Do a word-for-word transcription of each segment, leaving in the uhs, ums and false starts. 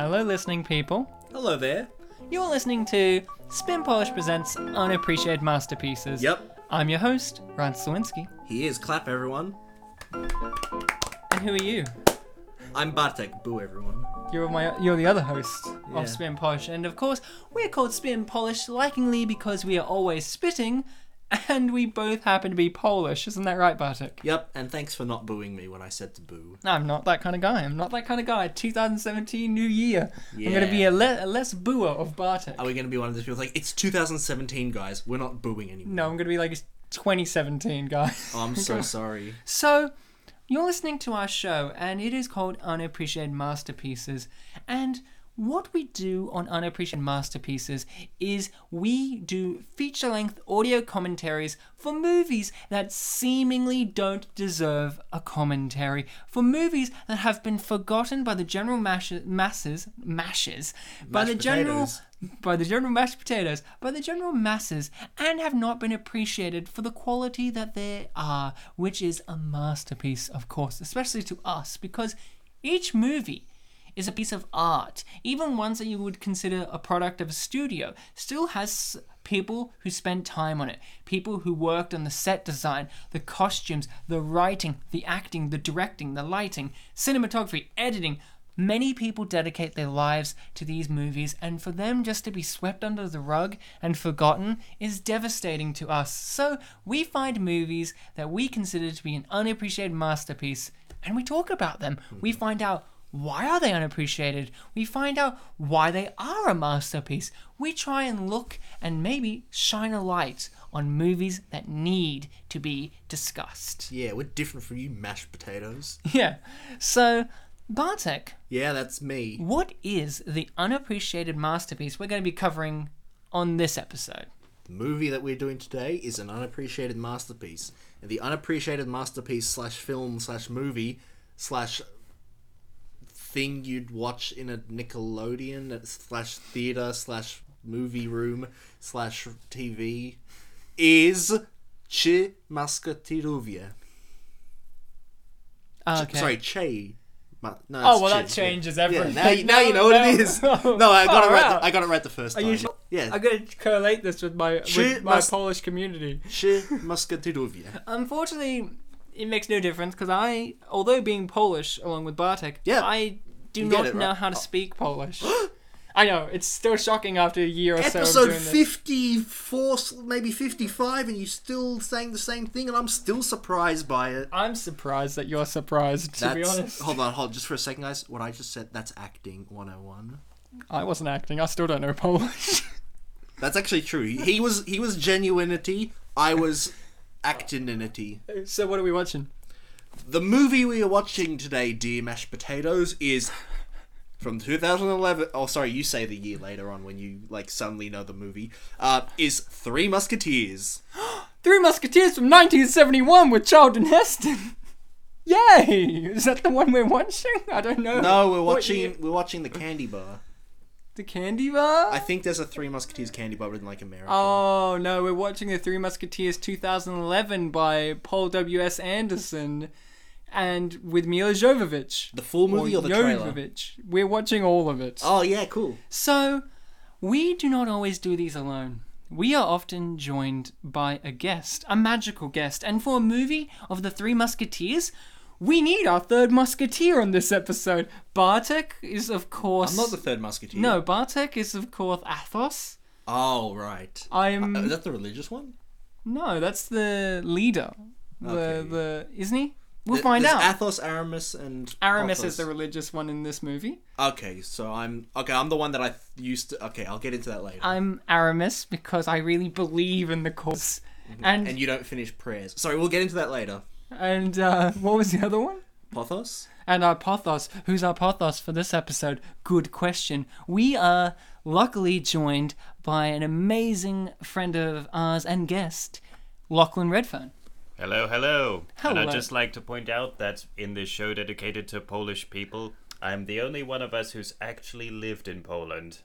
Hello, listening people. Hello there. You're listening to Spin Polish Presents Unappreciated Masterpieces. Yep. I'm your host, Ryan Slawinski. He is. Clap, everyone. And who are you? I'm Bartek. Boo, everyone. You're my, you're the other host yeah. of Spin Polish. And of course, we're called Spin Polish, likingly because we are always spitting, and we both happen to be Polish. Isn't that right, Bartek? Yep, and thanks for not booing me when I said to boo. No, I'm not that kind of guy. I'm not that kind of guy. twenty seventeen, new year. Yeah. I'm going to be a, le- a less booer of Bartek. Are we going to be one of those people like, it's two thousand seventeen, guys. We're not booing anymore. No, I'm going to be like, it's twenty seventeen, guys. Oh, I'm so sorry. So, you're listening to our show, and it is called Unappreciated Masterpieces. And what we do on Unappreciated Masterpieces is we do feature-length audio commentaries for movies that seemingly don't deserve a commentary, for movies that have been forgotten by the general mash- masses, mashes, mashed by the general, by the general mashed potatoes, by the general masses, and have not been appreciated for the quality that they are, which is a masterpiece, of course, especially to us, because each movie is a piece of art. Even ones that you would consider a product of a studio still has people who spent time on it, people who worked on the set design, the costumes, the writing, the acting, the directing, the lighting, cinematography, editing. Many people dedicate their lives to these movies, and for them just to be swept under the rug and forgotten is devastating to us. So we find movies that we consider to be an unappreciated masterpiece, and we talk about them. We find out, why are they unappreciated? We find out why they are a masterpiece. We try and look and maybe shine a light on movies that need to be discussed. Yeah, we're different from you mashed potatoes. Yeah. So, Bartek. Yeah, that's me. What is the unappreciated masterpiece we're going to be covering on this episode? The movie that we're doing today is an unappreciated masterpiece. And the unappreciated masterpiece slash film slash movie slash thing you'd watch in a Nickelodeon slash theater slash movie room slash T V is Trzy Musketeerowie. Oh, okay. Ch- sorry, Che. No, oh, well, Che. That changes everything. Yeah, now, you, now you know what it is. No, I got it right. The, I got it right the first time. Are you sure? Yeah. I'm going to correlate this with my with my mus- Polish community. Trzy Musketeerowie. Unfortunately, it makes no difference because I, although being Polish along with Bartek, yeah. I do not right. know how to speak Polish. I know, it's still shocking after a year or Episode so. Episode fifty-four, this. Maybe fifty-five, and you're still saying the same thing, and I'm still surprised by it. I'm surprised that you're surprised, to that's, be honest. Hold on, hold on, just for a second, guys. What I just said, that's acting one oh one. I wasn't acting, I still don't know Polish. That's actually true. He was, he was genuinity, I was actininity. So what are we watching? The movie we are watching today, dear mashed potatoes, is from two thousand eleven. Oh, sorry, you say the year later on when you like suddenly know the movie. Uh, is Three Musketeers. Three Musketeers from nineteen seventy-one with Charlton Heston. Yay! Is that the one we're watching? I don't know. No, we're watching. We're watching the candy bar. The candy bar? I think there's a Three Musketeers candy bar in like America. Oh no, we're watching the Three Musketeers two thousand eleven by Paul W S. Anderson and with Mila Jovovich. The full movie or, or the Jovovich. Trailer? We're watching all of it. Oh yeah, cool. So, we do not always do these alone. We are often joined by a guest, a magical guest. And for a movie of the Three Musketeers, we need our third musketeer on this episode. Bartek is, of course... I'm not the third musketeer. No, Bartek is, of course, Athos. Oh, right. I'm... Uh, is that the religious one? No, that's the leader. The, okay. the Isn't he? We'll the, find out. Athos, Aramis, and... Aramis Porthos. Is the religious one in this movie. Okay, so I'm... Okay, I'm the one that I used to... Okay, I'll get into that later. I'm Aramis because I really believe in the cause. Mm-hmm. And, and you don't finish prayers. Sorry, we'll get into that later. And uh, what was the other one? Porthos. And our Porthos. Who's our Porthos for this episode? Good question. We are luckily joined by an amazing friend of ours and guest, Lachlan Redfern. Hello, hello. Hello. And I'd just like to point out that in this show dedicated to Polish people, I'm the only one of us who's actually lived in Poland.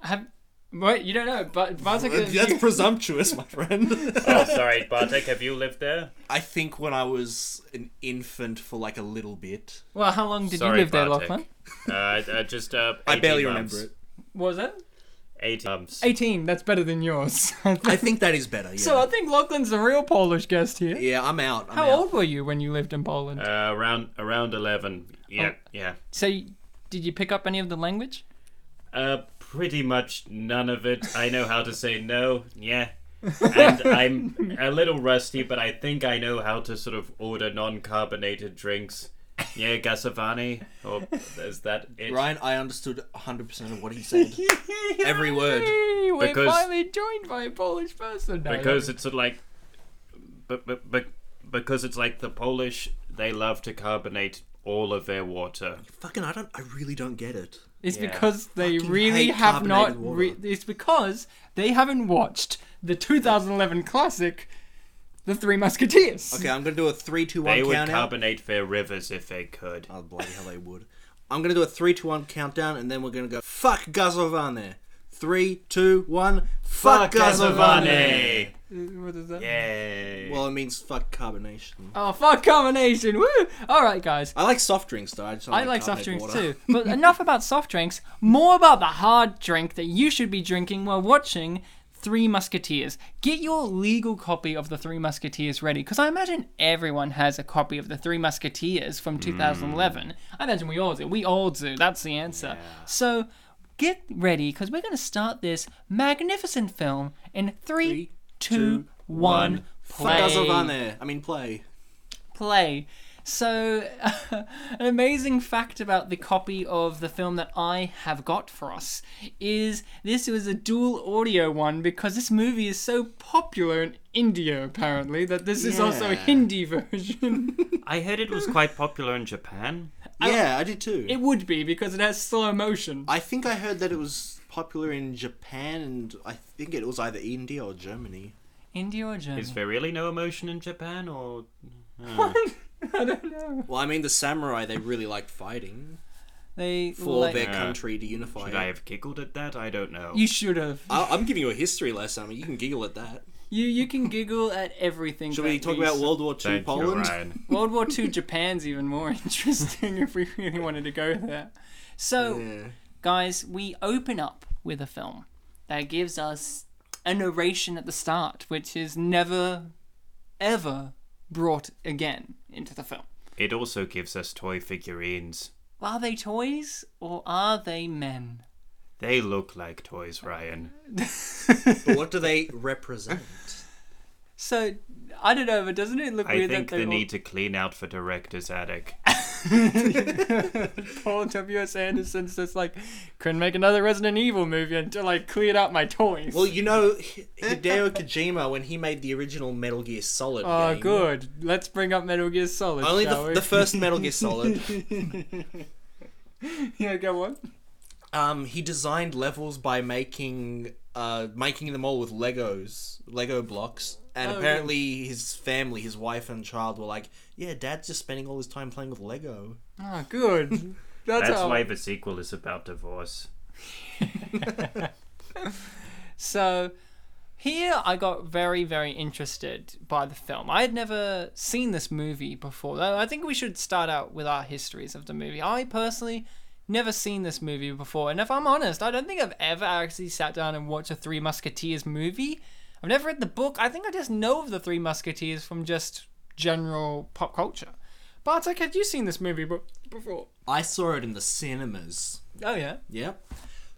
Have What? You don't know, but Bartek... That's you... presumptuous, my friend. Oh, sorry, Bartek, have you lived there? I think when I was an infant for like a little bit. Well, how long did sorry, you live Bartek. there, Lachlan? Uh, uh, just uh, eighteen I barely months. remember it. What was that? eighteen months eighteen, that's better than yours. I, think. I think that is better, yeah. So I think Lachlan's the real Polish guest here. Yeah, I'm out. I'm How out. old were you when you lived in Poland? Uh, around around eleven. Yeah, oh. yeah. So you, did you pick up any of the language? Uh, pretty much none of it. I know how to say no, yeah. And I'm a little rusty, but I think I know how to sort of order non-carbonated drinks. Yeah, Gasavani, or is that it? Ryan, I understood one hundred percent of what he said. Every word. We're because, finally joined by a Polish person. No, because it's like, but, but, but, because it's like the Polish, they love to carbonate all of their water. Fucking, I don't, I really don't get it. It's yeah. because they Fucking really have not, re- it's because they haven't watched the two thousand eleven classic The Three Musketeers. Okay, I'm going to do a three, two, one countdown. They would carbonate their rivers if they could. Oh, bloody hell, they would. I'm going to do a three, two, one countdown, and then we're going to go, fuck Gazovane. three, two, one, fuck, fuck Gazovane. What does that Yay. mean? Well, it means fuck carbonation. Oh, fuck carbonation. Woo! All right, guys. I like soft drinks, though. I, just I like soft drinks, water. too. But enough about soft drinks. More about the hard drink that you should be drinking while watching Three Musketeers. Get your legal copy of The Three Musketeers ready, because I imagine everyone has a copy of The Three Musketeers from two thousand eleven. Mm. I imagine we all do. We all do. That's the answer. Yeah. So get ready, because we're going to start this magnificent film in three, three two, two, one, play. Play. I mean, play. Play. So, uh, an amazing fact about the copy of the film that I have got for us is this was a dual audio one, because this movie is so popular in India, apparently, that this yeah. is also a Hindi version. I heard it was quite popular in Japan. Yeah, I, I did too. It would be, because it has slow motion. I think I heard that it was popular in Japan, and I think it was either India or Germany. India or Germany. Is there really no emotion in Japan, or... Uh. What? I don't know. Well, I mean, the samurai, they really liked fighting. They For like, their yeah. country to unify. Should I have giggled at that? I don't know. You should have. I- I'm giving you a history lesson. You can giggle at that. You you can giggle at everything. Should we talk least. about World War Two Thank Poland? You, Ryan. World War Two Japan's even more interesting if we really wanted to go there. So, yeah. guys, we open up with a film that gives us a narration at the start, which is never, ever... brought again into the film. It also gives us toy figurines. Are they toys or are they men? They look like toys, Ryan. But what do they represent? So, I don't know, but doesn't it look I weird that I think they all... need to clean out for director's attic. Paul W S. Anderson's just like, couldn't make another Resident Evil movie until I cleared out my toys. Well, you know, Hideo Kojima, when he made the original Metal Gear Solid Oh, game, good. Let's bring up Metal Gear Solid, Only shall the, we? the first Metal Gear Solid. Yeah, go on. Um, he designed levels by making... Uh, making them all with Legos, Lego blocks, and oh, apparently yeah. his family, his wife and child, were like, "Yeah, Dad's just spending all his time playing with Lego." Ah, oh, good. That's, That's how... why the sequel is about divorce. So, here I got very, very interested by the film. I had never seen this movie before. I think we should start out with our histories of the movie. I personally. Never seen this movie before, and if I'm honest, I don't think I've ever actually sat down and watched a Three Musketeers movie. I've never read the book. I think I just know of the Three Musketeers from just general pop culture. Bartek, had you seen this movie b- before? I saw it in the cinemas. Oh, yeah? Yep.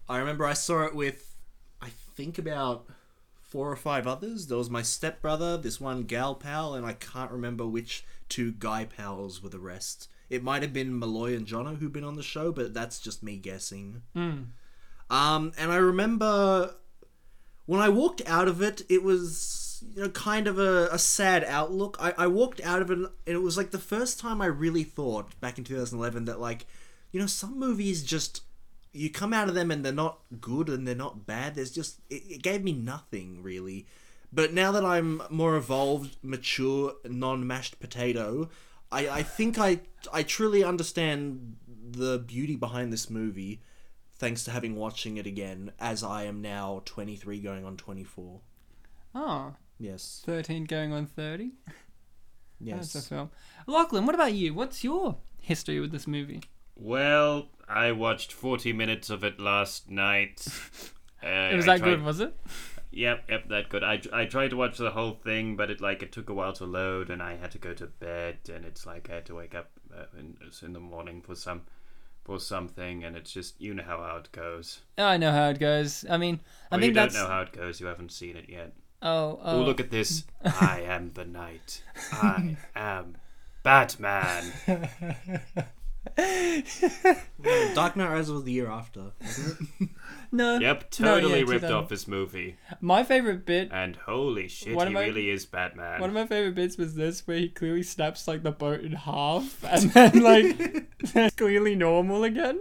I remember I saw it with, I think, about four or five others. There was my stepbrother, this one gal pal, and I can't remember which two guy pals were the rest. It might have been Malloy and Jono who've been on the show, but that's just me guessing. Mm. Um, and I remember when I walked out of it, it was you know, kind of a, a sad outlook. I, I walked out of it, and it was like the first time I really thought back in two thousand eleven that, like, you know, some movies just, you come out of them and they're not good and they're not bad. There's just, it, it gave me nothing really. But now that I'm more evolved, mature, non-mashed potato, I, I think I I truly understand the beauty behind this movie thanks to having watching it again, as I am now twenty-three going on twenty-four. Oh. Yes. thirteen going on thirty? Yes. That's a film. Lachlan, what about you? What's your history with this movie? Well, I watched forty minutes of it last night. Uh, it was I that tried... good, was it? Yep, yep, that good. I, I tried to watch the whole thing, but it like it took a while to load, and I had to go to bed, and it's like I had to wake up uh, in, in the morning for some for something, and it's just, you know how, how it goes. I know how it goes. I mean, I well, think you that's... don't know how it goes. You haven't seen it yet. Oh, oh. Ooh, look at this. I am the knight. I am Batman. Dark Knight Rises was the year after, wasn't it? No. Yep, totally no, yeah, ripped off this movie. My favourite bit... And holy shit, he my, really is Batman. One of my favourite bits was this, where he clearly snaps, like, the boat in half, and then, like, it's clearly normal again.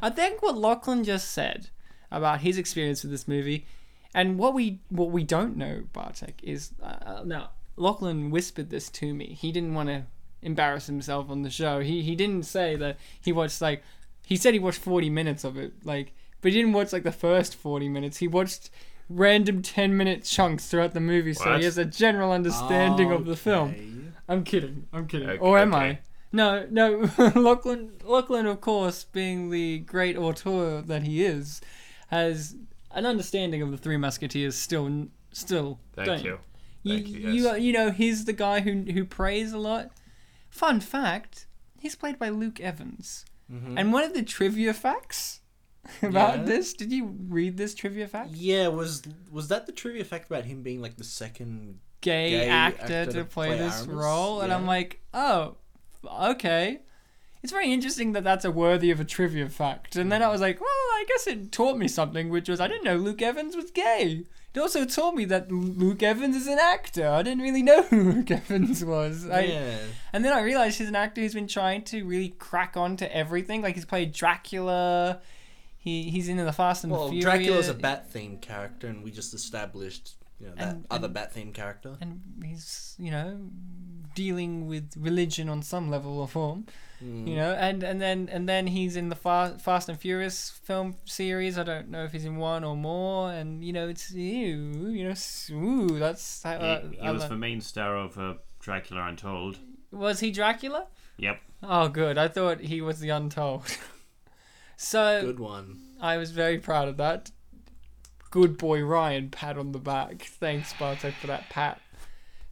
I think what Lachlan just said about his experience with this movie, and what we what we don't know, Bartek, is... Uh, now, Lachlan whispered this to me. He didn't want to embarrass himself on the show. He he didn't say that he watched, like... He said he watched forty minutes of it, like... But he didn't watch, like, the first forty minutes. He watched random ten-minute chunks throughout the movie, so what? He has a general understanding oh, of the film. Okay. I'm kidding. I'm kidding. Okay, or am okay. I? No, no. Lachlan, Lachlan, of course, being the great auteur that he is, has an understanding of the Three Musketeers still... still. Thank don't. you. Thank you, you, yes. you, you know, he's the guy who, who prays a lot. Fun fact, he's played by Luke Evans. Mm-hmm. And one of the trivia facts... about yeah. this? Did you read this trivia fact? Yeah, was was that the trivia fact about him being like the second gay, gay actor, actor to, to play, play this Aramis? role? Yeah. And I'm like, oh, okay. It's very interesting that that's a worthy of a trivia fact. And then I was like, well, I guess it taught me something, which was I didn't know Luke Evans was gay. It also taught me that Luke Evans is an actor. I didn't really know who Luke Evans was. I, yeah. And then I realized he's an actor who's been trying to really crack on to everything. Like he's played Dracula. He he's into the Fast and well, the Furious. Well, Dracula's a bat-themed character, and we just established you know, that and, other and, bat-themed character. And he's, you know, dealing with religion on some level or form, mm. you know. And, and then and then he's in the Fast Fast and Furious film series. I don't know if he's in one or more. And you know, it's ew, you know, ooh, that's. How, uh, he he was the main star of uh, Dracula Untold. Was he Dracula? Yep. Oh, good. I thought he was the Untold. So good one. I was very proud of that. Good boy, Ryan. Pat on the back. Thanks, Bartek, for that pat.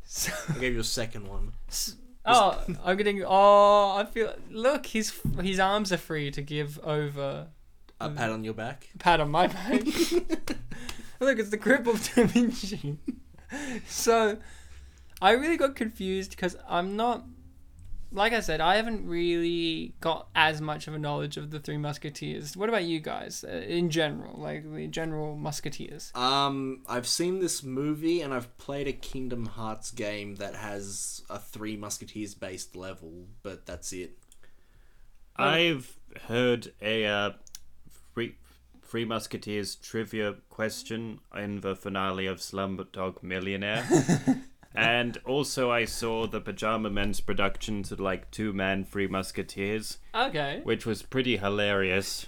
So, I gave you a second one. So, oh, I'm getting. Oh, I feel. Look, his his arms are free to give over. A um, pat on your back. Pat on my back. Look, it's the grip of Da Vinci. So, I really got confused because I'm not. Like I said, I haven't really got as much of a knowledge of the Three Musketeers. What about you guys uh, in general, like the general Musketeers? Um, I've seen this movie and I've played a Kingdom Hearts game that has a Three Musketeers based level, but that's it. I've heard a uh, free, Three Musketeers trivia question in the finale of Slumdog Millionaire. And also I saw the Pajama Men's production to like two-man Three Musketeers. Okay. Which was pretty hilarious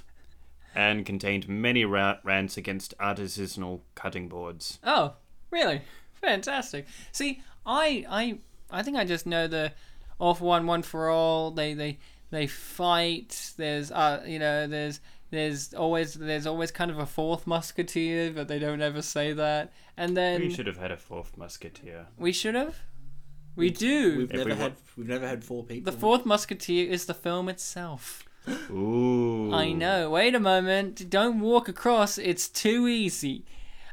and contained many ra- rants against artisanal cutting boards. Oh, really? Fantastic. See, I I, I think I just know the off one, one for all. They they, they fight. There's, uh, you know, there's... There's always there's always kind of a fourth musketeer, but they don't ever say that. And then we should have had a fourth musketeer. We should have. We do. We've never we had. We've never had four people. The fourth musketeer is the film itself. Ooh. I know. Wait a moment. Don't walk across. It's too easy.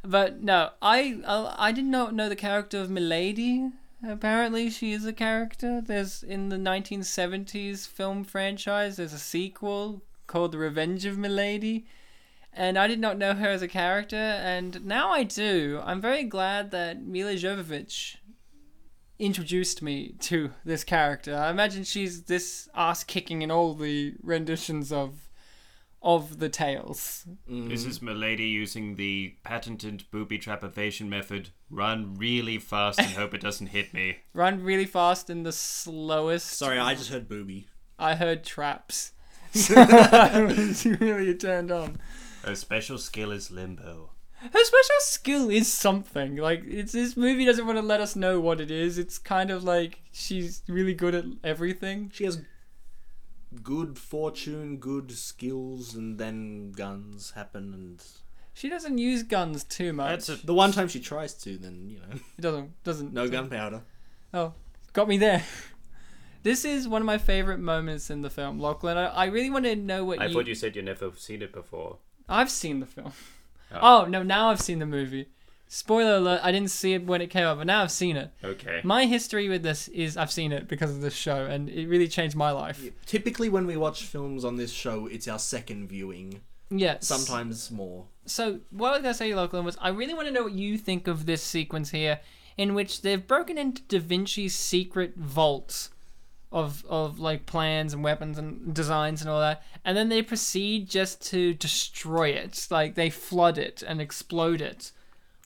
But no, I I, I did not know the character of Milady. Apparently she is a character. There's in the nineteen seventies film franchise. There's a sequel called The Revenge of Milady, and I did not know her as a character, and now I do. I'm very glad that Mila Jovovich introduced me to this character. I imagine she's this ass-kicking in all the renditions of of the tales. Mm. This is Milady using the patented booby trap evasion method. Run really fast and hope it doesn't hit me. Run really fast in the slowest... Sorry, I just heard booby. I heard traps. So I was really turned on. Her special skill is limbo. Her special skill is something. Like, it's, this movie doesn't want to let us know what it is. It's kind of like she's really good at everything. She has good fortune, good skills, and then guns happen, and she doesn't use guns too much. That's a, the one time she tries to, then, you know. It doesn't doesn't No gunpowder. Oh, got me there. This is one of my favourite moments in the film, Lachlan. I, I really want to know what I you... I thought you said you'd never seen it before. I've seen the film. Oh. oh, no, now I've seen the movie. Spoiler alert, I didn't see it when it came out, but now I've seen it. Okay. My history with this is I've seen it because of this show, and it really changed my life. Yeah. Typically, when we watch films on this show, it's our second viewing. Yes. Sometimes more. So, what I was going to say, Lachlan, was I really want to know what you think of this sequence here, in which they've broken into Da Vinci's secret vaults of of like plans and weapons and designs and all that, and then they proceed just to destroy it. Like, they flood it and explode it.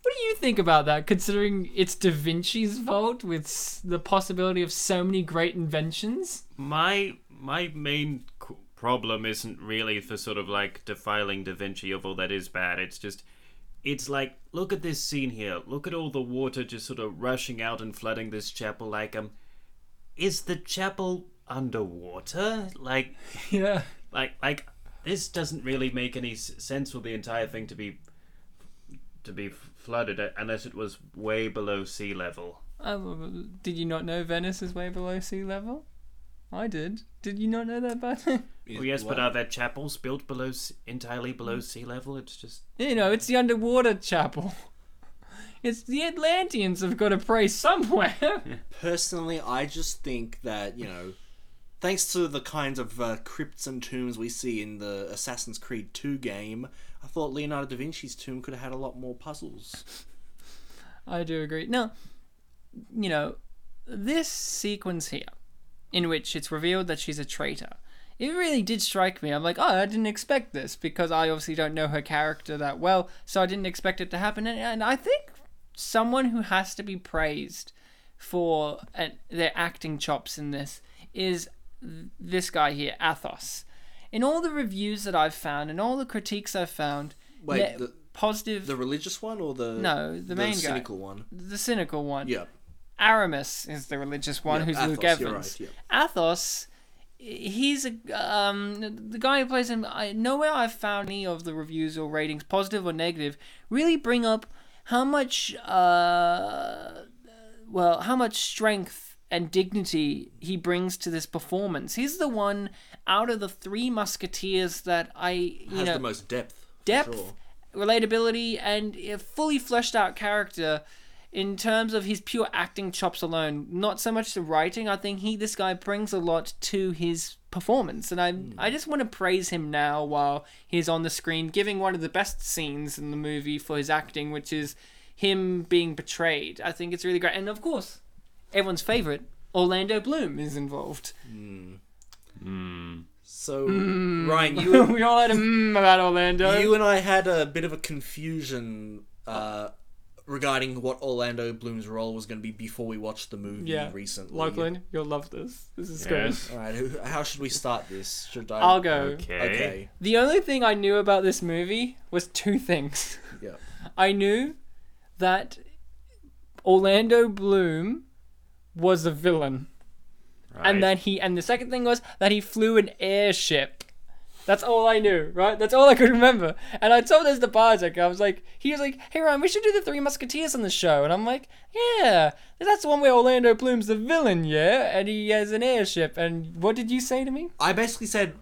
What do you think about that, considering it's Da Vinci's vault with the possibility of so many great inventions? My my main problem isn't really for sort of like defiling Da Vinci of all that is bad. It's just, it's like, look at this scene here. Look at all the water just sort of rushing out and flooding this chapel. Like, um is the chapel underwater? Like, yeah, like, like this doesn't really make any sense for the entire thing to be to be flooded unless it was way below sea level. Um, did you not know Venice is way below sea level? I did. Did you not know that, Bartek? Well, yes, but are there chapels built below entirely below mm. sea level? It's just, you know, it's the underwater chapel. It's the Atlanteans have got to pray somewhere. Personally, I just think that, you know, thanks to the kinds of uh, crypts and tombs we see in the Assassin's Creed two game, I thought Leonardo da Vinci's tomb could have had a lot more puzzles. I do agree. Now, you know, this sequence here, in which it's revealed that she's a traitor, it really did strike me. I'm like, oh, I didn't expect this, because I obviously don't know her character that well, so I didn't expect it to happen. And, and I think someone who has to be praised for uh, their acting chops in this is th- this guy here, Athos. In all the reviews that I've found and all the critiques I've found, wait, the, positive. The religious one or the no, the, the main cynical guy, one. The cynical one. Yeah. Aramis is the religious one, yeah, who's Athos, Luke Evans. Right, yeah. Athos, he's a um the guy who plays him. I, nowhere I've found any of the reviews or ratings, positive or negative, really bring up how much, uh, well, how much strength and dignity he brings to this performance. He's the one out of the Three Musketeers that I, you Has know... the most depth. Depth, sure. Relatability, and a fully fleshed out character in terms of his pure acting chops alone. Not so much the writing. I think he, this guy brings a lot to his performance, and I mm. I just want to praise him now while he's on the screen, giving one of the best scenes in the movie for his acting, which is him being betrayed. I think it's really great. And of course, everyone's favourite, Orlando Bloom, is involved. Mm. Mm. So, mm. Ryan, you and, we all had a mm about Orlando. You and I had a bit of a confusion uh, regarding what Orlando Bloom's role was going to be before we watched the movie yeah. recently. Lachlan, you'll love this. This is yes. great. Alright, how should we start this? Should I... I'll go. Okay. okay. The only thing I knew about this movie was two things. Yeah. I knew that Orlando Bloom was a villain. Right. And that he... And the second thing was that he flew an airship. That's all I knew, right? That's all I could remember. And I told this to Bartek. I was like, he was like, hey, Ryan, we should do the Three Musketeers on the show. And I'm like, yeah, that's the one where Orlando Bloom's the villain, yeah? And he has an airship. And what did you say to me? I basically said,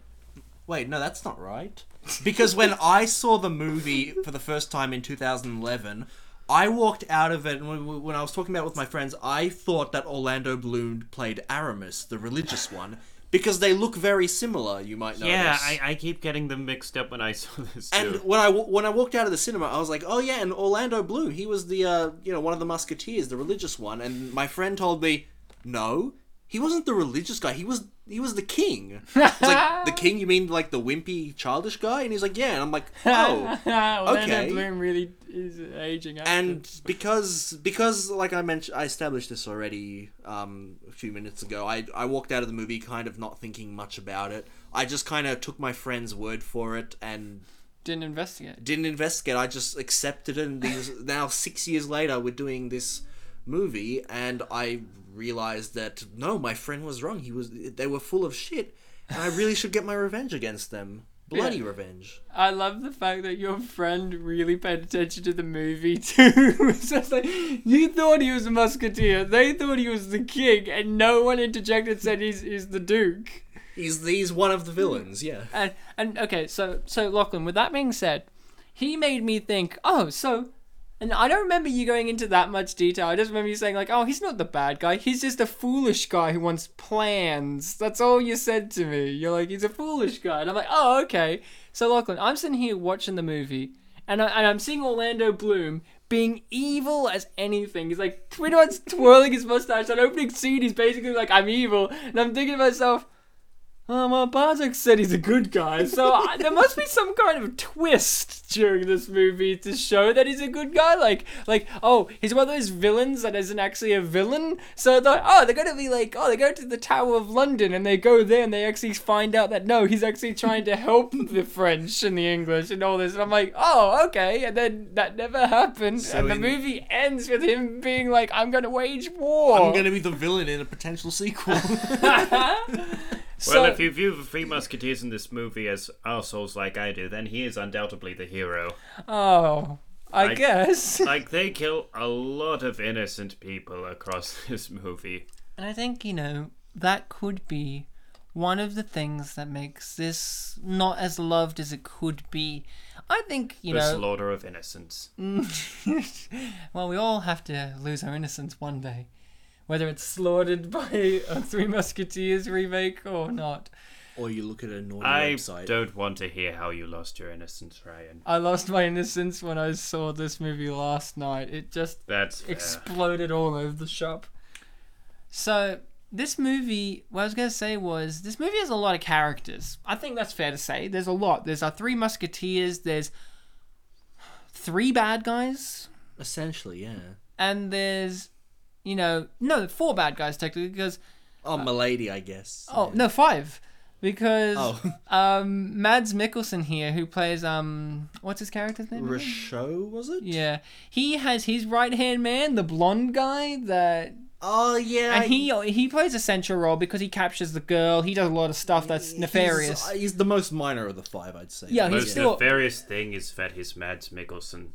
wait, no, that's not right. Because when I saw the movie for the first time in two thousand eleven, I walked out of it, and when I was talking about it with my friends, I thought that Orlando Bloom played Aramis, the religious one. Because they look very similar, you might notice. Yeah, I, I keep getting them mixed up when I saw this too. And when I when I walked out of the cinema, I was like, oh yeah, and Orlando Bloom, he was the uh, you know, one of the Musketeers, the religious one. And my friend told me, no, he wasn't the religious guy. He was he was the king. I was like, the king? You mean like the wimpy, childish guy? And he's like, yeah. And I'm like, oh, Orlando okay. Bloom really is aging up. And because because like I mentioned, I established this already um, a few minutes ago. I I walked out of the movie kind of not thinking much about it. I just kind of took my friend's word for it and Didn't investigate. Didn't investigate. I just accepted it. And these, now six years later, we're doing this movie, and I realized that no, my friend was wrong. He was. They were full of shit, and I really should get my revenge against them. Bloody yeah. revenge. I love the fact that your friend really paid attention to the movie too. So it's like, you thought he was a musketeer. They thought he was the king, and no one interjected and said he's, he's the duke. He's, he's one of the villains, yeah. And, and okay, so, so Lachlan, with that being said, he made me think, oh, so... And I don't remember you going into that much detail. I just remember you saying like, oh, he's not the bad guy. He's just a foolish guy who wants plans. That's all you said to me. You're like, he's a foolish guy. And I'm like, oh, okay. So Lachlan, I'm sitting here watching the movie and, I, and I'm seeing Orlando Bloom being evil as anything. He's like, Twinod's twirling his mustache. That opening scene, he's basically like, I'm evil. And I'm thinking to myself, oh, well, Bartek said he's a good guy, so I, there must be some kind of twist during this movie to show that he's a good guy. Like, like, oh, he's one of those villains that isn't actually a villain. So, they're, oh, they're going to be like, oh, they go to the Tower of London, and they go there, and they actually find out that, no, he's actually trying to help the French and the English and all this. And I'm like, oh, okay. And then that never happened. So and the in... movie ends with him being like, I'm going to wage war. I'm going to be the villain in a potential sequel. Well, so, if you view the Three Musketeers in this movie as arseholes like I do, then he is undoubtedly the hero. Oh, I like, guess. Like, they kill a lot of innocent people across this movie. And I think, you know, that could be one of the things that makes this not as loved as it could be. I think, you the know... The slaughter of innocence. Well, we all have to lose our innocence one day. Whether it's slaughtered by a Three Musketeers remake or not. Or you look at a naughty I website. I don't want to hear how you lost your innocence, Ryan. I lost my innocence when I saw this movie last night. It just That's exploded fair. all over the shop. So... This movie, what I was going to say was, this movie has a lot of characters. I think that's fair to say. There's a lot. There's our Three Musketeers. There's three bad guys. Essentially, yeah. And there's... You know, no, four bad guys technically because... Oh, uh, Milady, I guess. Oh, yeah. No, five. Because oh. um, Mads Mikkelsen here, who plays... um, What's his character's name? Richaud, was it? Yeah. He has his right-hand man, the blonde guy that... Oh, yeah. And he he plays a central role because he captures the girl. He does a lot of stuff that's nefarious. He's, he's the most minor of the five, I'd say. Yeah, the most still... nefarious thing is that he's Mads Mikkelsen.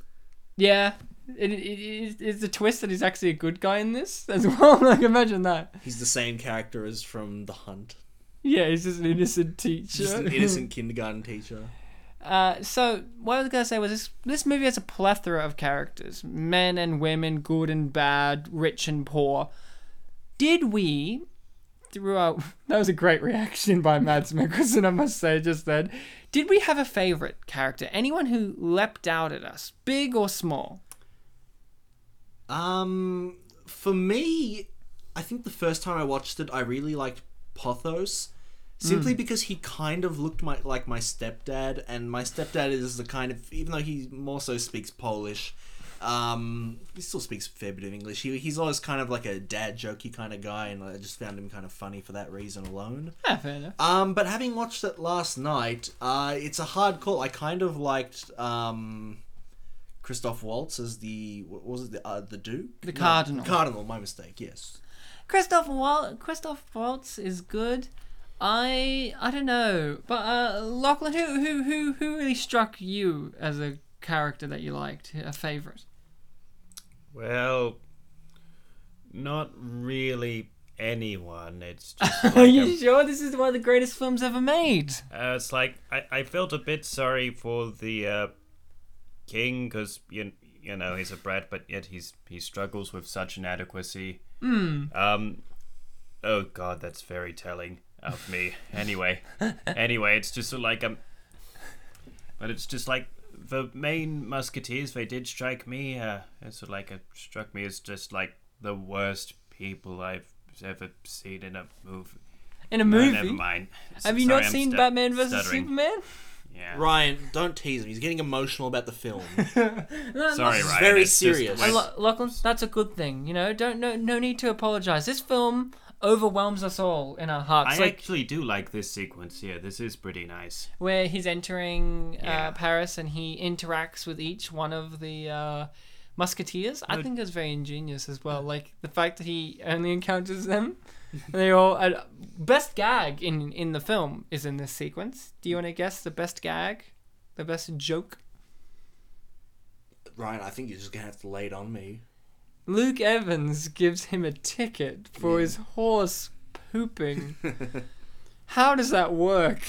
Yeah. It, it, it's a twist that he's actually a good guy in this as well. Like, imagine that. He's the same character as from The Hunt. Yeah, he's just an innocent teacher. Just an innocent kindergarten teacher. Uh, so, what I was going to say was this, this movie has a plethora of characters. Men and women, good and bad, rich and poor. Did we... Throughout, that was a great reaction by Mads Mikkelsen, I must say, just then. Did we have a favourite character? Anyone who leapt out at us? Big or small? Um, for me, I think the first time I watched it, I really liked Porthos, simply mm. because he kind of looked my, like my stepdad, and my stepdad is the kind of, even though he more so speaks Polish, um, he still speaks a fair bit of English. He, he's always kind of like a dad jokey kind of guy, and I just found him kind of funny for that reason alone. Yeah, fair enough. Um, but having watched it last night, uh, it's a hard call. I kind of liked, um... Christoph Waltz as the what was it the, uh, the Duke the Cardinal no, Cardinal my mistake yes Christoph Waltz Christoph Waltz is good. I I don't know, but uh, Lachlan, who who who who really struck you as a character that you liked, a favourite? Well, not really anyone. It's just like are you I'm, sure this is one of the greatest films ever made? Uh, it's like I I felt a bit sorry for the. Uh, King, because you you know he's a brat, but yet he's he struggles with such inadequacy. Mm. Um, oh God, that's very telling of me. Anyway, anyway, it's just like um, but it's just like the main musketeers. They did strike me. Uh, it's sort of like it struck me as just like the worst people I've ever seen in a movie. In a movie. No, never mind. Have you Sorry, not I'm seen stu- Batman versus stuttering. Superman? Yeah. Ryan, don't tease him. He's getting emotional about the film. No, sorry, Ryan. Very it's serious. Just... L- Lachlan, that's a good thing. You know, don't no no need to apologize. This film overwhelms us all in our hearts. I like, actually do like this sequence. Yeah, this is pretty nice. Where he's entering yeah. uh, Paris and he interacts with each one of the uh, musketeers. No, I think it's very ingenious as well. Like the fact that he only encounters them. They all uh, best gag in in the film is in this sequence. Do you want to guess the best gag, the best joke? Ryan, I think you're just gonna have to lay it on me. Luke Evans gives him a ticket for yeah. his horse pooping. How does that work?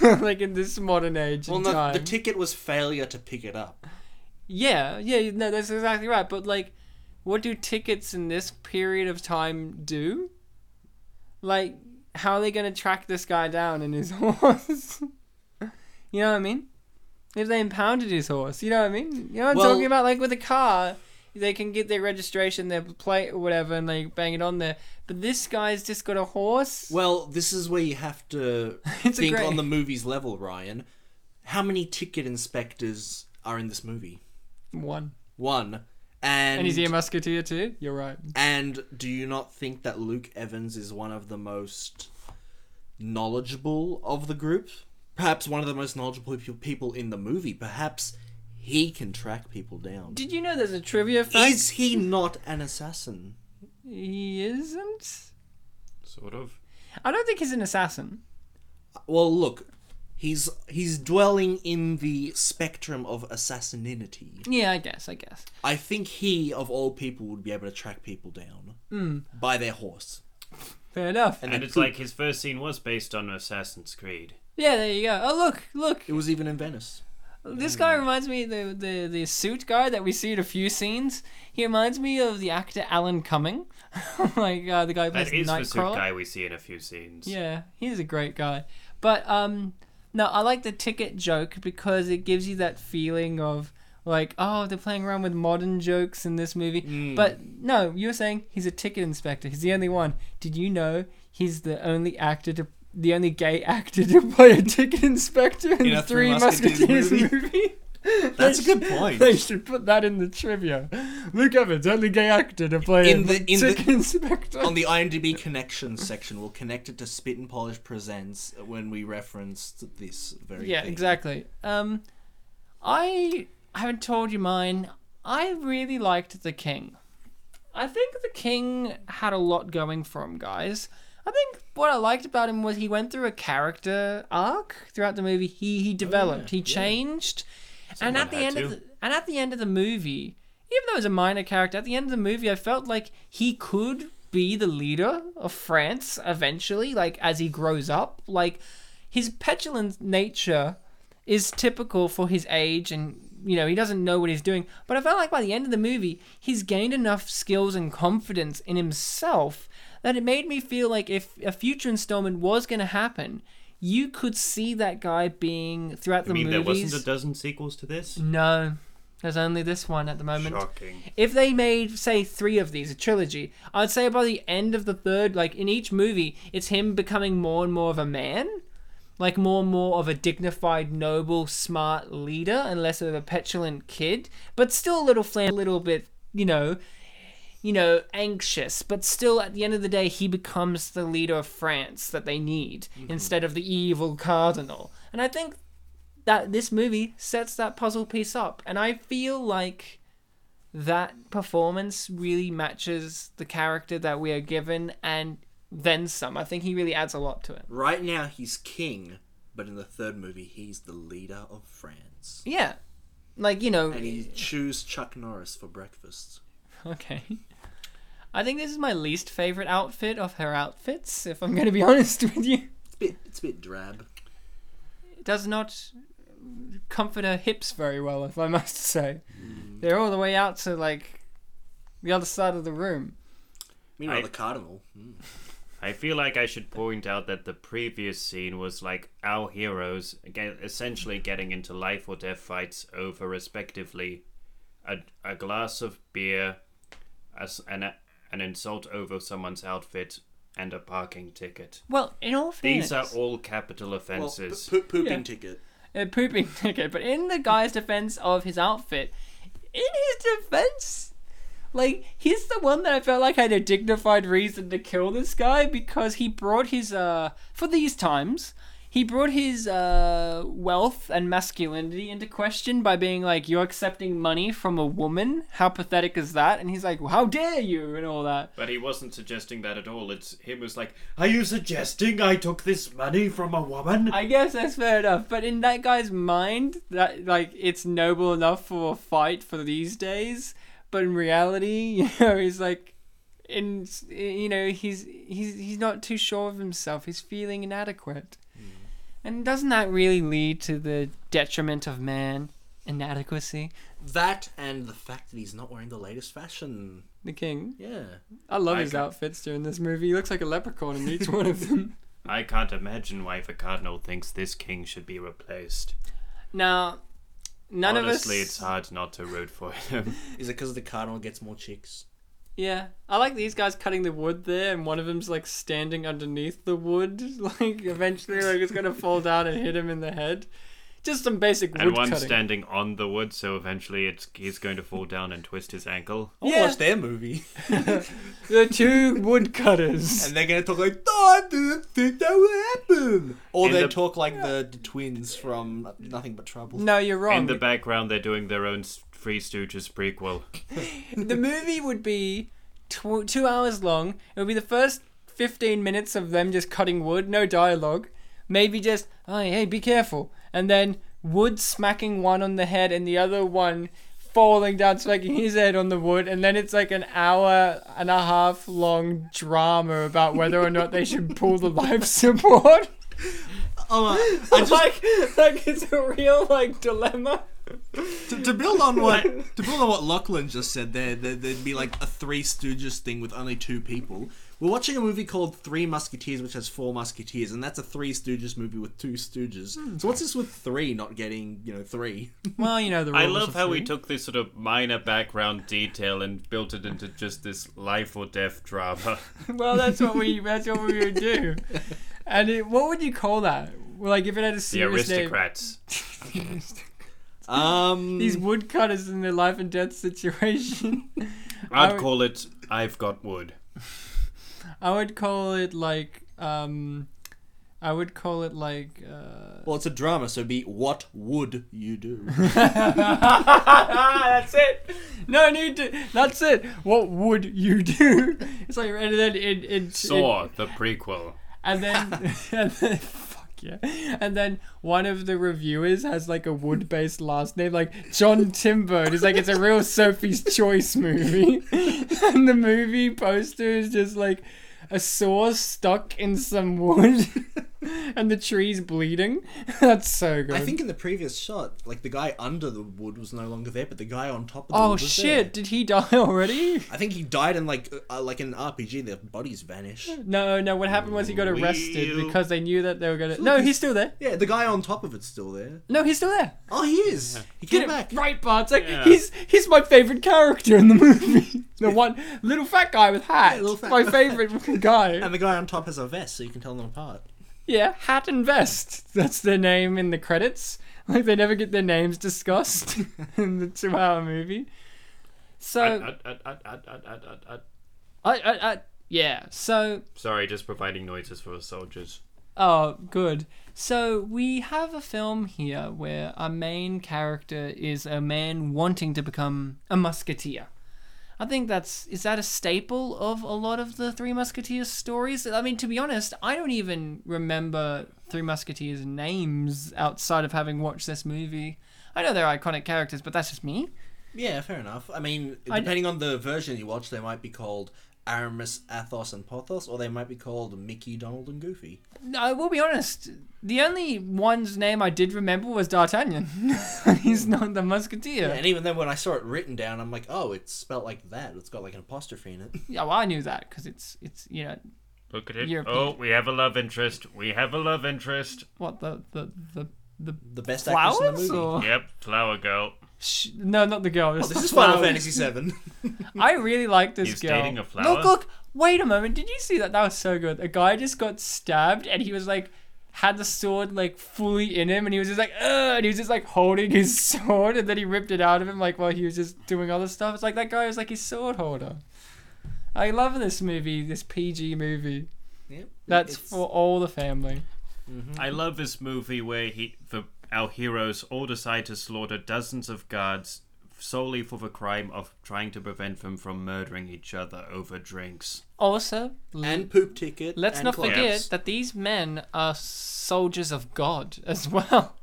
Like in this modern age well, and no, time. Well, the ticket was failure to pick it up. Yeah, yeah, no, that's exactly right. But like, what do tickets in this period of time do? Like, how are they going to track this guy down and his horse? You know what I mean? If they impounded his horse, you know what I mean? You know what well, I'm talking about? Like, with a car, they can get their registration, their plate or whatever, and they bang it on there. But this guy's just got a horse. Well, this is where you have to think great... on the movie's level, Ryan. How many ticket inspectors are in this movie? One. One. And, and he's a musketeer too? You're right. And do you not think that Luke Evans is one of the most knowledgeable of the group? Perhaps one of the most knowledgeable people in the movie. Perhaps he can track people down. Did you know there's a trivia fact? Is he not an assassin? He isn't? Sort of. I don't think he's an assassin. Well, look... He's he's dwelling in the spectrum of assassinity. Yeah, I guess, I guess. I think he, of all people, would be able to track people down mm. by their horse. Fair enough. And, and it's poop. Like his first scene was based on Assassin's Creed. Yeah, there you go. Oh, look, look. It was even in Venice. This guy reminds me, the, the, the suit guy that we see in a few scenes, he reminds me of the actor Alan Cumming. Like uh, the guy who plays Nightcrawler. That is the suit guy we see in a few scenes. Yeah, he's a great guy. But, um... no, I like the ticket joke because it gives you that feeling of like, oh, they're playing around with modern jokes in this movie. Mm. But no, you were saying he's a ticket inspector. He's the only one. Did you know he's the only actor to, the only gay actor to play a ticket inspector in, in the Three Musketeers, Musketeers movie? movie? That's a good point. They should put that in the trivia. Luke Evans, only gay actor to play in the, in Tick the, Inspector. On the IMDb connections section, we'll connect it to Spit and Polish Presents when we referenced this very yeah, thing. Exactly. Um, I haven't told you mine. I really liked The King. I think The King had a lot going for him, guys. I think what I liked about him was he went through a character arc throughout the movie. He he developed. Oh, yeah. He changed. Yeah. Someone and at the end to. of the, and at the end of the movie, even though it was a minor character, at the end of the movie, I felt like he could be the leader of France eventually, like as he grows up. Like his petulant nature is typical for his age, and you know he doesn't know what he's doing. But I felt like by the end of the movie, he's gained enough skills and confidence in himself that it made me feel like if a future installment was going to happen, you could see that guy being throughout the movies. You mean there wasn't a dozen sequels to this? No. There's only this one at the moment. Shocking. If they made, say, three of these, a trilogy, I'd say by the end of the third, like, in each movie, it's him becoming more and more of a man. Like, more and more of a dignified, noble, smart leader, and less of a petulant kid. But still a little flam, a little bit, you know... you know, anxious, but still at the end of the day, he becomes the leader of France that they need mm-hmm. instead of the evil cardinal. And I think that this movie sets that puzzle piece up. And I feel like that performance really matches the character that we are given and then some. I think he really adds a lot to it. Right now, he's king, but in the third movie, he's the leader of France. Yeah. Like, you know... and he chews Chuck Norris for breakfast. Okay. I think this is my least favourite outfit of her outfits, if I'm going to be honest with you. It's a bit, it's a bit drab. It does not comfort her hips very well, if I must say. Mm. They're all the way out to, like, the other side of the room. Meanwhile, I, the cardinal. Mm. I feel like I should point out that the previous scene was, like, our heroes again, essentially getting into life or death fights over, respectively, a, a glass of beer, as an... an insult over someone's outfit, and a parking ticket. Well, in all fairness... these are all capital offences. Well, po- pooping yeah. ticket. uh, pooping. Okay, but in the guy's defense of his outfit, in his defense, like, he's the one that I felt like had a dignified reason to kill this guy, because he brought his, uh, for these times, he brought his uh, wealth and masculinity into question by being like, you're accepting money from a woman? How pathetic is that? And he's like, well, how dare you? And all that. But he wasn't suggesting that at all. It's him was like, are you suggesting I took this money from a woman? I guess that's fair enough. But in that guy's mind, that like it's noble enough for a fight for these days. But in reality, you know, he's like, in you know, he's he's he's not too sure of himself. He's feeling inadequate. And doesn't that really lead to the detriment of man? Inadequacy? That and the fact that he's not wearing the latest fashion. The king? Yeah. I love I his can't... outfits during this movie. He looks like a leprechaun in each one of them. I can't imagine why the cardinal thinks this king should be replaced. Now, none Honestly, of us... Honestly, it's hard not to root for him. Is it because the cardinal gets more chicks? Yeah, I like these guys cutting the wood there, and one of them's like standing underneath the wood, like eventually like it's gonna fall down and hit him in the head. Just some basic wood cutting. And one's standing on the wood, so eventually it's he's going to fall down and twist his ankle. I'll yeah. watch their movie. The two woodcutters, and they're gonna talk like, oh, I didn't think that would happen, or in they the... talk like yeah. the, the twins from Nothing But Trouble. No, you're wrong. In the background, they're doing their own Three Stooges prequel. The movie would be tw- two hours long. It would be the first fifteen minutes of them just cutting wood, no dialogue. Maybe just, oh, hey, be careful. And then wood smacking one on the head and the other one falling down, smacking his head on the wood. And then it's like an hour and a half long drama about whether or not they should pull the life support. Oh, I just... like, like it's a real like dilemma. to, to build on what to build on what Lachlan just said, there, there there'd be like a Three Stooges thing with only two people. We're watching a movie called Three Musketeers, which has four musketeers, and that's a Three Stooges movie with two stooges. Hmm. So what's this with three not getting, you know, three? Well, you know, the rules. I love how three. We took this sort of minor background detail and built it into just this life or death drama. Well, that's what we that's what we would do. And it, what would you call that? Like if it had a serious name. The aristocrats. Um, These woodcutters in their life and death situation. I'd would, call it I've Got Wood. I would call it like um, I would call it like uh, well, it's a drama, so it'd be What Would You Do? That's it. No need to. That's it. What would you do? It's like, and then it, it Saw it, the prequel. And then and then yeah. And then one of the reviewers has like a wood-based last name, like John Timber. It's like, it's a real Sophie's Choice movie. And the movie poster is just like a saw stuck in some wood and the tree's bleeding. That's so good. I think in the previous shot, like the guy under the wood was no longer there, but the guy on top of the oh, wood was shit. There. Did he die already? I think he died in like uh, like in an R P G, their bodies vanish. No, no, what happened was he got arrested Wheel. because they knew that they were going to... No, he's still there. Yeah, the guy on top of it's still there. No, he's still there. Oh, he is. Yeah. He came Get back. Right, Bartek. Yeah. He's he's my favourite character in the movie. The one little fat guy with hat. Yeah, little fat my favourite guy. And the guy on top has a vest, so you can tell them apart. Yeah, hat and vest. That's their name in the credits. Like, they never get their names discussed in the two-hour movie. So... Yeah, so... Sorry, just providing noises for the soldiers. Oh, good. So, we have a film here where our main character is a man wanting to become a musketeer. I think that's... Is that a staple of a lot of the Three Musketeers stories? I mean, to be honest, I don't even remember Three Musketeers names outside of having watched this movie. I know they're iconic characters, but that's just me. Yeah, fair enough. I mean, depending I... on the version you watch, they might be called Aramis, Athos, and Porthos, or they might be called Mickey, Donald, and Goofy. I will be honest. The only one's name I did remember was D'Artagnan. He's not the musketeer. Yeah, and even then, when I saw it written down, I'm like, oh, it's spelt like that. It's got like an apostrophe in it. Yeah, well, I knew that because it's, it's, you know... Look at it. European. Oh, we have a love interest. We have a love interest. What, the... The, the, the, the best actress in the movie? Or? Yep, Flower Girl. She, no, not the girl. It's oh, this is Final Fantasy seven. I really like this He's girl. He's dating a flower. Look, look, wait a moment. Did you see that? That was so good. A guy just got stabbed and he was like, had the sword like fully in him, and he was just like, ugh, and he was just like holding his sword, and then he ripped it out of him like while he was just doing all this stuff. It's like that guy was like his sword holder. I love this movie, this P G movie. Yep. That's it's... for all the family. Mm-hmm. I love this movie where he, the our heroes all decide to slaughter dozens of guards solely for the crime of trying to prevent them from murdering each other over drinks. Also, and poop ticket. Let's not clubs. forget that these men are soldiers of God as well,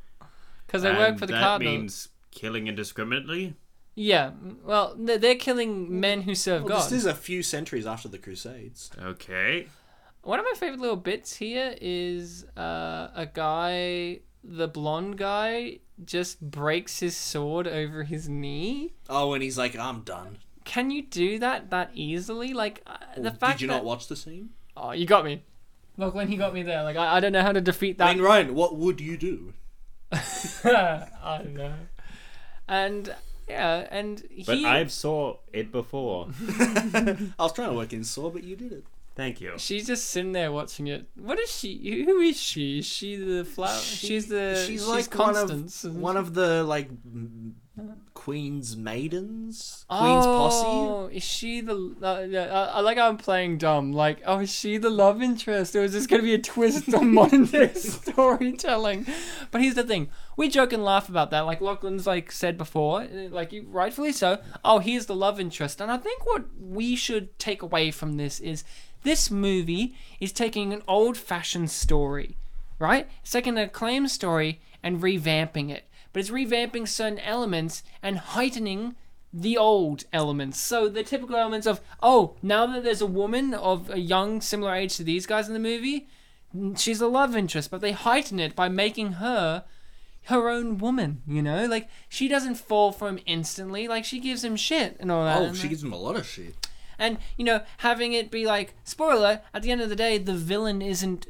because they and work for the that cardinal. That means killing indiscriminately. Yeah, well, they're killing men who serve well, God. This is a few centuries after the Crusades. Okay. One of my favorite little bits here is uh, a guy, the blonde guy, just breaks his sword over his knee. Oh, and he's like, I'm done. Can you do that that easily? Like, uh, well, the fact Did you that... not watch the scene? Oh, you got me. Look, when he got me there, like, I, I don't know how to defeat that. I mean, Ryan, what would you do? I don't know. And... Yeah, and he... But I saw it before. I was trying to work in saw, but you did it. Thank you. She's just sitting there watching it. What is she? Who is she? Is she the flower? She, she's the... She's, she's like Constance. One of, one of the, like, Queen's maidens? Queen's oh, posse? Oh, is she the... Uh, yeah, I, I like how I'm playing dumb. Like, oh, is she the love interest? Or is this going to be a twist on modern day storytelling? But here's the thing. We joke and laugh about that. Like Lachlan's like said before, like you, rightfully so, oh, here's the love interest. And I think what we should take away from this is... This movie is taking an old-fashioned story, right? It's taking an acclaimed story and revamping it. But it's revamping certain elements and heightening the old elements. So the typical elements of, oh, now that there's a woman of a young, similar age to these guys in the movie, she's a love interest. But they heighten it by making her her own woman, you know? Like, she doesn't fall for him instantly. Like, she gives him shit and all that. Oh, she gives him a lot of shit. And, you know, having it be like, spoiler, at the end of the day, the villain isn't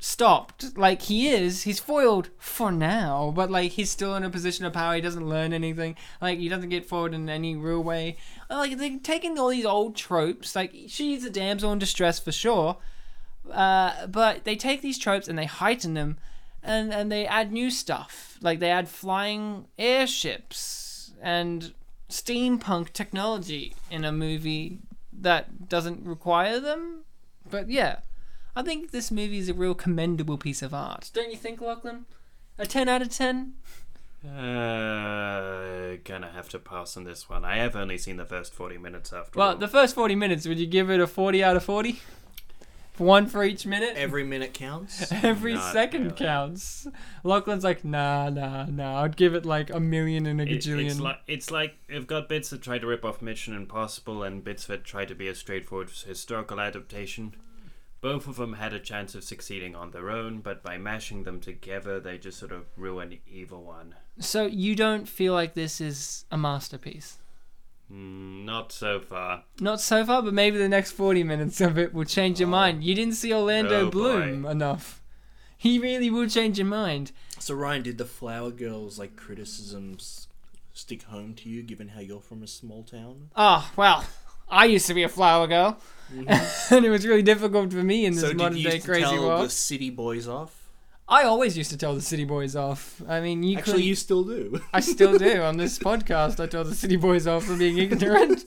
stopped. Like, he is. He's foiled for now. But, like, he's still in a position of power. He doesn't learn anything. Like, he doesn't get forward in any real way. Like, they're taking all these old tropes. Like, she's a damsel in distress for sure. Uh, but they take these tropes and they heighten them. And, and they add new stuff. Like, they add flying airships and steampunk technology in a movie that doesn't require them. But yeah, I think this movie is a real commendable piece of art. Don't you think, Lachlan? A ten out of ten? Uh, gonna have to pass on this one. I have only seen the first forty minutes after well, all. Well, the first forty minutes, would you give it a forty out of forty? One for each minute? Every minute counts? Every Not second really. counts. Lachlan's like, nah, nah, nah. I'd give it like a million and a it, gajillion. It's like, it's like, I've got bits that try to rip off Mission Impossible and bits that try to be a straightforward historical adaptation. Both of them had a chance of succeeding on their own, but by mashing them together, they just sort of ruin either one. So you don't feel like this is a masterpiece? Not so far. Not so far, but maybe the next forty minutes of it will change your oh. mind. You didn't see Orlando oh, Bloom boy. enough. He really will change your mind. So Ryan, did the Flower Girl's like criticisms stick home to you, given how you're from a small town? Oh, well, I used to be a flower girl, mm-hmm. and it was really difficult for me in this so modern day crazy world. So did you tell the city boys off? I always used to tell the city boys off. I mean, you actually couldn't... you still do. I still do on this podcast. I tell the city boys off for being ignorant.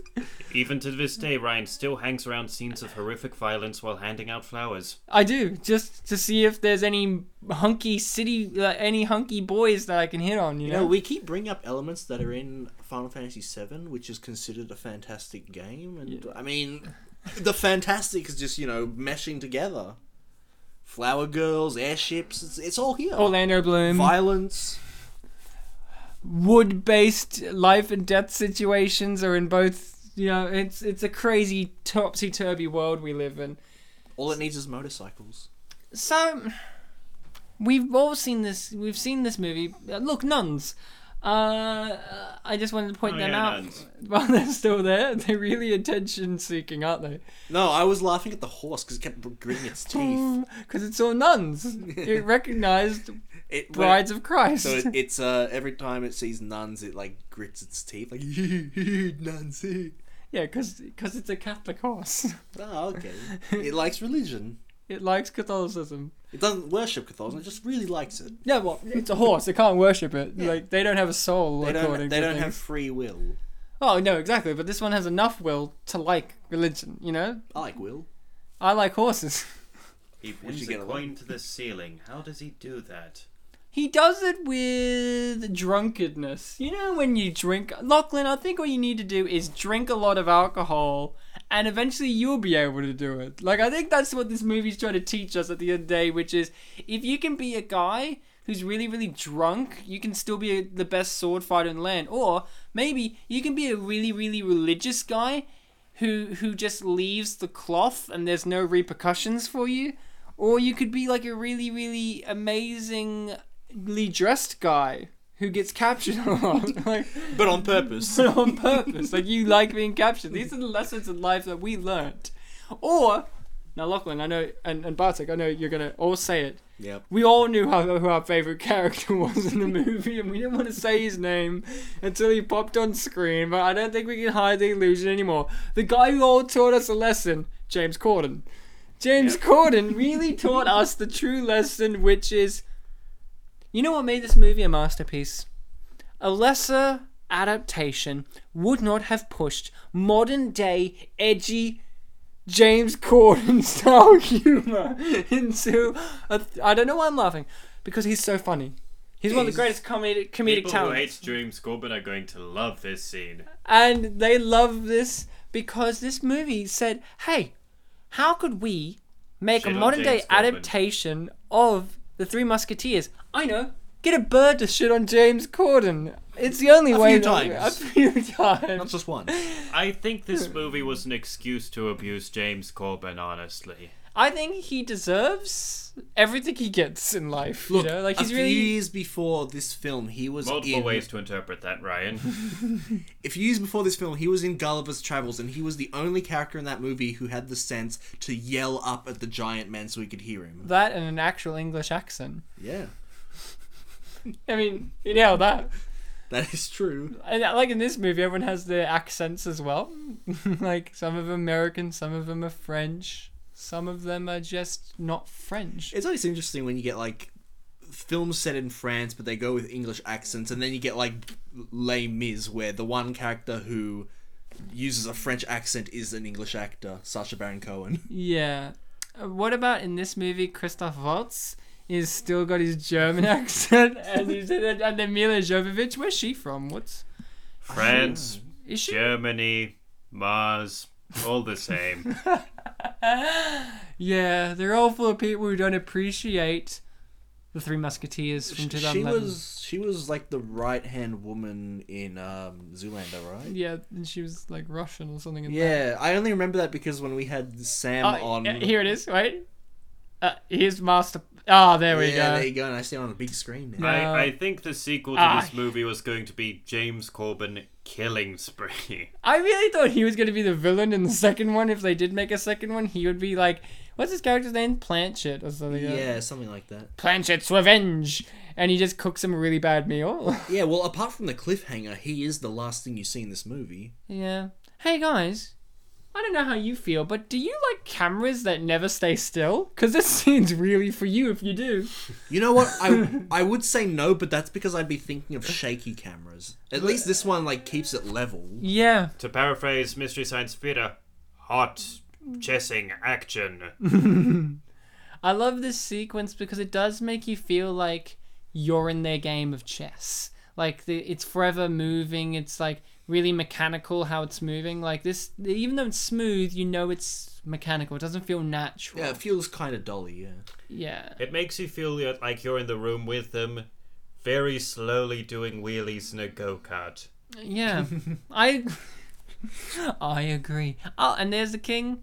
Even to this day, Ryan still hangs around scenes of horrific violence while handing out flowers. I do, just to see if there's any hunky city, like, any hunky boys that I can hit on. You, you know? know, we keep bringing up elements that are in Final Fantasy seven, which is considered a fantastic game, and yeah. I mean, the fantastic is just, you know, meshing together. Flower girls, airships, it's, it's all here. Orlando Bloom. Violence. Wood-based life and death situations are in both, you know, it's it's a crazy topsy-turvy world we live in. All it needs is motorcycles. So, we've all seen this, we've seen this movie. Look, nuns. Uh, I just wanted to point oh, them yeah, out nuns. While they're still there. They're really attention-seeking, aren't they? No, I was laughing at the horse because it kept gritting its teeth. Because it saw nuns. It recognised it, brides it, of Christ. So it, it's uh, every time it sees nuns, it like grits its teeth like nuns. Yeah, because it's a Catholic horse. Oh, okay. It likes religion. It likes Catholicism. It doesn't worship Catholicism. It just really likes it. Yeah, well, it's a horse. It can't worship it. Yeah. Like, they don't have a soul. They don't. They don't have free will. Oh no, exactly. But this one has enough will to like religion. You know. I like will. I like horses. He pushes a coin to the ceiling. How does he do that? He does it with drunkenness. You know, when you drink... Lachlan, I think what you need to do is drink a lot of alcohol, and eventually you'll be able to do it. Like, I think that's what this movie's trying to teach us at the end of the day, which is, if you can be a guy who's really, really drunk, you can still be a, the best sword fighter in the land. Or maybe you can be a really, really religious guy who who just leaves the cloth and there's no repercussions for you. Or you could be, like, a really, really amazing... dressed guy who gets captured a lot, like, but on purpose. But on purpose, like, you like being captured. These are the lessons in life that we learnt. Or now, Lachlan, I know, and, and Bartek, I know you're gonna all say it. Yeah. We all knew how, who our favourite character was in the movie, and we didn't want to say his name until he popped on screen. But I don't think we can hide the illusion anymore. The guy who all taught us a lesson, James Corden. James yep. Corden really taught us the true lesson, which is. You know what made this movie a masterpiece? A lesser adaptation would not have pushed modern-day, edgy, James Corden-style humour into... A th- I don't know why I'm laughing. Because he's so funny. He's one of the greatest comedic, comedic People talents. People who hate James Corden are going to love this scene. And they love this because this movie said, hey, how could we make Shit a modern-day adaptation of... The Three Musketeers. I know. Get a bird to shit on James Corden. It's the only a way. Few times. A few times. Not just one. I think this movie was an excuse to abuse James Corden, honestly. I think he deserves everything he gets in life. Look, you know? Like, he's a few really... years before this film, he was Multiple in... ways to interpret that, Ryan. A few years before this film, he was in Gulliver's Travels, and he was the only character in that movie who had the sense to yell up at the giant man so he could hear him. That and an actual English accent. Yeah. I mean, you know that. That is true. And like in this movie, everyone has their accents as well. Like, some of them American, some of them are French... Some of them are just not French. It's always interesting when you get, like, films set in France, but they go with English accents, and then you get, like, Les Mis, where the one character who uses a French accent is an English actor, Sacha Baron Cohen. Yeah. What about in this movie, Christoph Waltz is still got his German accent, and, he's, and then Mila Jovovich, where's she from? What's... France, is she... Germany, Mars... All the same. Yeah, they're all full of people who don't appreciate the Three Musketeers from twenty eleven. She was, she was like the right-hand woman in um, Zoolander, right? Yeah, and she was like Russian or something. In yeah, that. I only remember that because when we had Sam oh, on... Here it is, wait. Uh, here's Master... Ah, oh, there we yeah, go. Yeah, there you go, and I see it on a big screen now. I, I think the sequel to ah, this movie was going to be James Corden killing spree. I really thought he was going to be the villain in the second one. If they did make a second one, he would be like, what's his character's name? Planchet or something. Yeah, like something like that. Planchet's revenge! And he just cooks him a really bad meal. Yeah, well, apart from the cliffhanger, he is the last thing you see in this movie. Yeah. Hey, guys. I don't know how you feel, but do you like cameras that never stay still? Because this scene's really for you if you do. You know what? I I would say no, but that's because I'd be thinking of shaky cameras. At least this one, like, keeps it level. Yeah. To paraphrase Mystery Science Theater, hot chessing action. I love this sequence because it does make you feel like you're in their game of chess. Like, the, it's forever moving. It's like... really mechanical how it's moving. Like this, even though it's smooth, you know it's mechanical. It doesn't feel natural. Yeah, it feels kind of dolly, yeah. Yeah. It makes you feel like you're in the room with them, very slowly doing wheelies in a go-kart. Yeah. I I agree. Oh, and there's the king.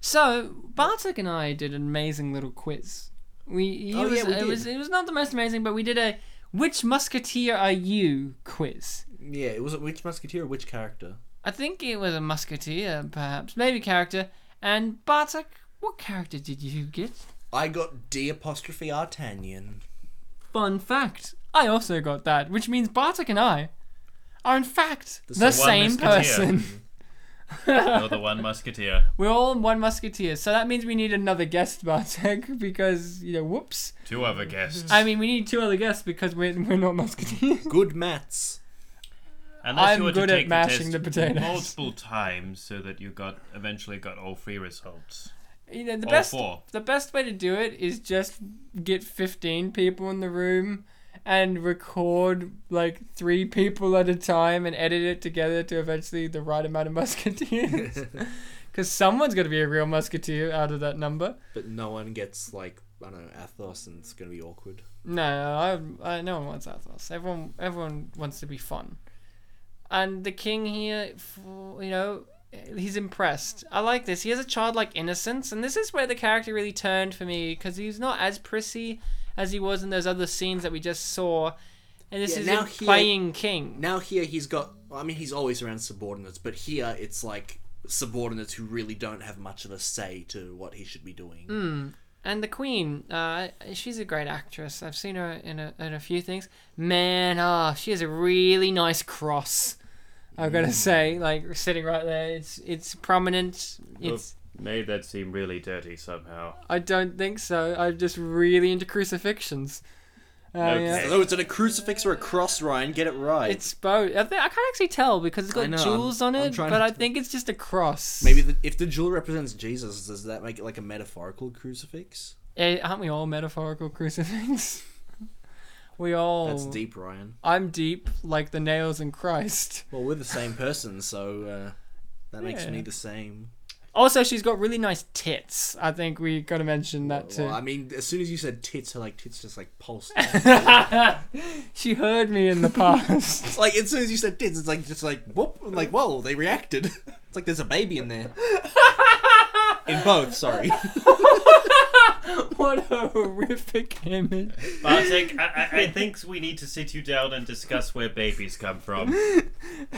So, Bartek and I did an amazing little quiz. We, oh, was, yeah, we did. It was, it was not the most amazing, but we did a Which Musketeer Are You quiz. Yeah, it was a which musketeer or which character? I think it was a musketeer, perhaps. Maybe character. And Bartek, what character did you get? I got D apostrophe D'Artagnan. Fun fact, I also got that, which means Bartek and I are in fact the, the same musketeer. person. You're the one musketeer. We're all one musketeer, so that means we need another guest, Bartek, because, you know, whoops. Two other guests. I mean, we need two other guests because we're, we're not musketeers. Good maths. Unless I'm you were good to take at mashing the, test the potatoes multiple times, so that you got eventually got all three results. You know, the all best four. The best way to do it is just get fifteen people in the room and record like three people at a time and edit it together to eventually the right amount of musketeers. Because someone's going to be a real musketeer out of that number. But no one gets like, I don't know, Athos, and it's going to be awkward. No, I, I no one wants Athos. Everyone, everyone wants to be fun. And the king here, you know, he's impressed. I like this. He has a childlike innocence, and this is where the character really turned for me, because he's not as prissy as he was in those other scenes that we just saw. And this yeah, is now him here, playing king. Now here he's got, I mean, he's always around subordinates, but here it's like subordinates who really don't have much of a say to what he should be doing. Mm. And the queen, uh, she's a great actress. I've seen her in a, in a few things. Man, ah, oh, she has a really nice cross. I've got to say, like, sitting right there, it's it's prominent. It's You've made that seem really dirty somehow. I don't think so. I'm just really into crucifixions. Uh, okay. Yeah. So it's a crucifix or a cross, Ryan. Get it right. It's both. I, think, I can't actually tell because it's got know, jewels I'm, on it, but I think it's just a cross. Maybe the, if the jewel represents Jesus, does that make it like a metaphorical crucifix? Yeah, aren't we all metaphorical crucifixes? We all... That's deep, Ryan. I'm deep, like the nails in Christ. Well, we're the same person, so uh, that yeah. makes me the same. Also, she's got really nice tits. I think we got to mention that too. Well, I mean, as soon as you said tits, her like tits just like pulsed. She heard me in the past. It's like as soon as you said tits, it's like just like whoop, I'm like whoa, they reacted. It's like there's a baby in there. In both, sorry. What a horrific image. Bartek, I, I, I think we need to sit you down and discuss where babies come from.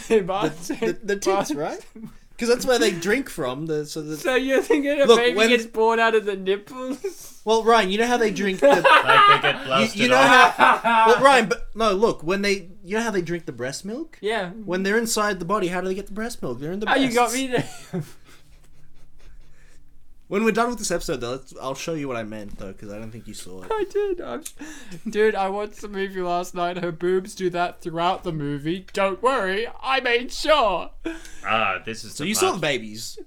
Hey, Bartek. The, the, the tits, Bartek. Right? Because that's where they drink from. The, so, the... so you're thinking a Look, baby when... gets born out of the nipples? Well, Ryan, you know how they drink the... like they get blasted you, you know off. How... Well, Ryan, but... No, look, when they... You know how they drink the breast milk? Yeah. When they're inside the body, how do they get the breast milk? They're in the breasts. Oh, you got me there. When we're done with this episode, though, let's, I'll show you what I meant, though, because I don't think you saw it. I did. I'm... Dude, I watched the movie last night. Her boobs do that throughout the movie. Don't worry, I made sure. Ah, this is. So the you part... saw the babies.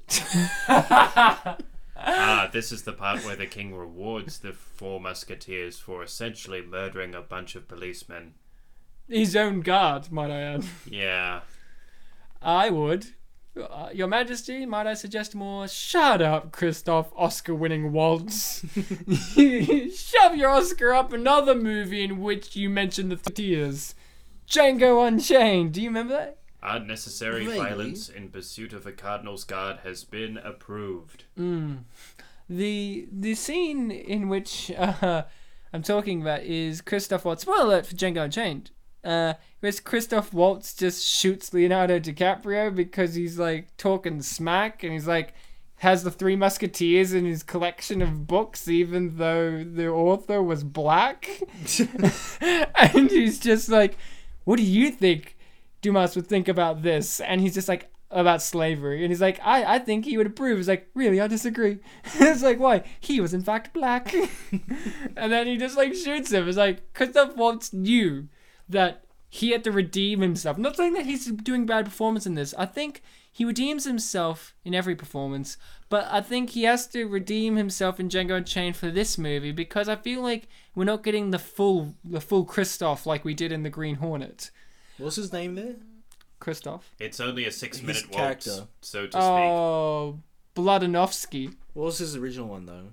Ah, this is the part where the king rewards the four musketeers for essentially murdering a bunch of policemen. His own guard, might I add. Yeah. I would. Uh, Your Majesty, might I suggest more? Shut up, Christoph Oscar-winning Waltz. Shove your Oscar up another movie in which you mentioned the tears. Django Unchained. Do you remember that? Unnecessary really? Violence in pursuit of a cardinal's guard has been approved. Mm. The the scene in which uh, I'm talking about is Christoph Waltz. Spoiler alert for Django Unchained. Uh, whereas Christoph Waltz just shoots Leonardo DiCaprio because he's like talking smack and he's like has the Three Musketeers in his collection of books even though the author was black. And he's just like, what do you think Dumas would think about this? And he's just like, about slavery. And he's like, I, I think he would approve. He's like, really? I disagree. It's like, why? He was in fact black. And then he just like shoots him. It's like, Christoph Waltz knew that he had to redeem himself. I'm not saying that he's doing bad performance in this. I think he redeems himself in every performance, but I think he has to redeem himself in Django Unchained for this movie because I feel like we're not getting the full the full Christoph like we did in The Green Hornet. What's his name there? Christoph. It's only a six-minute waltz, so to speak. Oh, Bladanovsky. What was his original one though?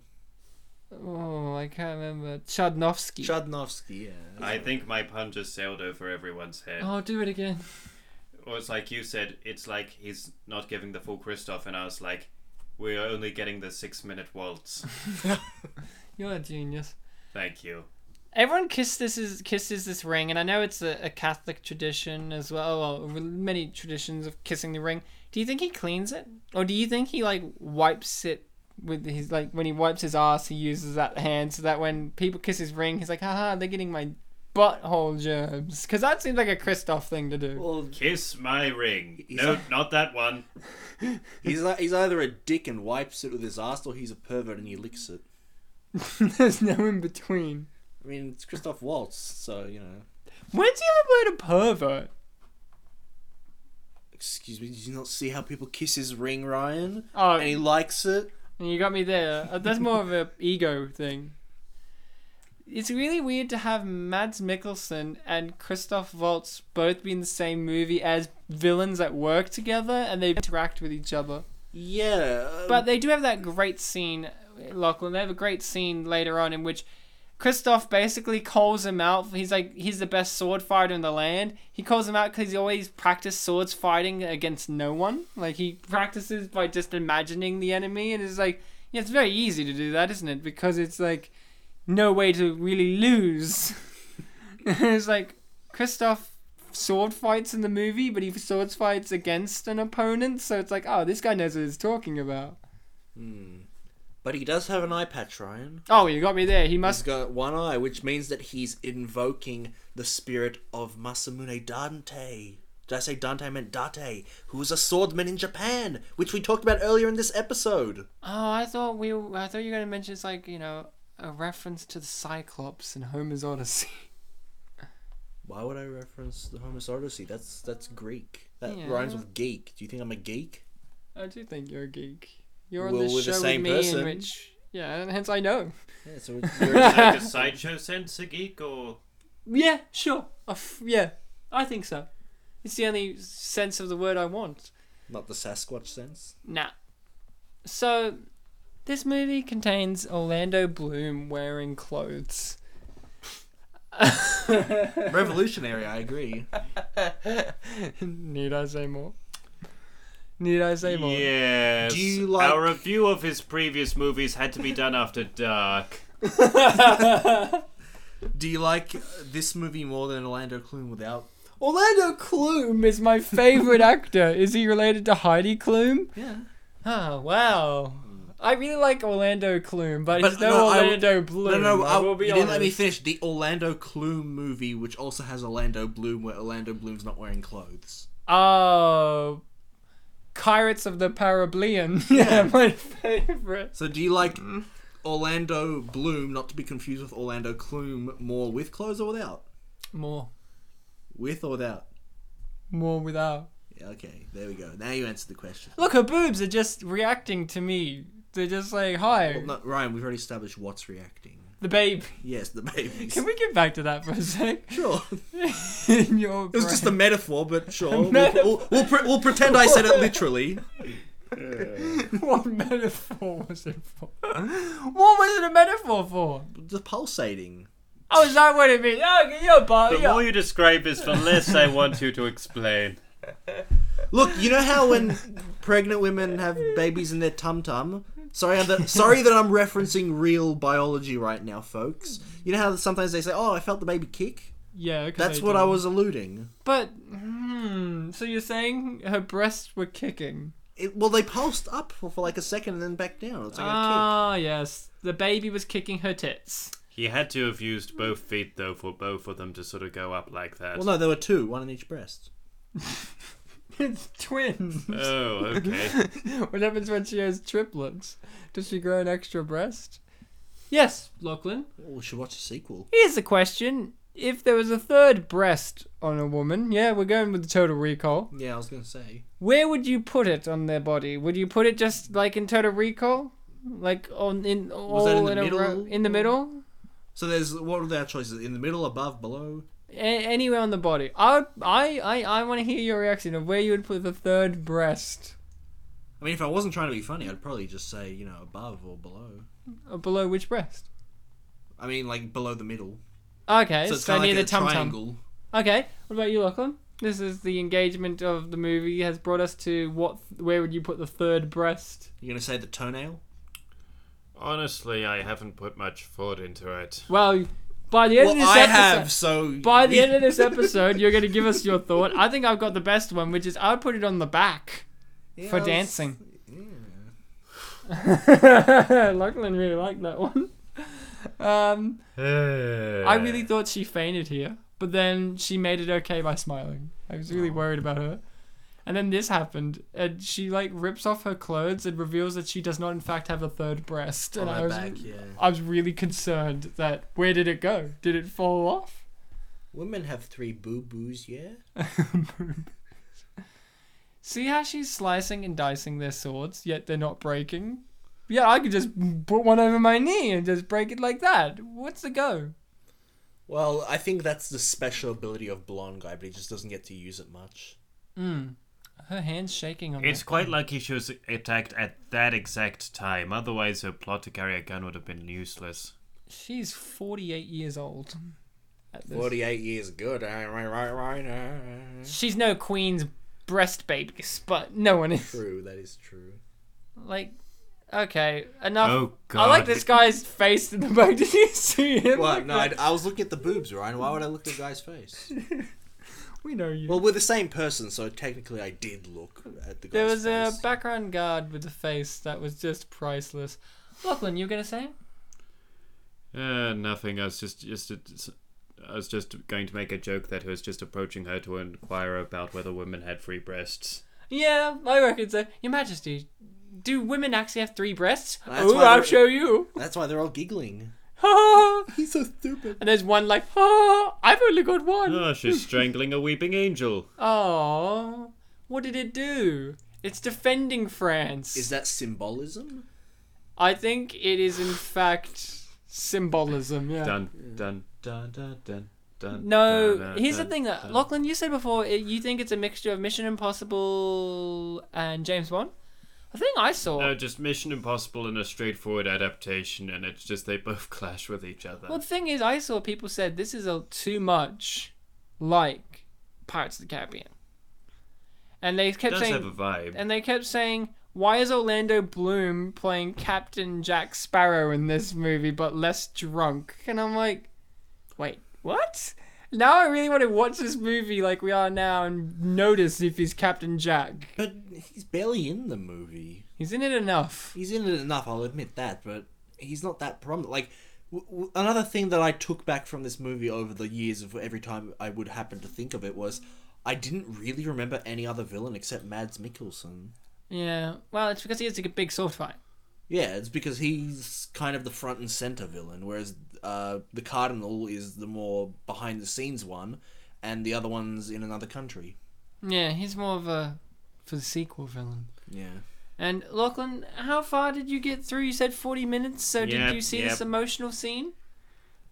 Oh, I can't remember. Chudnovsky. Chudnovsky, yeah. I think my pun just sailed over everyone's head. Oh, do it again. Or it's like you said, it's like he's not giving the full Christoph, and I was like, we're only getting the six-minute waltz. You're a genius. Thank you. Everyone kisses this, kisses this ring, and I know it's a, a Catholic tradition as well, well, many traditions of kissing the ring. Do you think he cleans it? Or do you think he, like, wipes it? With his like when he wipes his ass, he uses that hand so that when people kiss his ring, he's like, haha, they're getting my butthole germs? Because that seems like a Christoph thing to do. Well, kiss my ring. No, a- not that one. He's like, he's either a dick and wipes it with his ass, or he's a pervert and he licks it. There's no in between. I mean, it's Christoph Waltz, so, you know. When's he ever played a pervert? Excuse me, did you not see how people kiss his ring, Ryan? Oh. And he likes it? You got me there. That's more of an ego thing. It's really weird to have Mads Mikkelsen and Christoph Waltz both be in the same movie as villains that work together and they interact with each other. Yeah. Um... But they do have that great scene, Lachlan. They have a great scene later on in which Christoph basically calls him out. He's like, he's the best sword fighter in the land. He calls him out because he always practiced swords fighting against no one. Like, he practices by just imagining the enemy, and it's like, yeah, it's very easy to do that, isn't it? Because it's like, no way to really lose. It's like, Christoph sword fights in the movie, but he swords fights against an opponent, so it's like, oh, this guy knows what he's talking about. Hmm. But he does have an eye patch, Ryan. Oh, you got me there. He must... He's got one eye, which means that he's invoking the spirit of Masamune Dante. Did I say Dante? I meant Date, who was a swordsman in Japan, which we talked about earlier in this episode. Oh, I thought we... I thought you were going to mention it's like, you know, a reference to the Cyclops in Homer's Odyssey. Why would I reference the Homer's Odyssey? That's that's Greek. That yeah. rhymes with geek. Do you think I'm a geek? I do think you're a geek. You're on well, this show the same with me person. In which... Yeah, and hence I know. Yeah, so you're like a sideshow sense, a geek, or... Yeah, sure. Uh, yeah, I think so. It's the only sense of the word I want. Not the Sasquatch sense? Nah. So, this movie contains Orlando Bloom wearing clothes. Revolutionary, I agree. Need I say more? Need I say more? Yes. Do you like... Our review of his previous movies had to be done after dark. Do you like this movie more than Orlando Bloom without... Orlando Bloom is my favourite actor. Is he related to Heidi Klum? Yeah. Oh, wow. I really like Orlando Bloom, but, but it's no, no Orlando I, Bloom. No, no, I will be you honest. Didn't let me finish. The Orlando Bloom movie, which also has Orlando Bloom, where Orlando Bloom's not wearing clothes. Oh... Pirates of the Parablian. Yeah, my favourite. So do you like mm. Orlando Bloom, not to be confused with Orlando Kloom, more with clothes or without? More. With or without? More without. Yeah, okay, there we go. Now you answered the question. Look, her boobs are just reacting to me. They're just like, hi. Well, no, Ryan, we've already established what's reacting. The babe. Yes, the babies. Can we get back to that for a sec? Sure. In your it was just a metaphor, but sure. Metaphor. We'll, we'll, we'll, pre- we'll pretend I said it literally. What metaphor was it for? What was it a metaphor for? The pulsating. Oh, is that what it means? Oh, you're bar- the more you describe is the less I want you to explain. Look, you know how when pregnant women have babies in their tum-tum? Sorry that, sorry that I'm referencing real biology right now, folks. You know how sometimes they say, oh, I felt the baby kick? Yeah, that's what do. I was alluding. But, hmm, so you're saying her breasts were kicking? It, well, they pulsed up for, for like a second and then back down. It's like ah, a kick. Yes. The baby was kicking her tits. He had to have used both feet, though, for both of them to sort of go up like that. Well, no, there were two, one in each breast. It's twins. Oh, okay. What happens when she has triplets? Does she grow an extra breast? Yes, Lachlan. Well, we should watch a sequel. Here's the question. If there was a third breast on a woman, yeah, we're going with the Total Recall. Yeah, I was going to say. Where would you put it on their body? Would you put it just like in Total Recall? Like on in all was that in, the in middle? A row? In the middle? So there's, what are our choices? In the middle, above, below? A- anywhere on the body. I would, I, I, I want to hear your reaction of where you would put the third breast. I mean, if I wasn't trying to be funny, I'd probably just say, you know, above or below. Or below which breast? I mean, like, below the middle. Okay, so, it's so near like the tum-tum. Triangle. Okay, what about you, Lachlan? This is the engagement of the movie has brought us to what? Where would you put the third breast? You're going to say the toenail? Honestly, I haven't put much thought into it. Well... By the end well, of this I episode, have, so... by the end of this episode, you're going to give us your thought. I think I've got the best one, which is I would put it on the back yeah, for was... dancing. Yeah. Lachlan really liked that one. Um, hey. I really thought she fainted here, but then she made it okay by smiling. I was really oh. worried about her. And then this happened, and she like rips off her clothes and reveals that she does not in fact have a third breast. And oh, I was, back, yeah. I was really concerned that where did it go? Did it fall off? Women have three boo-boos, yeah. See how she's slicing and dicing their swords, yet they're not breaking? Yeah, I could just put one over my knee and just break it like that. What's the go? Well, I think that's the special ability of Blonde Guy, but he just doesn't get to use it much. Hmm. Her hand's shaking on It's quite thing. Lucky she was attacked at that exact time. Otherwise, her plot to carry a gun would have been useless. She's forty-eight years old. forty-eight years good. She's no queen's breast baby, but no one is. True, that is true. Like, okay, enough. Oh, God. I like this guy's face in the back. Did you see him? What? No, I, I was looking at the boobs, Ryan. Why would I look at the guy's face? We know you. Well, we're the same person, so technically I did look at the guy's There was face. A background guard with a face that was just priceless. Lachlan, you were going to say? Uh, nothing. I was just, just, I was just going to make a joke that he was just approaching her to inquire about whether women had three breasts. Yeah, I reckon so. Your Majesty, do women actually have three breasts? That's oh, I'll show you. That's why they're all giggling. Ha! He's so stupid. And there's one like, ha! I've only got one. Oh, she's strangling a weeping angel. Oh, what did it do? It's defending France. Is that symbolism? I think it is in fact symbolism. Yeah. Dun dun dun dun dun dun. No, dun, dun, here's dun, the thing that dun. Lachlan, you said before, you think it's a mixture of Mission Impossible and James Bond. I think I saw... No, just Mission Impossible and a straightforward adaptation, and it's just they both clash with each other. Well, the thing is, I saw people said this is a, too much like Pirates of the Caribbean. And they kept it does saying... have a vibe. And they kept saying, why is Orlando Bloom playing Captain Jack Sparrow in this movie, but less drunk? And I'm like, wait, what? Now I really want to watch this movie like we are now and notice if he's Captain Jack. But he's barely in the movie. He's in it enough. He's in it enough, I'll admit that, but he's not that prominent. Like, w- w- another thing that I took back from this movie over the years of every time I would happen to think of it was I didn't really remember any other villain except Mads Mikkelsen. Yeah, well, it's because he has a big sword fight. Yeah, it's because he's kind of the front and center villain, whereas uh, the Cardinal is the more behind the scenes one, and the other one's in another country. Yeah, he's more of a for the sequel villain. Yeah. And Lachlan, how far did you get through? You said forty minutes, so yep, did you see yep. this emotional scene?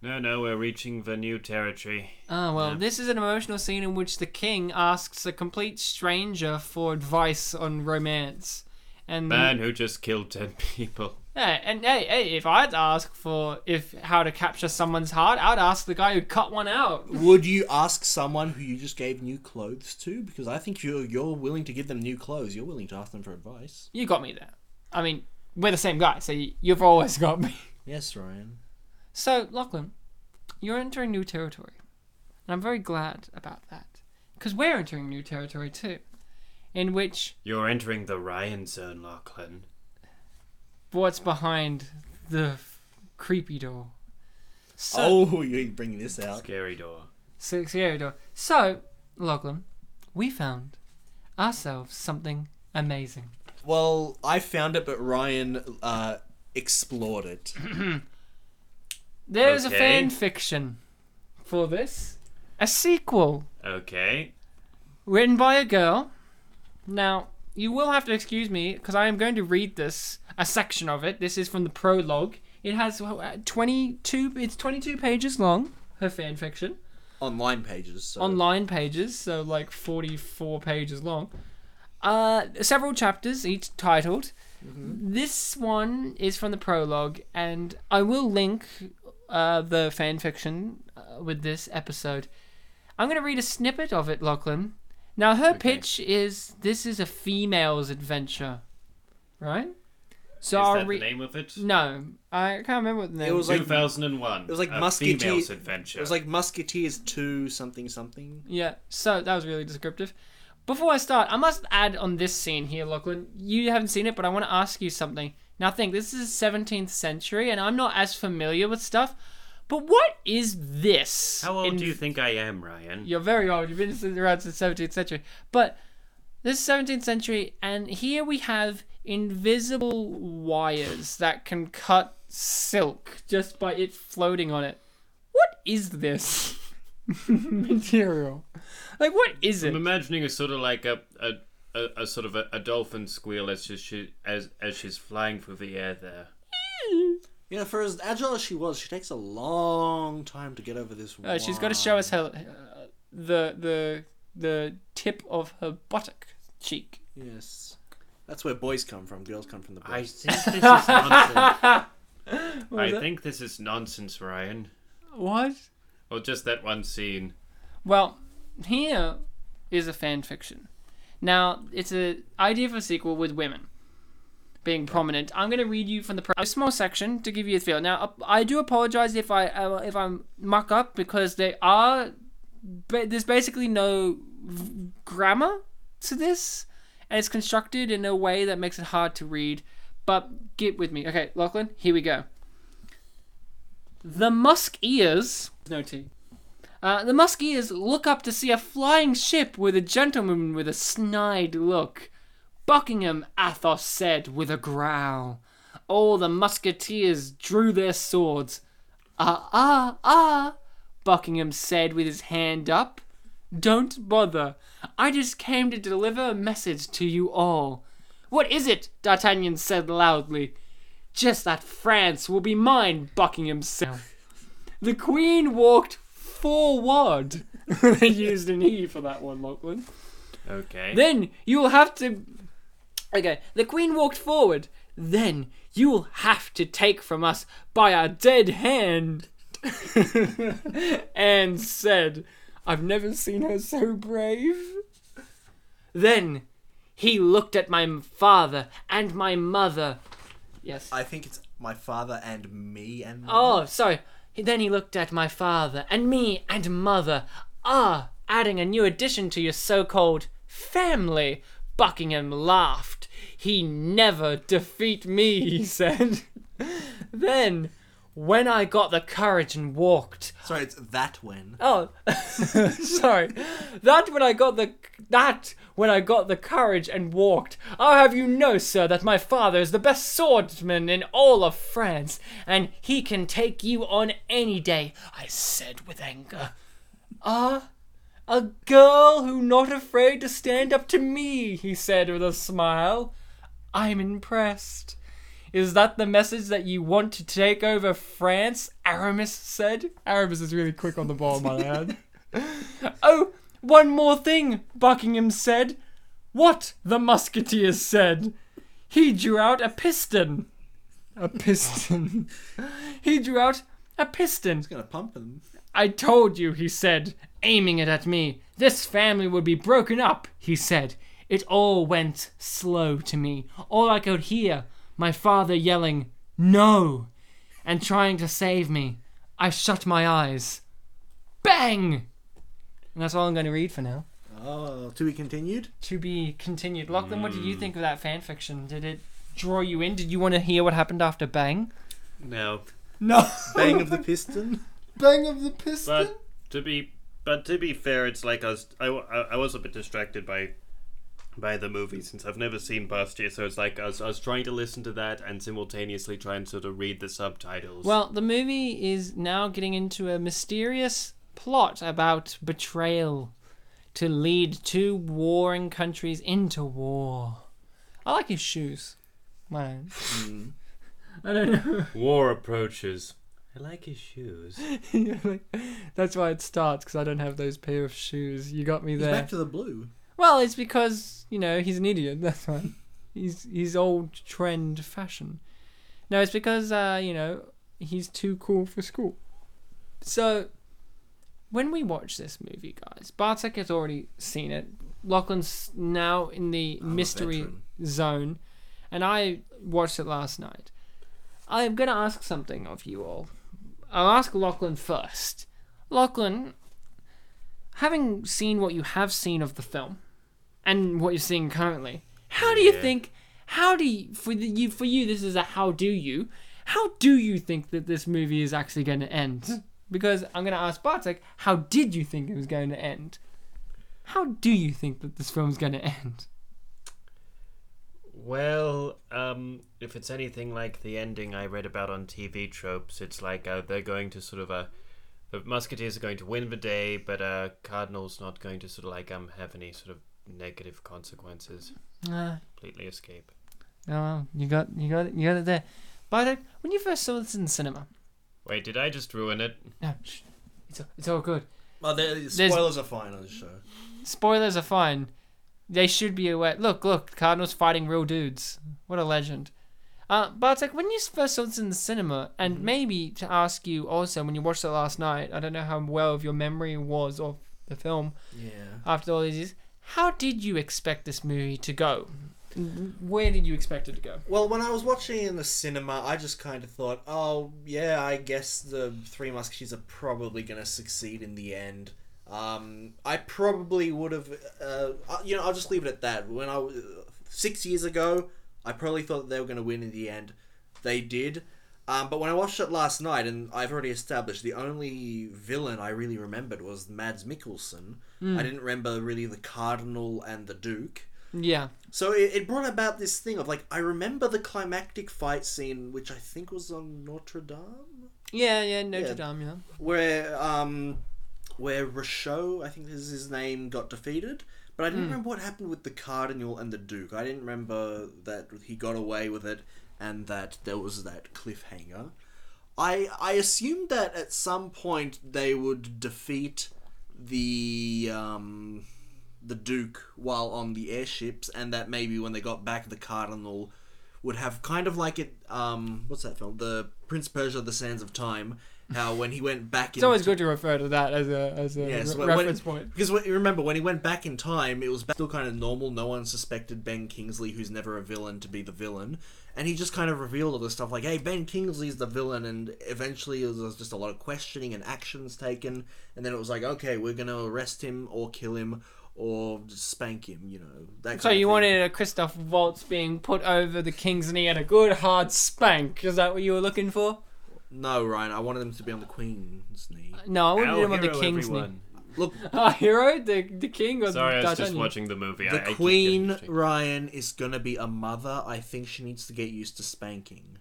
No, no, we're reaching the new territory. Oh, well, yep. This is an emotional scene in which the king asks a complete stranger for advice on romance. And man who just killed ten people. Yeah, and hey, hey, if I'd ask for if how to capture someone's heart, I'd ask the guy who cut one out. Would you ask someone who you just gave new clothes to? Because I think you're you're willing to give them new clothes. You're willing to ask them for advice. You got me there. I mean, we're the same guy, so you've always got me. Yes, Ryan. So, Lachlan, you're entering new territory. And I'm very glad about that. Because we're entering new territory too. In which... You're entering the Ryan zone, Lachlan. What's behind the f- creepy door? So, oh, you bring this out. Scary door. So, scary door. So, Lachlan, we found ourselves something amazing. Well, I found it, but Ryan uh, explored it. There's okay. a fan fiction for this. A sequel. Okay. Written by a girl... Now, you will have to excuse me, because I am going to read this, a section of it. This is from the prologue. It has twenty-two, it's twenty-two pages long, her fan fiction. Online pages. So. Online pages, so like forty-four pages long. Uh, several chapters, each titled. Mm-hmm. This one is from the prologue, and I will link uh, the fan fiction uh, with this episode. I'm going to read a snippet of it, Lachlan. Now, her okay. pitch is, this is a female's adventure, right? So is that re- the name of it? No, I can't remember what the name it was. It was like two thousand one. It was like Musketeers. Female's adventure. It was like Musketeers two something something. Yeah, so that was really descriptive. Before I start, I must add on this scene here, Lachlan. You haven't seen it, but I want to ask you something. Now think, this is the seventeenth century, and I'm not as familiar with stuff, but what is this? How old in... do you think I am, Ryan? You're very old. You've been around since the seventeenth century. But this is seventeenth century, and here we have invisible wires that can cut silk just by it floating on it. What is this material? Like, what is it? I'm imagining a sort of like a... a... A, a sort of a, a dolphin squeal as she, she as as she's flying through the air there. You know, for as agile as she was, she takes a long time to get over this. Uh, she's got to show us her uh, the the the tip of her buttock cheek. Yes, that's where boys come from. Girls come from the butt. I think this is nonsense. I that? think this is nonsense, Ryan. What? Or just that one scene. Well, here is a fan fiction. Now, it's an idea for a sequel with women being prominent. I'm going to read you from the... Pro- a small section to give you a feel. Now, I do apologize if I uh, if I muck up, because there are... there's basically no v- grammar to this, and it's constructed in a way that makes it hard to read, but get with me. Okay, Lachlan, here we go. The Musketeers... No T. Uh, the Musketeers look up to see a flying ship with a gentleman with a snide look. Buckingham, Athos said with a growl. All the musketeers drew their swords. Ah, ah, ah, Buckingham said with his hand up. Don't bother. I just came to deliver a message to you all. What is it? D'Artagnan said loudly. Just that France will be mine, Buckingham said. The Queen walked forward. They used an E for that one, Lachlan. Okay. Then you will have to... Okay, the Queen walked forward. Then you will have to take from us by our dead hand. And said, I've never seen her so brave. Then he looked at my father and my mother. Yes. I think it's my father and me and mother. Oh, sorry. Then he looked at my father, and me, and mother. Ah, adding a new addition to your so-called family. Buckingham laughed. He never defeat me, he said. Then, when I got the courage and walked... Sorry, it's that when. Oh, sorry. That when I got the... That when I got the courage and walked. I'll have you know, sir, that my father is the best swordsman in all of France, and he can take you on any day, I said with anger. Ah, a girl who not afraid to stand up to me, he said with a smile. I'm impressed. Is that the message that you want to take over France? Aramis said. Aramis is really quick on the ball, my lad. Oh, one more thing, Buckingham said. What? The musketeer said. He drew out a piston. A piston. He drew out a piston. He's gonna pump him. I told you, he said, aiming it at me. This family would be broken up, he said. It all went slow to me. All I could hear... my father yelling, no, and trying to save me. I shut my eyes. Bang! And that's all I'm going to read for now. Oh, to be continued? To be continued. Lachlan, mm. What did you think of that fanfiction? Did it draw you in? Did you want to hear what happened after bang? No. No. Bang of the piston? Bang of the piston? But to be, but to be fair, it's like I was, I, I was a bit distracted by... by the movie, since I've never seen past year, so it's like I was, I was trying to listen to that and simultaneously try and sort of read the subtitles. Well, the movie is now getting into a mysterious plot about betrayal to lead two warring countries into war. I like his shoes. Mine. Mm. I don't know. War approaches. I like his shoes. That's why it starts, because I don't have those pair of shoes. You got me there. It's back to the blue. Well, it's because, you know, he's an idiot, that's why. He's, he's old trend fashion. No, it's because, uh, you know, he's too cool for school. So, when we watch this movie, guys, Bartek has already seen it. Lachlan's now in the I'm mystery zone. And I watched it last night. I'm going to ask something of you all. I'll ask Lachlan first. Lachlan, having seen what you have seen of the film... and what you're seeing currently, how do you yeah. think how do you, for the, you, for you, this is a how do you, how do you think that this movie is actually going to end? Because I'm going to ask Bartek, how did you think it was going to end? How do you think that this film's going to end? Well, um, if it's anything like the ending I read about on T V tropes, it's like uh, they're going to sort of... Uh, the Musketeers are going to win the day, but uh, Cardinal's not going to sort of like um have any sort of negative consequences. Uh, Completely escape. Oh, you got, you got it, you got it there. Bartek, when you first saw this in the cinema... Wait, did I just ruin it? No, shh. It's, it's all good. Well, spoilers There's, are fine on the show. Spoilers are fine. They should be aware. Look, look, Cardinals fighting real dudes. What a legend. Uh, Bartek, when you first saw this in the cinema, and mm-hmm. maybe to ask you also, when you watched it last night, I don't know how well of your memory was of the film. Yeah. After all these years, how did you expect this movie to go? Where did you expect it to go? Well, when I was watching it in the cinema, I just kind of thought, oh, yeah, I guess the Three Musketeers are probably going to succeed in the end. Um, I probably would have, uh, you know, I'll just leave it at that. When I was six years ago, I probably thought that they were going to win in the end. They did. Um, but when I watched it last night, and I've already established the only villain I really remembered was Mads Mikkelsen. Mm. I didn't remember really the Cardinal and the Duke. Yeah. So it, it brought about this thing of like, I remember the climactic fight scene, which I think was on Notre Dame. Yeah, yeah, Notre yeah. Dame, yeah. Where, um... where Rochot, I think this is his name, got defeated. But I didn't mm. remember what happened with the Cardinal and the Duke. I didn't remember that he got away with it and that there was that cliffhanger. I I assumed that at some point they would defeat the um, the Duke while on the airships, and that maybe when they got back, the Cardinal would have kind of like it... Um, what's that film? The Prince Persia, The Sands of Time... How when he went back in... It's always good to refer to that as a, as a yeah, so re- when, reference point. Because when, remember, when he went back in time, it was still kind of normal. No one suspected Ben Kingsley, who's never a villain, to be the villain. And he just kind of revealed all this stuff like, hey, Ben Kingsley's the villain. And eventually there was just a lot of questioning and actions taken. And then it was like, okay, we're going to arrest him or kill him or spank him, you know. That so kind you of wanted a Christoph Waltz being put over the Kingsley and a good hard spank. Is that what you were looking for? No, Ryan, I wanted them to be on the Queen's knee. No, I wanted Our them on the King's everyone. knee. Look, our hero, the the King. Or Sorry, the I was just watching the movie. The I, Queen, I Ryan, is gonna be a mother. I think she needs to get used to spanking.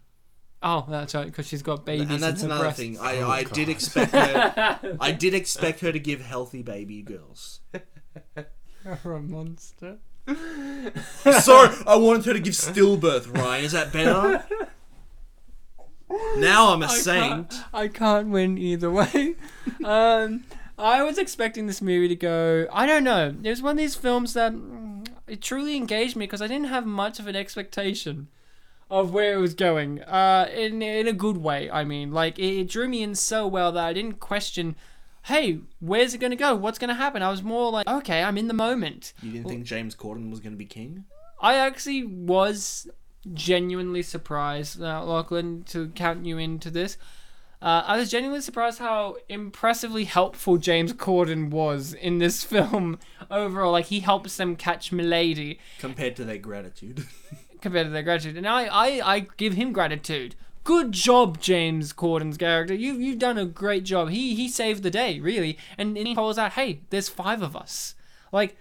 Oh, that's right, because she's got babies. And that's in her another breasts. thing. I, oh, I did expect her. I did expect her to give healthy baby girls. You're a monster. Sorry, I wanted her to give stillbirth. Ryan, is that better? Now I'm a I saint. Can't, I can't win either way. um, I was expecting this movie to go... I don't know. It was one of these films that mm, it truly engaged me because I didn't have much of an expectation of where it was going. Uh, in in a good way, I mean. Like, it, it drew me in so well that I didn't question, hey, where's it going to go? What's going to happen? I was more like, okay, I'm in the moment. You didn't well, think James Corden was going to be king? I actually was... genuinely surprised, uh, Lachlan, to count you into this. Uh, I was genuinely surprised how impressively helpful James Corden was in this film overall. Like, he helps them catch Milady. Compared to their gratitude. Compared to their gratitude. And I, I, I give him gratitude. Good job, James Corden's character. You've, you've done a great job. He, he saved the day, really. And, and he calls out, hey, there's five of us. Like...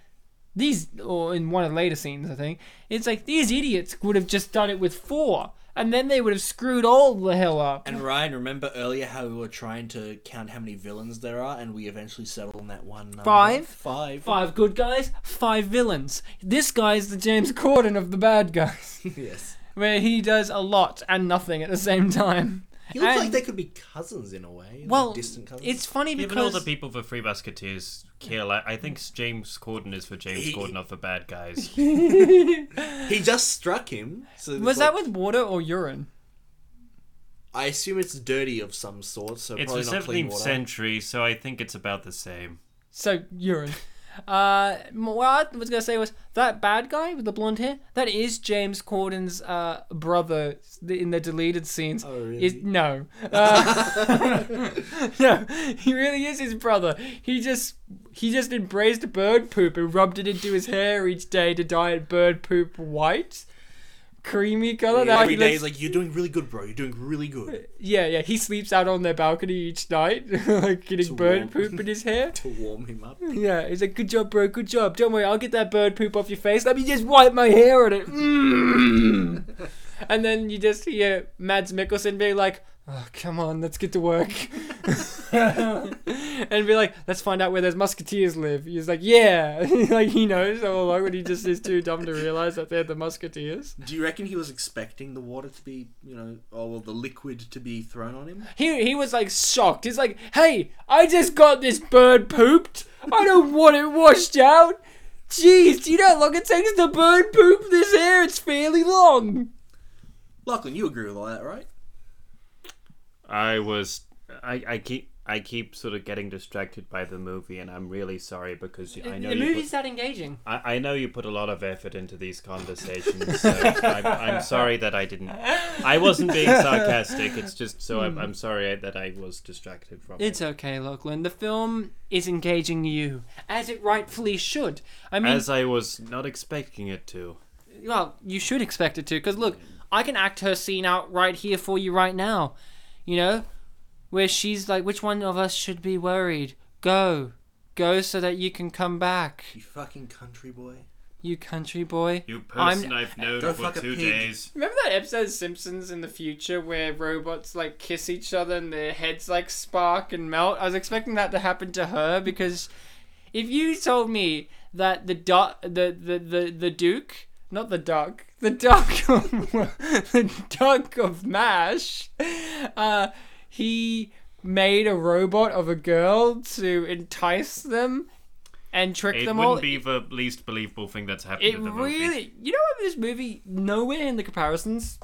These, or in one of the later scenes, I think, it's like, these idiots would have just done it with four, and then they would have screwed all the hell up. And Ryan, remember earlier how we were trying to count how many villains there are, and we eventually settled on that one number? Five? Five. Five good guys, five villains. This guy's the James Corden of the bad guys. Yes. Where he does a lot and nothing at the same time. He looks and, like they could be cousins in a way. Well, like distant cousins. It's funny because... Even all the people for Three Musketeers kill. I, I think James Corden is for James he, Corden, not for bad guys. He just struck him. So was like, that with water or urine? I assume it's dirty of some sort, so it's probably not clean water. It's the seventeenth century, so I think it's about the same. So, urine. Uh, what I was going to say was that bad guy with the blonde hair, that is James Corden's uh, brother in the deleted scenes. Oh, really? Is, no. Uh, no, he really is his brother. He just he just embraced bird poop and rubbed it into his hair each day to dye it bird poop white. creamy color. Yeah, every day he's like, you're doing really good, bro. You're doing really good. Yeah, yeah. He sleeps out on their balcony each night, like getting to bird warm. poop in his hair. To warm him up. Yeah, he's like, good job, bro. Good job. Don't worry, I'll get that bird poop off your face. Let me just wipe my hair on it. Mm. And then you just hear Mads Mikkelsen being like, oh, come on, let's get to work. And be like, let's find out where those musketeers live. He's like, yeah. Like, he knows all along, but he just is too dumb to realise that they're the musketeers. Do you reckon he was expecting the water to be, you know, or well, the liquid to be thrown on him? He he was, like, shocked. He's like, hey, I just got this bird pooped. I don't want it washed out. Jeez, do you know how long it takes to bird poop this hair? It's fairly long. Lachlan, you agree with all that, right? I was, I, I keep, I keep sort of getting distracted by the movie, and I'm really sorry because you, I know the you movie's put, that engaging. I, I know you put a lot of effort into these conversations, so I'm, I'm sorry that I didn't. I wasn't being sarcastic. It's just so I'm, I'm sorry that I was distracted from. It's it. okay, Lachlan. The film is engaging you as it rightfully should. I mean, as I was not expecting it to. Well, you should expect it to, because look, I can act her scene out right here for you right now. You know, where she's like, which one of us should be worried? Go. Go so that you can come back. You fucking country boy. You country boy. You person I'm... I've known Go for two days. Remember that episode of Simpsons in the future where robots like kiss each other and their heads like spark and melt? I was expecting that to happen to her, because if you told me that the du- the, the, the, the Duke, not the duck, The duck of the duck of MASH, uh, he made a robot of a girl to entice them and trick it them all. It wouldn't be the least believable thing that's happened in the movie. It really, you know, this movie, nowhere in the comparisons.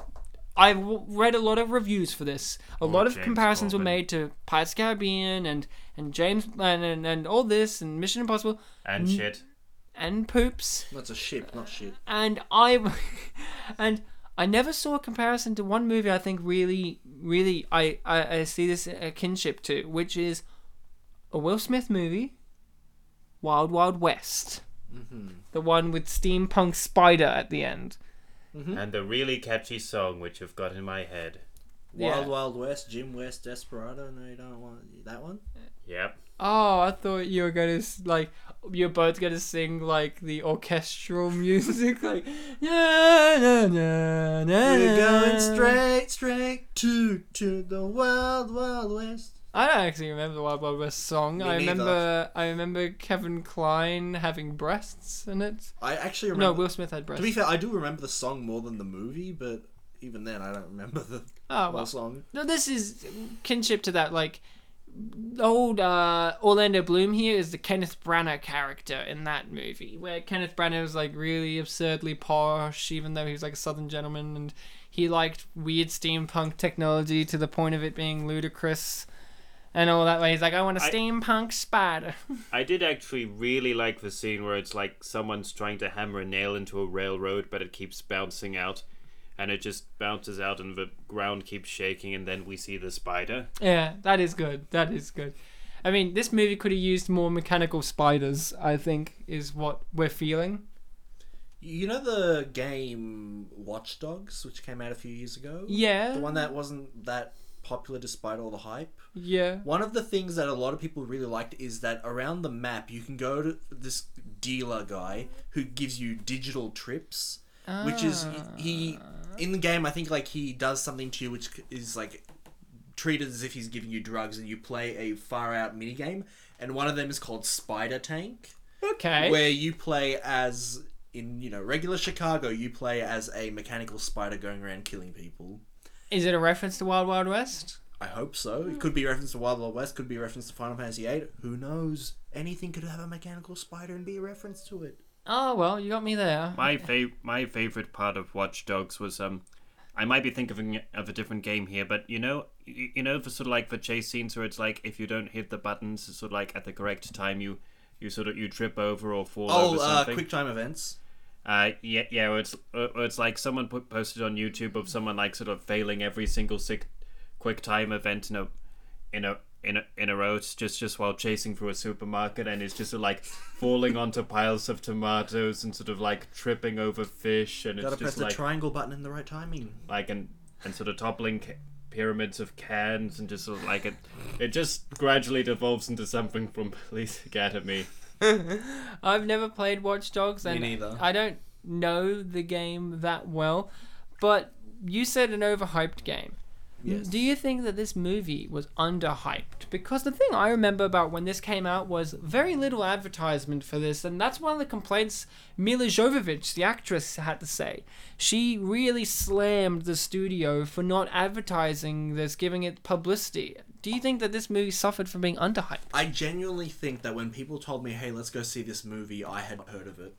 I've read a lot of reviews for this. A oh, lot of James comparisons Corden. were made to Pirates of the Caribbean and and James and, and and all this and Mission Impossible and shit. And poops. That's a ship, not shit. And I, and I never saw a comparison to one movie I think really, really I, I, I see this a kinship to, which is a Will Smith movie, Wild Wild West, mm-hmm. the one with Steampunk Spider at the end, mm-hmm. and the really catchy song which I've got in my head. Wild yeah. Wild West, Jim West, Desperado. No, you don't want that one. Yep. Oh, I thought you were gonna like. You're both gonna sing like the orchestral music, like na na na na. We're going straight, straight to to the Wild Wild West. I don't actually remember the Wild Wild West song. Me I neither. remember, I remember Kevin Kline having breasts in it. I actually remember. No, Will Smith had breasts. To be fair, I do remember the song more than the movie, but even then, I don't remember the oh, well. song. No, this is kinship to that, like. Old uh, Orlando Bloom here is the Kenneth Branagh character in that movie, where Kenneth Branagh was like really absurdly posh, even though he was like a southern gentleman, and he liked weird steampunk technology to the point of it being ludicrous and all that way. He's like, I want a I, steampunk spider. I did actually really like the scene where it's like someone's trying to hammer a nail into a railroad, but it keeps bouncing out. And it just bounces out and the ground keeps shaking, and then we see the spider. Yeah, that is good. That is good. I mean, this movie could have used more mechanical spiders, I think, is what we're feeling. You know the game Watch Dogs, which came out a few years ago? Yeah. The one that wasn't that popular despite all the hype? Yeah. One of the things that a lot of people really liked is that around the map, you can go to this dealer guy who gives you digital trips. Ah. Which is, he, in the game, I think, like, he does something to you which is, like, treated as if he's giving you drugs, and you play a far-out minigame, and one of them is called Spider Tank. Okay. Where you play as, in, you know, regular Chicago, you play as a mechanical spider going around killing people. Is it a reference to Wild Wild West? I hope so. It could be a reference to Wild Wild West, could be a reference to Final Fantasy eight. Who knows? Anything could have a mechanical spider and be a reference to it. Oh, well, you got me there. My fav- my favourite part of Watch Dogs was, um, I might be thinking of a different game here, but you know, you, you know, for sort of like the chase scenes where it's like, if you don't hit the buttons, it's sort of like at the correct time, you, you sort of, you trip over or fall oh, over something. Oh, uh, quick time events. Uh, yeah, yeah, or it's, or it's like someone put, posted on YouTube of someone like sort of failing every single sick, quick time event in a, in a, in a, in a row just just while chasing through a supermarket, and is just like falling onto piles of tomatoes and sort of like tripping over fish, and gotta it's just press like the triangle button in the right timing, like and and sort of toppling ca- pyramids of cans, and just sort of like it it just gradually devolves into something from Police Academy. I've never played Watch Dogs, and Me neither. I don't know the game that well, but you said an overhyped game. Yes. Do you think that this movie was underhyped? Because the thing I remember about when this came out was very little advertisement for this, and that's one of the complaints Mila Jovovich, the actress, had to say. She really slammed the studio for not advertising this, giving it publicity. Do you think that this movie suffered from being underhyped? I genuinely think that when people told me, hey, let's go see this movie, I had heard of it.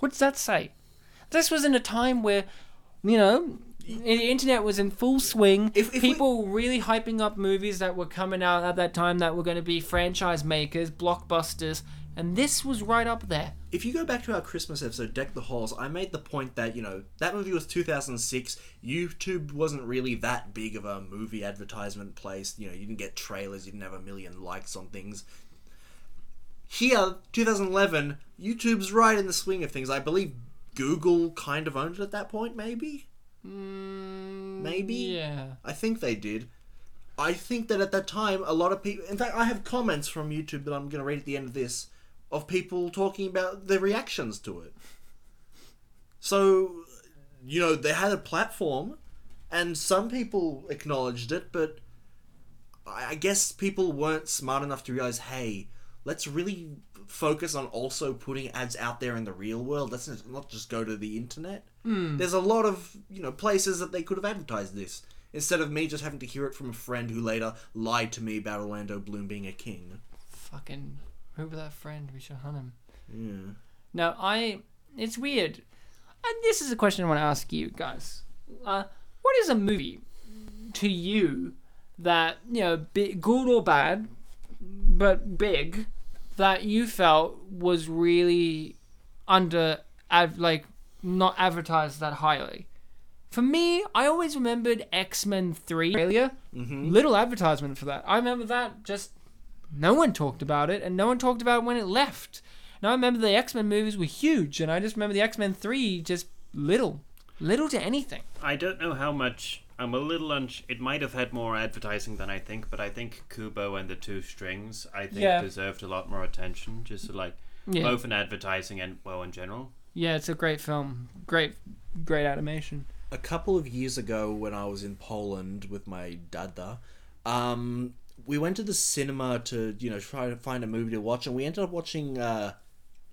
What does that say? This was in a time where, you know, the internet was in full swing. If, if people we... were really hyping up movies that were coming out at that time that were going to be franchise makers, blockbusters, and this was right up there. If you go back to our Christmas episode, Deck the Halls, I made the point that, you know, that movie was two thousand six. YouTube wasn't really that big of a movie advertisement place. You know, you didn't get trailers, you didn't have a million likes on things. Here, two thousand eleven, YouTube's right in the swing of things. I believe Google kind of owned it at that point, maybe? Mm, maybe? Yeah. I think they did. I think that at that time, a lot of people... In fact, I have comments from YouTube that I'm going to read at the end of this of people talking about their reactions to it. So, you know, they had a platform and some people acknowledged it, but I guess people weren't smart enough to realize, hey, let's really focus on also putting ads out there in the real world. Let's not just go to the internet. Mm. There's a lot of, you know, places that they could have advertised this, instead of me just having to hear it from a friend who later lied to me about Orlando Bloom being a king. Fucking remember that friend? We should hunt him. Yeah. No, I... It's weird. And this is a question I want to ask you guys. Uh, what is a movie to you that, you know, be, good or bad, but big, that you felt was really under, ad, like, not advertised that highly? For me, I always remembered X-Men three Australia. Mm-hmm. Little advertisement for that. I remember that just no one talked about it, and no one talked about it when it left. And I remember the X-Men movies were huge, and I just remember the X-Men three just little. Little to anything. I don't know how much... I'm a little unsure. It might have had more advertising than I think, but I think Kubo and the Two Strings, I think, yeah. deserved a lot more attention, just to like yeah. both in advertising and, well, in general. Yeah, it's a great film. Great, great animation. A couple of years ago when I was in Poland with my dada, um, we went to the cinema to, you know, try to find a movie to watch, and we ended up watching, uh,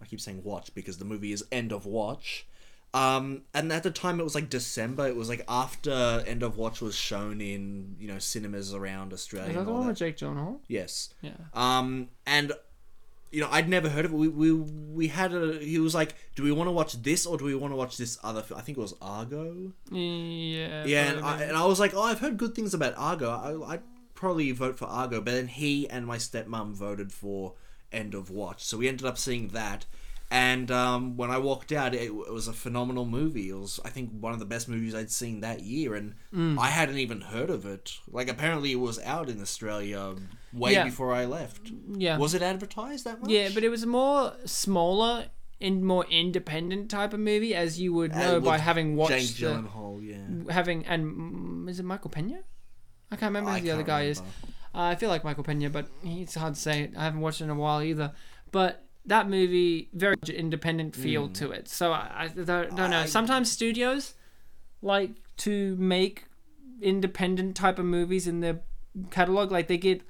I keep saying watch because the movie is End of Watch. Um, and at the time it was like December. It was like after End of Watch was shown in, you know, cinemas around Australia. Is that the one with Jake Gyllenhaal? Yes. Yeah. Um, and you know, I'd never heard of it. We we we had a. He was like, "Do we want to watch this or do we want to watch this other film?" I think it was Argo. Yeah. Yeah, and I, and I was like, "Oh, I've heard good things about Argo. I I'd probably vote for Argo." But then he and my stepmom voted for End of Watch, so we ended up seeing that. And um, when I walked out, it, it was a phenomenal movie. It was, I think, one of the best movies I'd seen that year, and mm. I hadn't even heard of it. Like, apparently it was out in Australia way yeah. before I left. Yeah. Was it advertised that much? Yeah, but it was a more smaller and more independent type of movie, as you would know uh, by having watched... James Gyllenhaal, yeah. Having, and is it Michael Pena? I can't remember who I the other guy remember. is. Uh, I feel like Michael Pena, but it's hard to say. I haven't watched it in a while either. But... that movie, very independent feel mm. to it. So I, I don't know. I, Sometimes studios like to make independent type of movies in their catalog. Like they get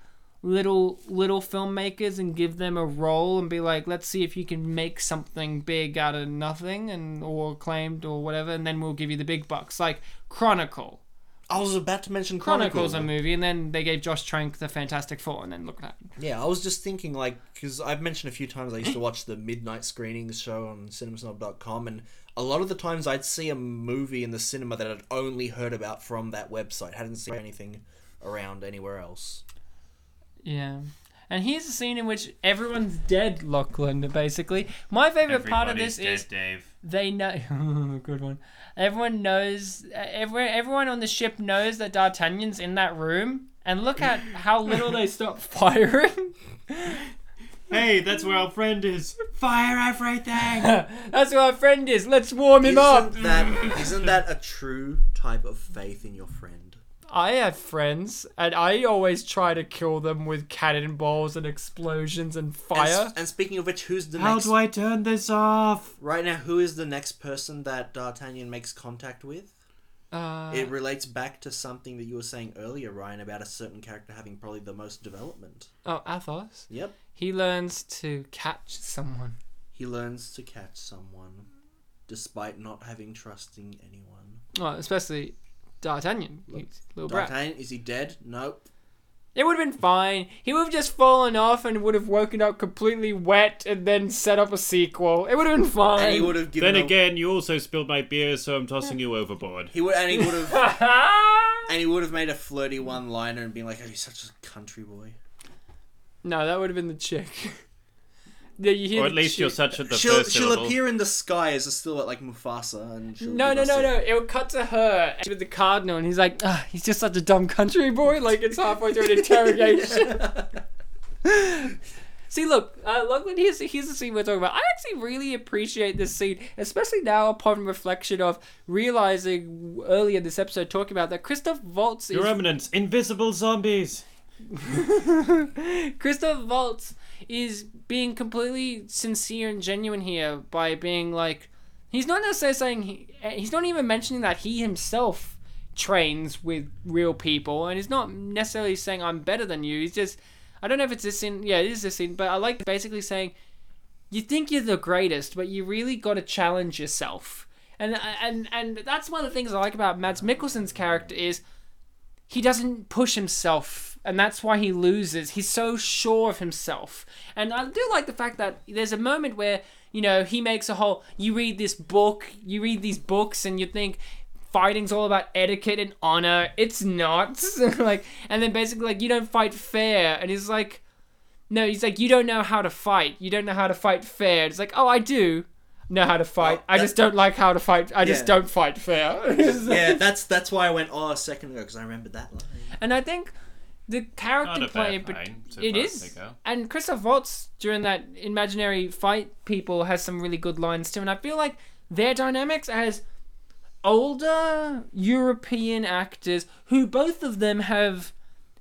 little little filmmakers and give them a role and be like, let's see if you can make something big out of nothing and or acclaimed or whatever, and then we'll give you the big bucks. Like Chronicle. I was about to mention Chronicle. Chronicle's a movie, and then they gave Josh Trank the Fantastic Four, and then look at that. Yeah, I was just thinking, like, because I've mentioned a few times I used to watch the midnight screenings show on cinemasnob dot com, and a lot of the times I'd see a movie in the cinema that I'd only heard about from that website. Hadn't seen anything around anywhere else. Yeah. And here's a scene in which everyone's dead, Lachlan, basically. My favourite Everybody's part of this dead, is... Dave. They know... Good one. Everyone knows... Everyone, everyone on the ship knows that D'Artagnan's in that room, And look at how little they stop firing. Hey, that's where our friend is. Fire everything. That's where our friend is. Let's warm him isn't up. That, isn't that a true type of faith in your friend? I have friends, and I always try to kill them with cannonballs and explosions and fire. And, and speaking of which, who's the how next... How do I turn this off? Right now, who is the next person that D'Artagnan makes contact with? Uh, it relates back to something that you were saying earlier, Ryan, about a certain character having probably the most development. Oh, Athos? Yep. He learns to catch someone. He learns to catch someone, despite not having trusting anyone. Well, especially D'Artagnan. Look, little D'Artagnan, brat. Is he dead? Nope. It would have been fine. He would have just fallen off and would have woken up completely wet and then set up a sequel. It would have been fine. And he would have given then a... again, you also spilled my beer, so I'm tossing you overboard. He would, and he would have, and he would have made a flirty one-liner and been like, "Oh, you're such a country boy." No, that would have been the chick. Yeah, you hear. Or at least chick. You're such at the she'll, first syllable. She'll appear in the sky as a silhouette like Mufasa, and she'll no, no, no, no. It will cut to her with the cardinal, and he's like, ah, he's just such a dumb country boy. Like it's halfway through an interrogation. See, look, uh, Lachlan, here's here's the scene we're talking about. I actually really appreciate this scene, especially now upon reflection of realizing earlier this episode talking about that Christoph Waltz. Your is... Eminence, invisible zombies. Christoph Waltz is being completely sincere and genuine here by being like, he's not necessarily saying he, he's not even mentioning that he himself trains with real people, and he's not necessarily saying I'm better than you. He's just, I don't know if it's this scene, yeah, it is this scene, but I like basically saying you think you're the greatest, but you really got to challenge yourself. And and and that's one of the things I like about Mads Mikkelsen's character is he doesn't push himself. And that's why he loses. He's so sure of himself. And I do like the fact that there's a moment where, you know, he makes a whole... You read this book, you read these books, and you think fighting's all about etiquette and honor. It's not. Like, and then basically, like, you don't fight fair. And he's like... No, he's like, you don't know how to fight. You don't know how to fight fair. It's like, oh, I do know how to fight. Well, I just don't like how to fight. I yeah. just don't fight fair. Yeah, that's, that's why I went, oh, a second ago, because I remembered that line. And I think... The character play, but so it is, ago. And Christoph Waltz during that imaginary fight, people has some really good lines too, and I feel like their dynamics as older European actors who both of them have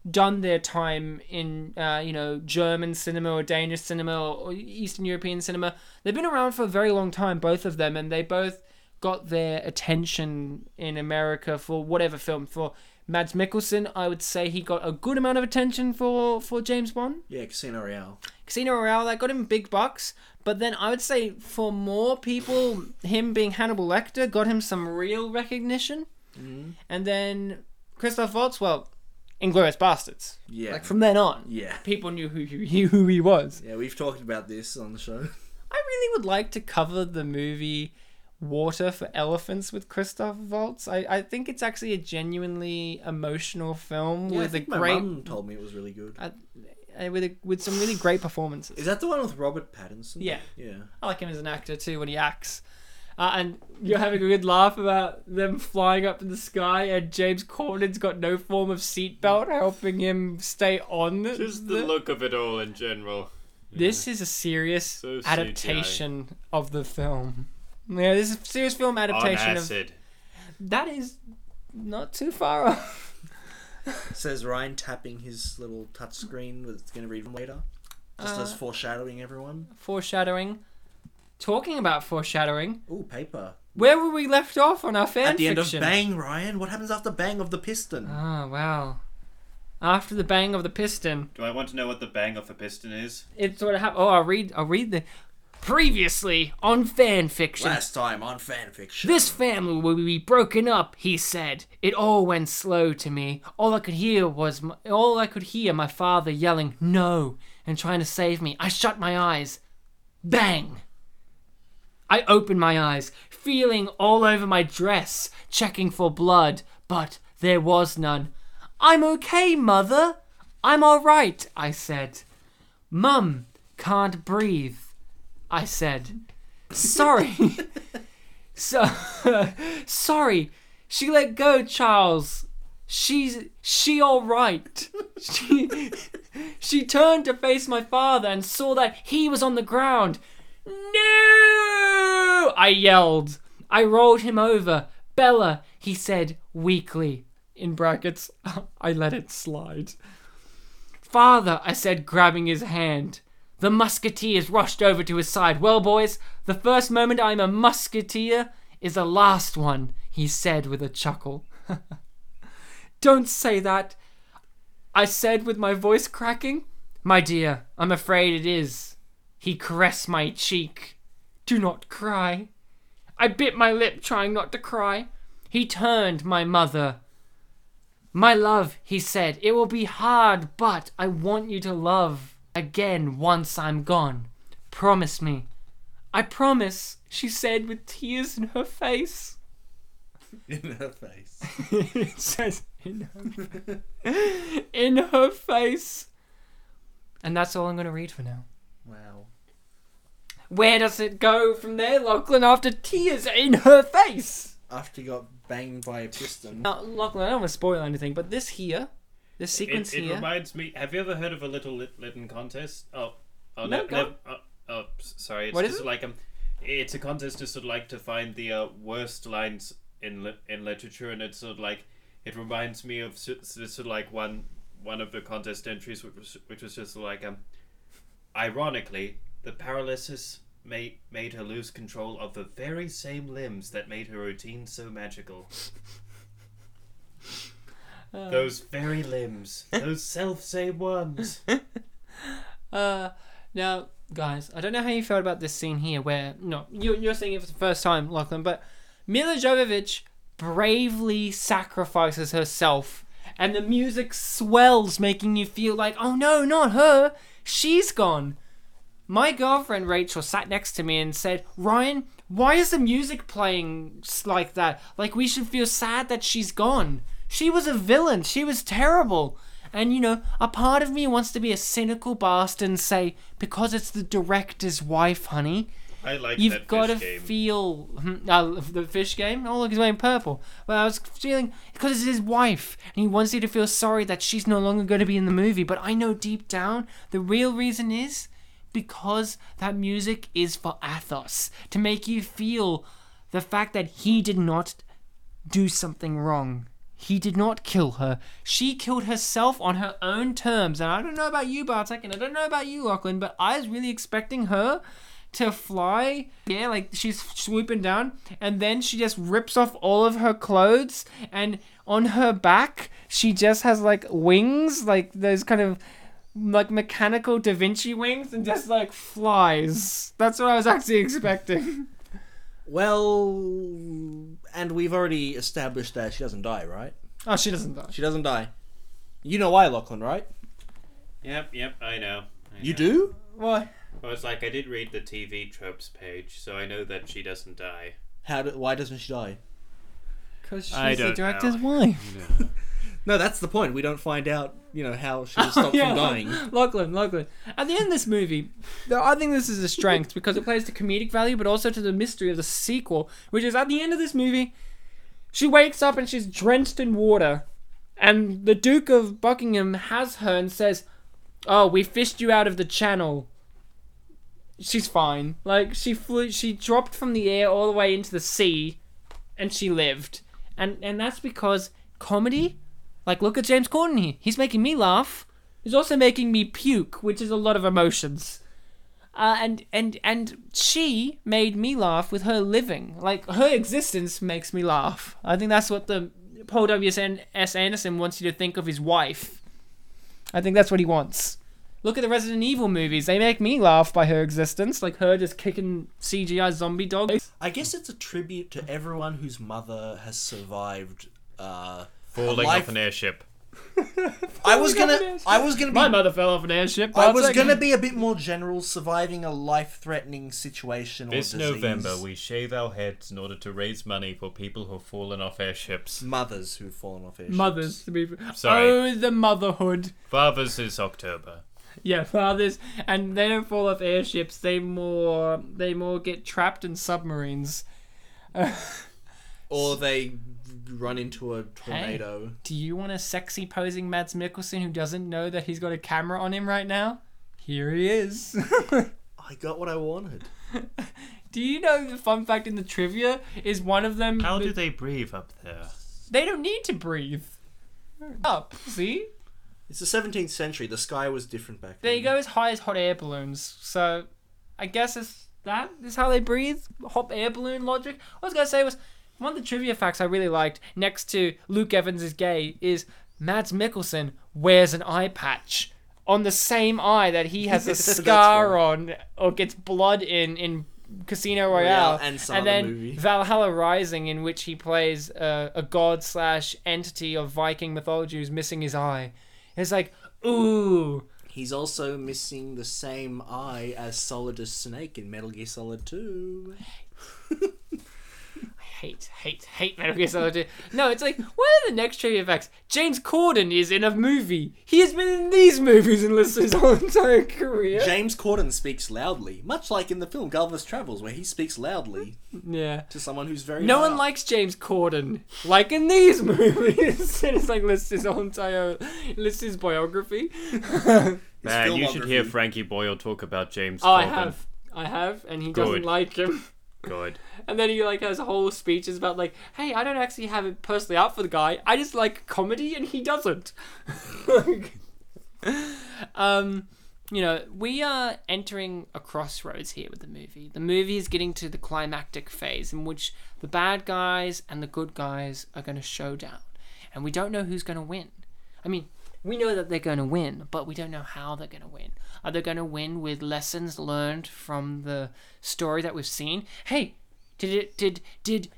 done their time in, uh, you know, German cinema or Danish cinema or Eastern European cinema. They've been around for a very long time, both of them, and they both got their attention in America for whatever film for. Mads Mikkelsen, I would say he got a good amount of attention for, for James Bond. Yeah, Casino Royale. Casino Royale, that got him big bucks. But then I would say for more people, him being Hannibal Lecter got him some real recognition. Mm-hmm. And then Christoph Waltz, well, Inglourious Bastards. Yeah. Like from then on, yeah, people knew who he, who he was. Yeah, we've talked about this on the show. I really would like to cover the movie... Water for Elephants with Christoph Waltz. I, I think it's actually a genuinely emotional film yeah, with I think a my great. My mum told me it was really good. Uh, with a, with some really great performances. Is that the one with Robert Pattinson? Yeah, yeah. I like him as an actor too when he acts. Uh, and you're having a good laugh about them flying up in the sky, and James Corden's got no form of seatbelt helping him stay on. The, Just the, the look of it all in general. This yeah. is a serious so adaptation of the film. Yeah, this is a serious film adaptation on acid. Of... That is not too far off. Says Ryan tapping his little touchscreen that's going to read later. Just uh, as foreshadowing everyone. Foreshadowing. Talking about foreshadowing. Ooh, paper. Where were we left off on our fan At the fiction? End of Bang, Ryan. What happens after Bang of the Piston? Oh, wow. After the Bang of the Piston. Do I want to know what the Bang of the Piston is? It's what happened. Oh, I'll read, I'll read the... Previously on fanfiction. Last time on fanfiction. This family will be broken up, he said. It all went slow to me. All I could hear was my, all I could hear my father yelling no and trying to save me. I shut my eyes. Bang! I opened my eyes, feeling all over my dress, checking for blood, but there was none. I'm okay, Mother. I'm all right, I said. Mum, can't breathe. I said, sorry. so, uh, sorry. She let go, Charles. She's she all right. She she turned to face my father and saw that he was on the ground. No! I yelled. I rolled him over. Bella, he said weakly. In brackets, I let it slide. Father, I said, grabbing his hand. The musketeers rushed over to his side. Well, boys, the first moment I'm a musketeer is the last one, he said with a chuckle. Don't say that, I said with my voice cracking. My dear, I'm afraid it is. He caressed my cheek. Do not cry. I bit my lip, trying not to cry. He turned my mother. My love, he said, it will be hard, but I want you to love again once I'm gone. Promise me. I promise, she said with tears in her face. In her face. It says in her face. In her face. And that's all I'm going to read for now. Wow. Where does it go from there, Lachlan, after tears in her face? After you got banged by a piston. Now, Lachlan, I don't want to spoil anything, but this here, this sequence it, it here... It reminds me... Have you ever heard of a little lit- Litten contest? Oh, oh no, no, no oh, oh, sorry. It's what just is it? Like, um, it's a contest to sort of like to find the uh, worst lines in li- in literature, and it's sort of like... It reminds me of sort of, sort of like one one of the contest entries, which was, which was just like... um, ironically... The paralysis made, made her lose control of the very same limbs that made her routine so magical. Uh, those very limbs. Those self-same ones. uh, now, guys, I don't know how you felt about this scene here where... No, you, you're seeing it for the first time, Lachlan, but Mila Jovovich bravely sacrifices herself and the music swells, making you feel like, oh no, not her. She's gone. My girlfriend, Rachel, sat next to me and said, Ryan, why is the music playing like that? Like, we should feel sad that she's gone. She was a villain. She was terrible. And, you know, a part of me wants to be a cynical bastard and say, because it's the director's wife, honey. I like you've that You've got to game. feel... Uh, the fish game? Oh, look, he's wearing purple. Well, I was feeling... Because it's his wife, and he wants you to feel sorry that she's no longer going to be in the movie. But I know deep down, the real reason is... because that music is for Athos, to make you feel the fact that he did not do something wrong. He did not kill her. She killed herself on her own terms. And I don't know about you, Bartek, and I don't know about you, Lachlan, but I was really expecting her to fly. Yeah, like she's swooping down, and then she just rips off all of her clothes, and on her back, she just has like wings, like those kind of... like mechanical Da Vinci wings, and just like flies. That's what I was actually expecting. Well, and we've already established that she doesn't die, right? Oh, she doesn't die. She doesn't die. You know why, Lachlan, right? Yep, yep, I know. I you know. do? Why? Well, it's like I did read the T V tropes page, so I know that she doesn't die. How? Do, why doesn't she die? Because she's the director's know. wife. No. No, that's the point. We don't find out, you know, how she was stopped oh, yeah. from dying. Lachlan, Lachlan. At the end of this movie, I think this is a strength because it plays to comedic value, but also to the mystery of the sequel, which is at the end of this movie, she wakes up and she's drenched in water, and the Duke of Buckingham has her and says, "Oh, we fished you out of the channel." She's fine. Like she flew, she dropped from the air all the way into the sea, and she lived, and and that's because comedy. Like, look at James Corden here. He's making me laugh. He's also making me puke, which is a lot of emotions. Uh, and, and, and she made me laugh with her living. Like, her existence makes me laugh. I think that's what the Paul W S Anderson wants you to think of his wife. I think that's what he wants. Look at the Resident Evil movies. They make me laugh by her existence. Like, her just kicking C G I zombie dogs. I guess it's a tribute to everyone whose mother has survived... Uh... Falling life... off an airship. I was gonna, I was gonna. Be, My mother fell off an airship. I was second. gonna be a bit more general. Surviving a life-threatening situation. This or disease. November, we shave our heads in order to raise money for people who've fallen off airships. Mothers who've fallen off airships. Mothers. To be... Sorry. Oh, the motherhood. Fathers is October. Yeah, fathers, and they don't fall off airships. They more, they more get trapped in submarines. Or they. run into a tornado. Hey, do you want a sexy posing Mads Mikkelsen who doesn't know that he's got a camera on him right now? Here he is. I got what I wanted. Do you know the fun fact in the trivia is one of them... How do they breathe up there? They don't need to breathe. Up, see? It's the seventeenth century. The sky was different back then. There you go, as high as hot air balloons. So, I guess it's that is how they breathe. Hot air balloon logic. What I was going to say was, one of the trivia facts I really liked, next to Luke Evans is gay, is Mads Mikkelsen wears an eye patch on the same eye that he has a scar on or gets blood in in Casino Royale, and, and then movie. Valhalla Rising, in which he plays uh, a god slash entity of Viking mythology who's missing his eye. It's like, ooh. He's also missing the same eye as Solidus Snake in Metal Gear Solid two. I hate, hate, hate Metal Gear Solid two. No, it's like, what are the next trivia facts? James Corden is in a movie. He has been in these movies and lists his whole entire career. James Corden speaks loudly, much like in the film Gulliver's Travels, where he speaks loudly yeah. to someone who's very No loud. One likes James Corden, like in these movies. And it's like, lists his whole entire, lists his biography. Man, you should hear Frankie Boyle talk about James oh, Corden. Oh, I have. I have, and he Good. Doesn't like him. Good. And then he like has whole speeches about like, hey, I don't actually have it personally out for the guy. I just like comedy, and he doesn't. um, you know, we are entering a crossroads here with the movie. The movie is getting to the climactic phase in which the bad guys and the good guys are going to show down, and we don't know who's going to win. I mean, we know that they're going to win, but we don't know how they're going to win. Are they going to win with lessons learned from the story that we've seen? Hey, did it, did did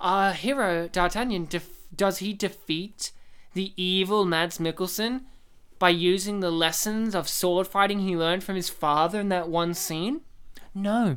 our hero D'Artagnan def- does he defeat the evil Mads Mikkelsen by using the lessons of sword fighting he learned from his father in that one scene? No,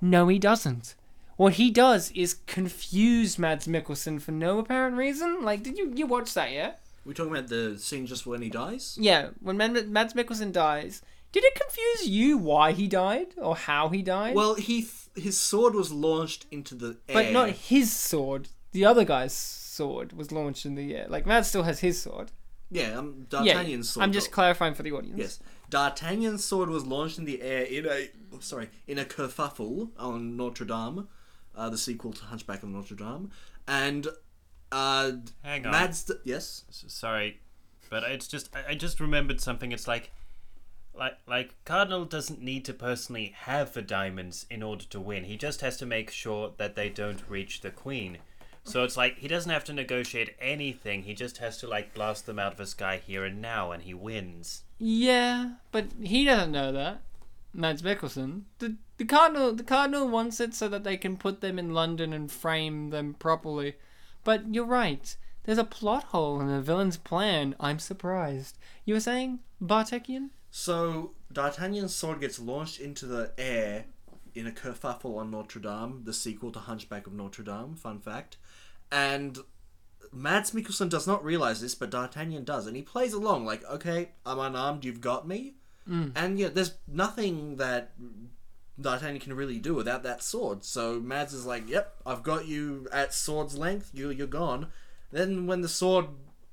no, he doesn't. What he does is confuse Mads Mikkelsen for no apparent reason. Like, did you you watch that? Yeah. We're talking about the scene just when he dies? Yeah, when Mads Mikkelsen dies. Did it confuse you why he died or how he died? Well, he th- his sword was launched into the air. But not his sword. The other guy's sword was launched in the air. Like, Mads still has his sword. Yeah, um, D'Artagnan's yeah, sword. I'm just though. clarifying for the audience. Yes. D'Artagnan's sword was launched in the air in a... Oh, sorry, in a kerfuffle on Notre Dame, uh, the sequel to Hunchback of Notre Dame, and... Uh, Hang on. Mads, th- yes. Sorry, but it's just I just remembered something. It's like, like, like Cardinal doesn't need to personally have the diamonds in order to win. He just has to make sure that they don't reach the Queen. So it's like he doesn't have to negotiate anything. He just has to like blast them out of the sky here and now, and he wins. Yeah, but he doesn't know that. Mads Mikkelsen. The the Cardinal the Cardinal wants it so that they can put them in London and frame them properly. But you're right. There's a plot hole in the villain's plan. I'm surprised. You were saying, Bartekian? So, D'Artagnan's sword gets launched into the air in a kerfuffle on Notre Dame, the sequel to Hunchback of Notre Dame, fun fact. And Mads Mikkelsen does not realise this, but D'Artagnan does. And he plays along like, okay, I'm unarmed, you've got me. Mm. And yeah, there's nothing that... D'Artagnan can really do without that sword. So Mads is like, yep, I've got you at sword's length, you, you're gone. Then when the sword,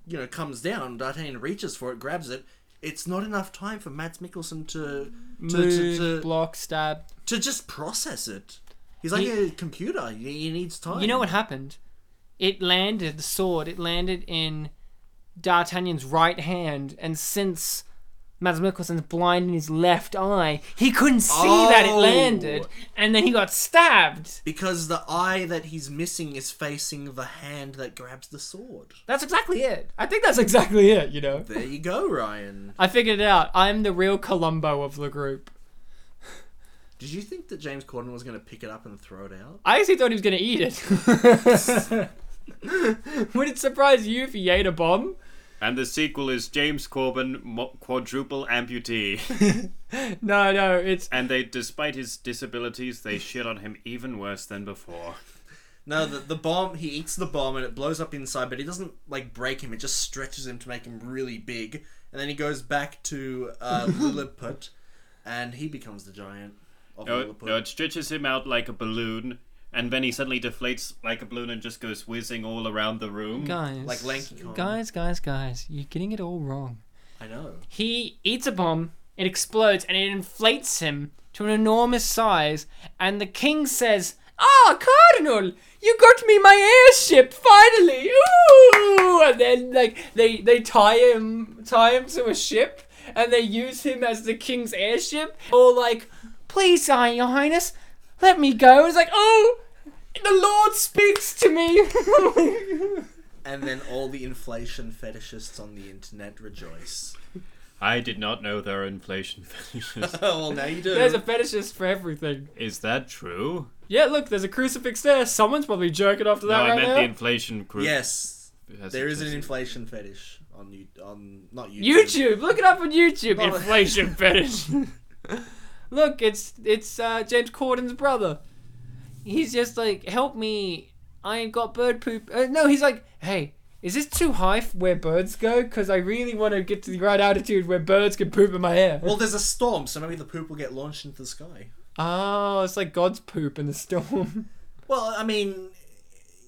you know, comes down, D'Artagnan reaches for it, grabs it. It's not enough time for Mads Mikkelsen to... to, Move, to, to block, stab. To just process it. He's like he, a computer. He needs time. You know what happened? It landed, the sword, it landed in D'Artagnan's right hand, and since... Mads Mikkelsen's blind in his left eye. He couldn't see oh. that it landed, and then he got stabbed. Because the eye that he's missing is facing the hand that grabs the sword. That's exactly it. I think that's exactly it, you know. There you go, Ryan. I figured it out. I'm the real Columbo of the group. Did you think that James Corden was going to pick it up and throw it out? I actually thought he was going to eat it. Would it surprise you if he ate a bomb? And the sequel is James Corden mo- quadruple amputee. no, no, it's... And they, despite his disabilities, they shit on him even worse than before. No, the, the bomb, he eats the bomb and it blows up inside, but it doesn't, like, break him. It just stretches him to make him really big. And then he goes back to uh, Lilliput, and he becomes the giant of no, Lilliput. No, it stretches him out like a balloon, and then he suddenly deflates like a balloon and just goes whizzing all around the room. Guys, like Lanky Kong. Guys, guys, guys, you're getting it all wrong. I know. He eats a bomb, it explodes, and it inflates him to an enormous size, and the king says, "Ah, Cardinal, you got me my airship, finally! Ooh!" And then, like, they, they tie him tie him to a ship, and they use him as the king's airship. Or, like, "Please, your highness, let me go." It's like, "Oh, the Lord speaks to me!" And then all the inflation fetishists on the internet rejoice. I did not know there are inflation fetishists. Oh, well, now you do. There's a fetishist for everything. Is that true? Yeah, look, there's a crucifix there. Someone's probably jerking off to that right now. No, I meant the inflation group. Yes, there is an inflation fetish on you, on not YouTube. YouTube, look it up on YouTube. Not inflation fetish. Look, it's it's uh, James Corden's brother. He's just like, "Help me, I ain't got bird poop." Uh, no, he's like, "Hey, is this too high where birds go? Because I really want to get to the right altitude where birds can poop in my hair." Well, there's a storm, so maybe the poop will get launched into the sky. Oh, it's like God's poop in the storm. Well, I mean,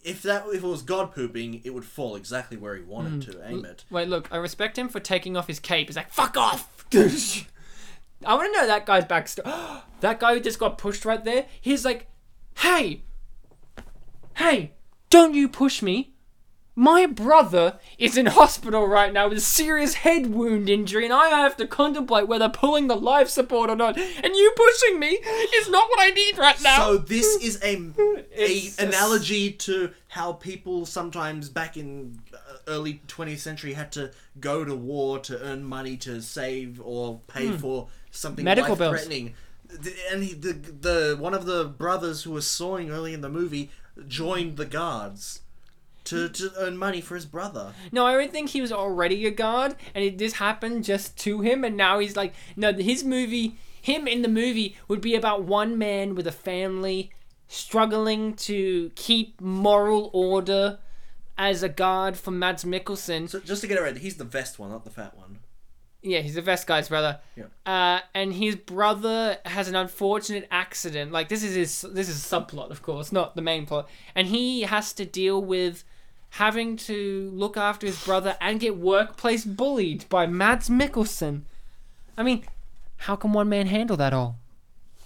if that if it was God pooping, it would fall exactly where he wanted mm. to aim it. Wait, look, I respect him for taking off his cape. He's like, "Fuck off!" I want to know that guy's backstory. That guy who just got pushed right there, he's like, "Hey, hey, don't you push me. My brother is in hospital right now with a serious head wound injury, and I have to contemplate whether pulling the life support or not. And you pushing me is not what I need right now." So this is a, a analogy to how people sometimes back in early twentieth century had to go to war to earn money to save or pay hmm. for something life-threatening. And he, the the one of the brothers who was sawing early in the movie joined the guards. To, to earn money for his brother. No, I don't think he was already a guard, and it this happened just to him, and now he's like, no, his movie, him in the movie would be about one man with a family struggling to keep moral order as a guard for Mads Mikkelsen. So just to get it right, he's the vest one, not the fat one. Yeah, he's the vest guy's brother. Yeah. Uh, and his brother has an unfortunate accident. Like, this is his, this is a subplot, of course, not the main plot. And he has to deal with having to look after his brother and get workplace bullied by Mads Mikkelsen. I mean, how can one man handle that all?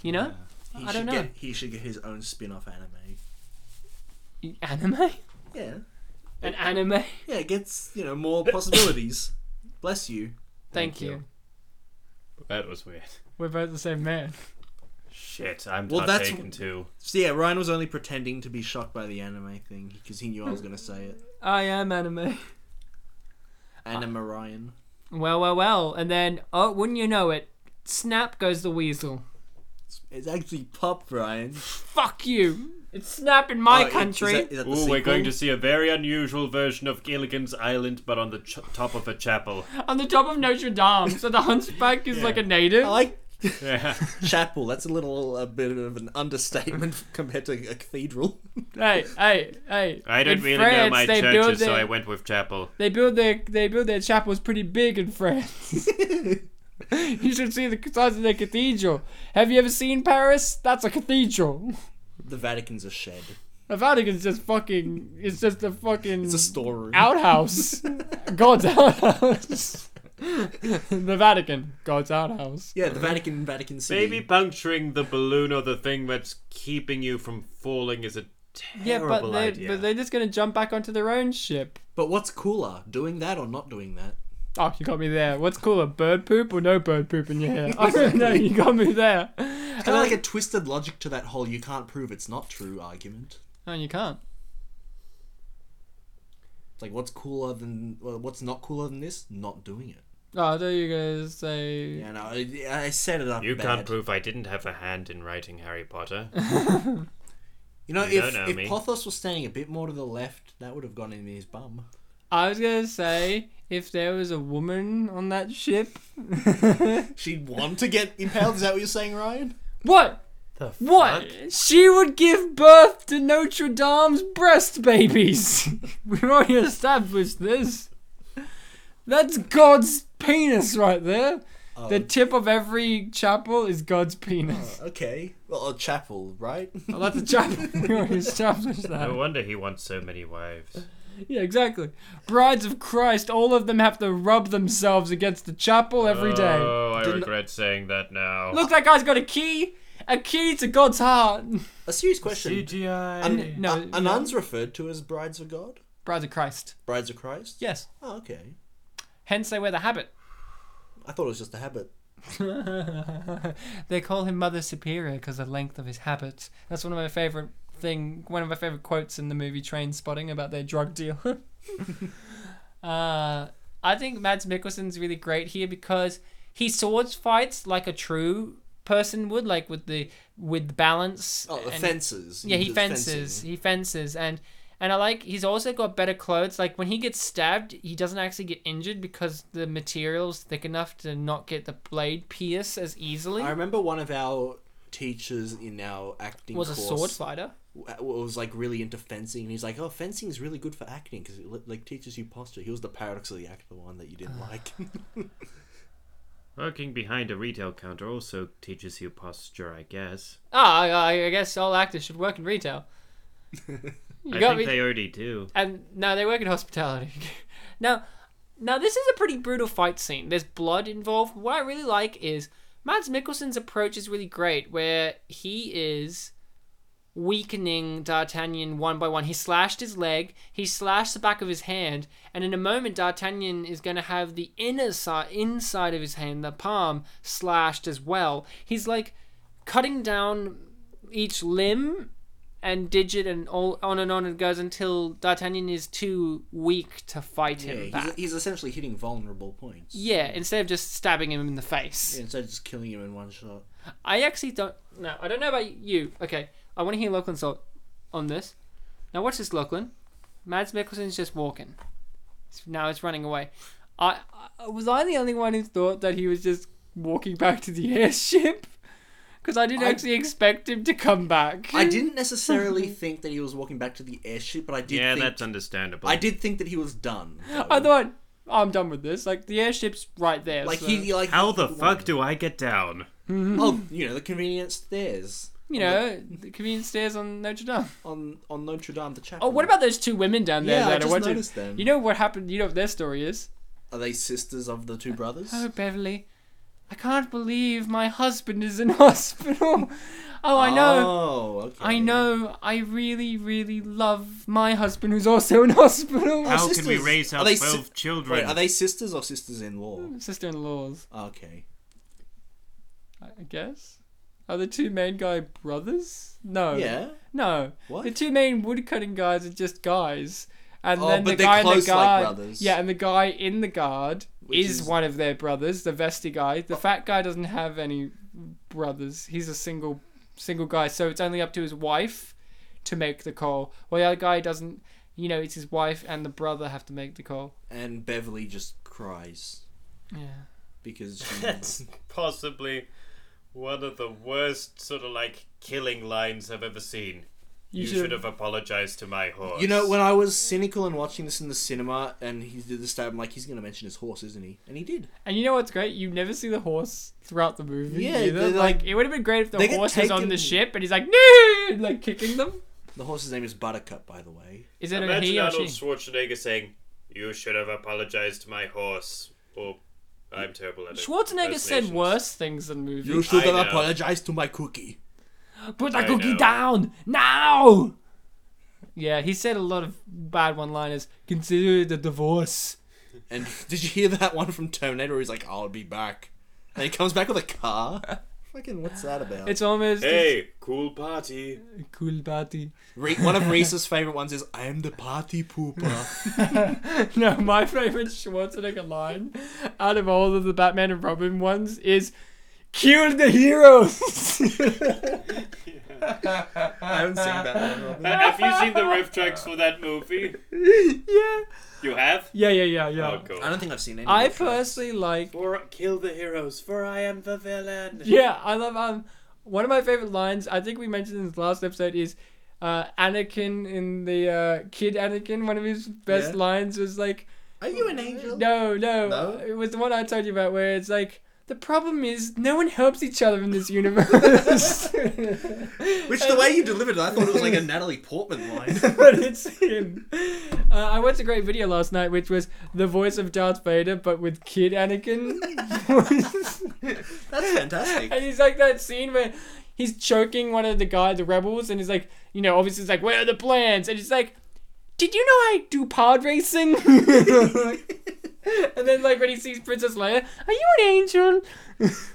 You know? Yeah. I don't know. Get, he should get his own spin-off anime. Anime? Yeah. An anime? Yeah, it gets, you know, more possibilities. Bless you. Thank, Thank you. you. That was weird. We're both the same man. Shit, I'm well, not taken too. So yeah, Ryan was only pretending to be shocked by the anime thing because he knew I was going to say it. I am anime. Anime uh, Ryan. Well, well, well. And then, oh, wouldn't you know it, snap goes the weasel. It's, it's actually Pop, Ryan. Fuck you. It's Snap in my oh, country. Is that, is that Ooh, we're going to see a very unusual version of Gilligan's Island, but on the ch- top of a chapel. On the top of Notre Dame. So the hunchback is yeah. like a native. I like yeah. chapel. That's a little a bit of an understatement compared to a cathedral. Hey, hey, hey. I don't in really France, know my churches, their, so I went with chapel. They build their they build their chapels pretty big in France. You should see the size of their cathedral. Have you ever seen Paris? That's a cathedral. The Vatican's a shed. The Vatican's just fucking... It's just a fucking... It's a storeroom. Outhouse. God's outhouse. The Vatican. God's outhouse. Yeah, the Vatican, Vatican City. Maybe puncturing the balloon or the thing that's keeping you from falling is a terrible yeah, but idea. But they're just going to jump back onto their own ship. But what's cooler? Doing that or not doing that? Oh, you got me there. What's cooler? Bird poop or no bird poop in your hair? I don't know. You got me there. It's kind of like a twisted logic to that whole you can't prove it's not true argument. No, you can't. It's like, what's cooler than... Well, what's not cooler than this? Not doing it. Oh, I thought you were going to say... Yeah, no, I, I set it up You bad. Can't prove I didn't have a hand in writing Harry Potter. You know, you if, know if Porthos was standing a bit more to the left, that would have gone in his bum. I was going to say... If there was a woman on that ship... She'd want to get impaled? Is that what you're saying, Ryan? What? The fuck? What? She would give birth to Notre Dame's breast babies. We've already established this. That's God's penis right there. Oh. The tip of every chapel is God's penis. Oh, okay. Well, a chapel, right? Well, that's a chapel. We already established that. No wonder he wants so many wives. Yeah, exactly. Brides of Christ, all of them have to rub themselves against the chapel every oh, day. Oh, I Didn't... regret saying that now. Look, that guy's got a key. A key to God's heart. A serious question. C G I. An, no, a, Anand's no. referred to as brides of God? Brides of Christ. Brides of Christ? Yes. Oh, okay. Hence they wear the habit. I thought it was just a habit. They call him Mother Superior because of the length of his habit. That's one of my favourite thing, one of my favourite quotes in the movie Trainspotting about their drug dealer. uh, I think Mads Mikkelsen's really great here because he swords fights like a true person would, like with the with balance. Oh, the and, fences. Yeah, he fences. Fencing. He fences. And and I like, he's also got better clothes. Like when he gets stabbed, he doesn't actually get injured because the material's thick enough to not get the blade pierced as easily. I remember one of our teachers in our acting was course was a sword fighter. Was like really into fencing, and he's like, "Oh, fencing is really good for acting because it like teaches you posture." He was the paradox of the actor, the one that you didn't uh. like. Working behind a retail counter also teaches you posture, I guess. Ah, oh, I guess all actors should work in retail. You I got think me. They already do. And no, they work in hospitality. now, now this is a pretty brutal fight scene. There's blood involved. What I really like is Mads Mikkelsen's approach is really great, where he is weakening D'Artagnan one by one. He slashed his leg, he slashed the back of his hand, and in a moment D'Artagnan is going to have the inner side, inside of his hand, the palm, slashed as well. He's like cutting down each limb and digit and all on and on it goes until D'Artagnan is too weak to fight yeah, him he's, back. He's essentially hitting vulnerable points. Yeah, instead of just stabbing him in the face. Yeah, instead of just killing him in one shot. I actually don't... No, I don't know about you. Okay. I want to hear Lachlan's thought on this. Now watch this, Lachlan. Mads Mikkelsen's just walking. Now it's running away. I, I was I the only one who thought that he was just walking back to the airship? Because I didn't I, actually expect him to come back. I didn't necessarily think that he was walking back to the airship, but I did. Yeah, think, that's understandable. I did think that he was done. Though. I thought oh, I'm done with this. Like the airship's right there. Like so. he like how the fuck wanted. do I get down? Oh, you know the convenient stairs. You know, the, the convenience stairs on Notre Dame. On on Notre Dame, the chapel. Oh, what about those two women down there? Yeah, that I just noticed them. You know what happened? You know what their story is? Are they sisters of the two brothers? Oh, Beverly, I can't believe my husband is in hospital. Oh, I know. Oh, okay. I know. I really, really love my husband who's also in hospital. How can we raise our twelve si- children? Wait, are they sisters or sisters-in-law? Sister-in-laws. Okay. I guess. Are the two main guy brothers? No. Yeah. No. What? The two main woodcutting guys are just guys, and oh, then the guy in the guard. Like yeah, and the guy in the guard is, is one of their brothers, the vesty guy. The oh. fat guy doesn't have any brothers. He's a single, single guy. So it's only up to his wife to make the call. Well, the other guy doesn't. You know, it's his wife and the brother have to make the call. And Beverly just cries. Yeah. Because she that's possibly one of the worst sort of like killing lines I've ever seen. You, you should have apologized to my horse. You know, when I was cynical and watching this in the cinema and he did the stab, I'm like, he's going to mention his horse, isn't he? And he did. And you know what's great? You never see the horse throughout the movie yeah, either. Like, like, it would have been great if the horse was on the ship and he's like, no, like kicking them. The horse's name is Buttercup, by the way. Is it Imagine a he or Arnold she? Schwarzenegger saying, you should have apologized to my horse, or I'm terrible at it. Schwarzenegger said worse things than movies. You should have apologized to my cookie. Put that I cookie know. down now. Yeah, he said a lot of bad one-liners. Consider it a divorce. And did you hear that one from Terminator? He's like, "I'll be back," and he comes back with a car. Fucking, what's that about? It's almost hey, just... cool party, cool party. Re- one of Reese's favorite ones is, "I am the party pooper." No, my favorite Schwarzenegger line out of all of the Batman and Robin ones is, "Kill the heroes." I haven't seen Batman and Robin. Uh, have you seen the riff tracks for that movie? Yeah. You have? Yeah, yeah, yeah, yeah. Oh, cool. I don't think I've seen any. I personally like... For, kill the heroes, for I am the villain. Yeah, I love... um. One of my favourite lines, I think we mentioned in this last episode, is uh, Anakin in the... Uh, Kid Anakin, one of his best yeah. lines was like... Are you an angel? No, no, no. It was the one I told you about where it's like... The problem is, no one helps each other in this universe. Which, the way you delivered it, I thought it was like a Natalie Portman line. But it's him. Uh, I watched a great video last night, which was the voice of Darth Vader, but with kid Anakin. That's fantastic. And he's like that scene where he's choking one of the guys, the rebels, and he's like, you know, obviously he's like, where are the plans? And he's like, did you know I do pod racing? And then, like, when he sees Princess Leia, are you an angel?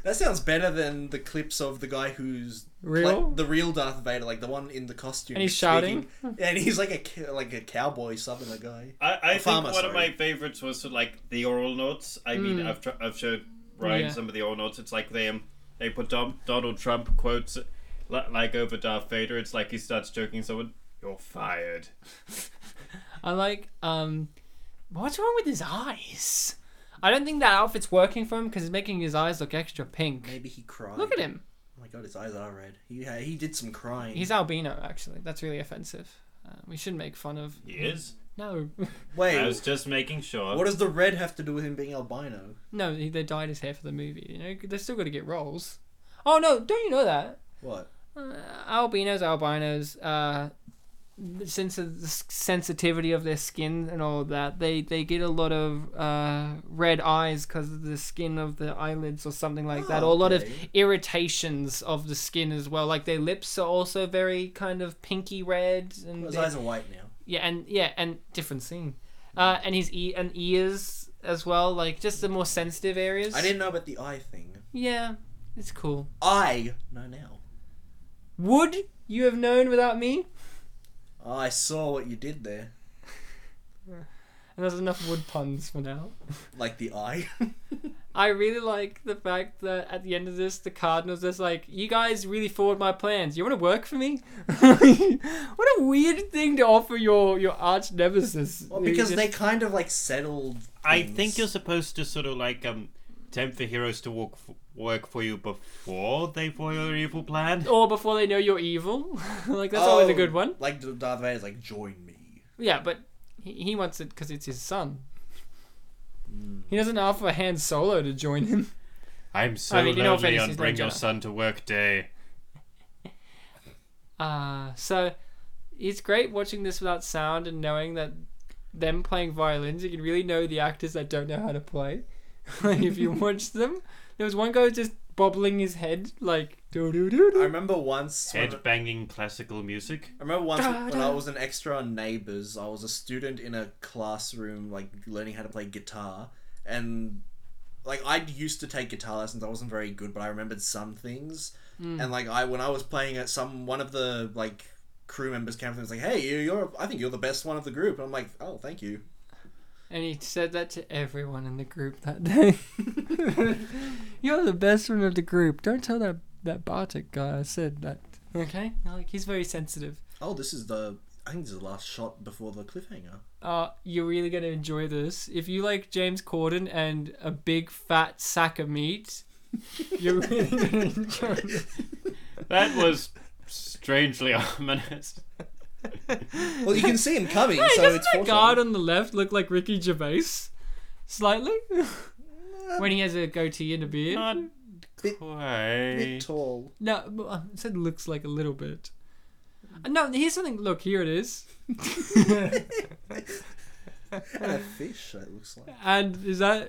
That sounds better than the clips of the guy who's... Real? Pla- the real Darth Vader, like, the one in the costume. And he's shouting. Speaking. And he's like a, like a cowboy southerner guy. I, I think farmer, one sorry. of my favourites was, like, the oral notes. I mm. mean, I've tr- I've showed Ryan yeah. some of the oral notes. It's like they, um, they put Dom- Donald Trump quotes, like, over Darth Vader. It's like he starts joking someone, you're fired. I like, um... what's wrong with his eyes? I don't think that outfit's working for him because it's making his eyes look extra pink. Maybe he cried. Look at him. Oh my god, his eyes are red. He uh, he did some crying. He's albino, actually. That's really offensive. Uh, we shouldn't make fun of... He is? No. Wait. I was just making sure. What does the red have to do with him being albino? No, he, they dyed his hair for the movie. You know, they still got to get roles. Oh, no, don't you know that? What? Uh, albinos, albinos, uh... the sense of the sensitivity of their skin and all of that, they they get a lot of uh, red eyes because of the skin of the eyelids or something like oh, that, or a lot okay. of irritations of the skin as well. Like their lips are also very kind of pinky red, and well, his eyes are white now. Yeah, and yeah, and different scene, uh, and his e- and ears as well. Like just the more sensitive areas. I didn't know about the eye thing. Yeah, it's cool. I know now. Would you have known without me? Oh, I saw what you did there. And there's enough wood puns for now. Like the eye. I really like the fact that at the end of this, the Cardinals is like, you guys really forward my plans. You want to work for me? What a weird thing to offer your, your arch nemesis. Well, because just... they kind of like settled things. I think you're supposed to sort of like um tempt the heroes to walk for- work for you before they foil your evil plan, or before they know you're evil. Like that's oh, always a good one. Like Darth Vader's like, join me. Yeah, but he, he wants it because it's his son. Mm. He doesn't offer Han Solo to join him. I'm so I mean, you lonely know, on Bring Your Son to Work Day. Uh so it's great watching this without sound and knowing that them playing violins, you can really know the actors that don't know how to play. Like if you watch them. There was one guy just bobbling his head, like, do do do. I remember once... Head banging classical music. I remember once da, when da. I was an extra on Neighbours, I was a student in a classroom, like, learning how to play guitar. And, like, I used to take guitar lessons. I wasn't very good, but I remembered some things. Mm. And, like, I when I was playing at some... One of the, like, crew members came up and was like, hey, you, you're... I think you're the best one of the group. And I'm like, oh, thank you. And he said that to everyone in the group that day. You're the best one of the group. Don't tell that, that Bartek guy I said that. Okay? Like, he's very sensitive. Oh, this is the... I think this is the last shot before the cliffhanger. Uh, you're really going to enjoy this. If you like James Corden and a big fat sack of meat, you're really going to enjoy it. That was strangely ominous. Well, you can see him coming, hey, so it's doesn't that guard on the left look like Ricky Gervais? Slightly? When he has a goatee and a beard? Not bit, quite. Bit tall. No, I said looks like a little bit. No, here's something. Look, here it is. And a fish, it looks like. And is that...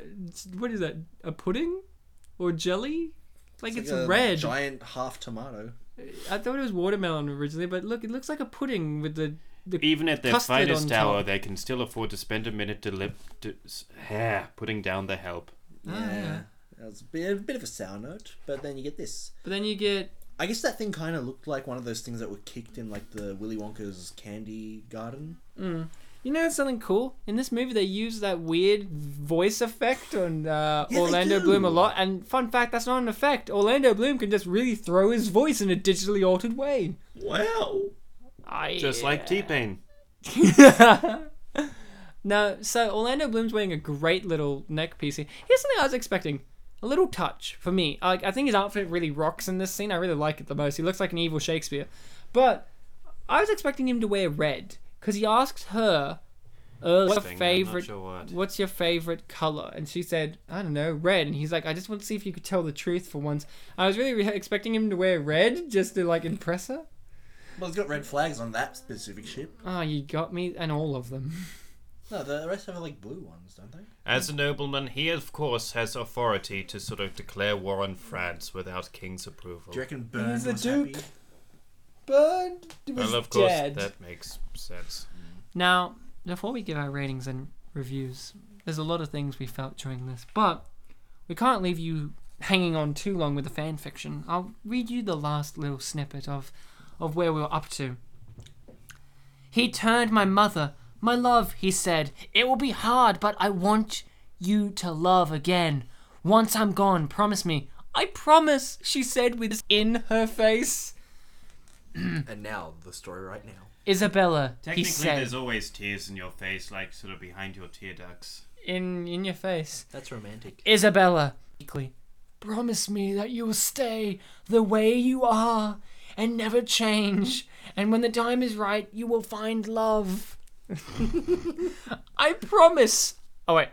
What is that? A pudding? Or jelly? Like it's, it's like a red. Giant half tomato. I thought it was watermelon originally, but look, it looks like a pudding with the, the even at their finest hour, they can still afford to spend a minute to lip to, yeah, putting down the help. Yeah, oh, yeah. That was a bit, a bit of a sour note, but then you get this. But then you get. I guess that thing kind of looked like one of those things that were kicked in, like the Willy Wonka's candy garden. Mm. You know something cool? In this movie, they use that weird voice effect on uh, yeah, Orlando Bloom a lot. And fun fact, that's not an effect. Orlando Bloom can just really throw his voice in a digitally altered way. Wow. I, just like T-Pain. No, so Orlando Bloom's wearing a great little neck piece here. Here's something I was expecting. A little touch for me. I, I think his outfit really rocks in this scene. I really like it the most. He looks like an evil Shakespeare. But I was expecting him to wear red. Because he asks her Uh, what's, favorite, sure what. what's your favorite color? And she said, I don't know, red. And he's like, I just want to see if you could tell the truth for once. I was really re- expecting him to wear red just to, like, impress her. Well, he's got red flags on that specific ship. Oh, you got me. And all of them. No, the rest have, like, blue ones, don't they? As a nobleman, he, of course, has authority to sort of declare war on France without King's approval. Do you reckon Byrne was Duke? Happy? Byrne was well, of course, dead. That makes sense. Now, before we give our ratings and reviews, there's a lot of things we felt during this, but we can't leave you hanging on too long with the fan fiction. I'll read you the last little snippet of, of where we were up to. He turned my mother... My love, he said, it will be hard, but I want you to love again. Once I'm gone, promise me. I promise, she said with in her face. And now, the story right now. Isabella, he said. Technically, there's always tears in your face, like sort of behind your tear ducts. In in your face. That's romantic. Isabella, promise me that you will stay the way you are and never change. And when the time is right, you will find love. I promise. Oh wait,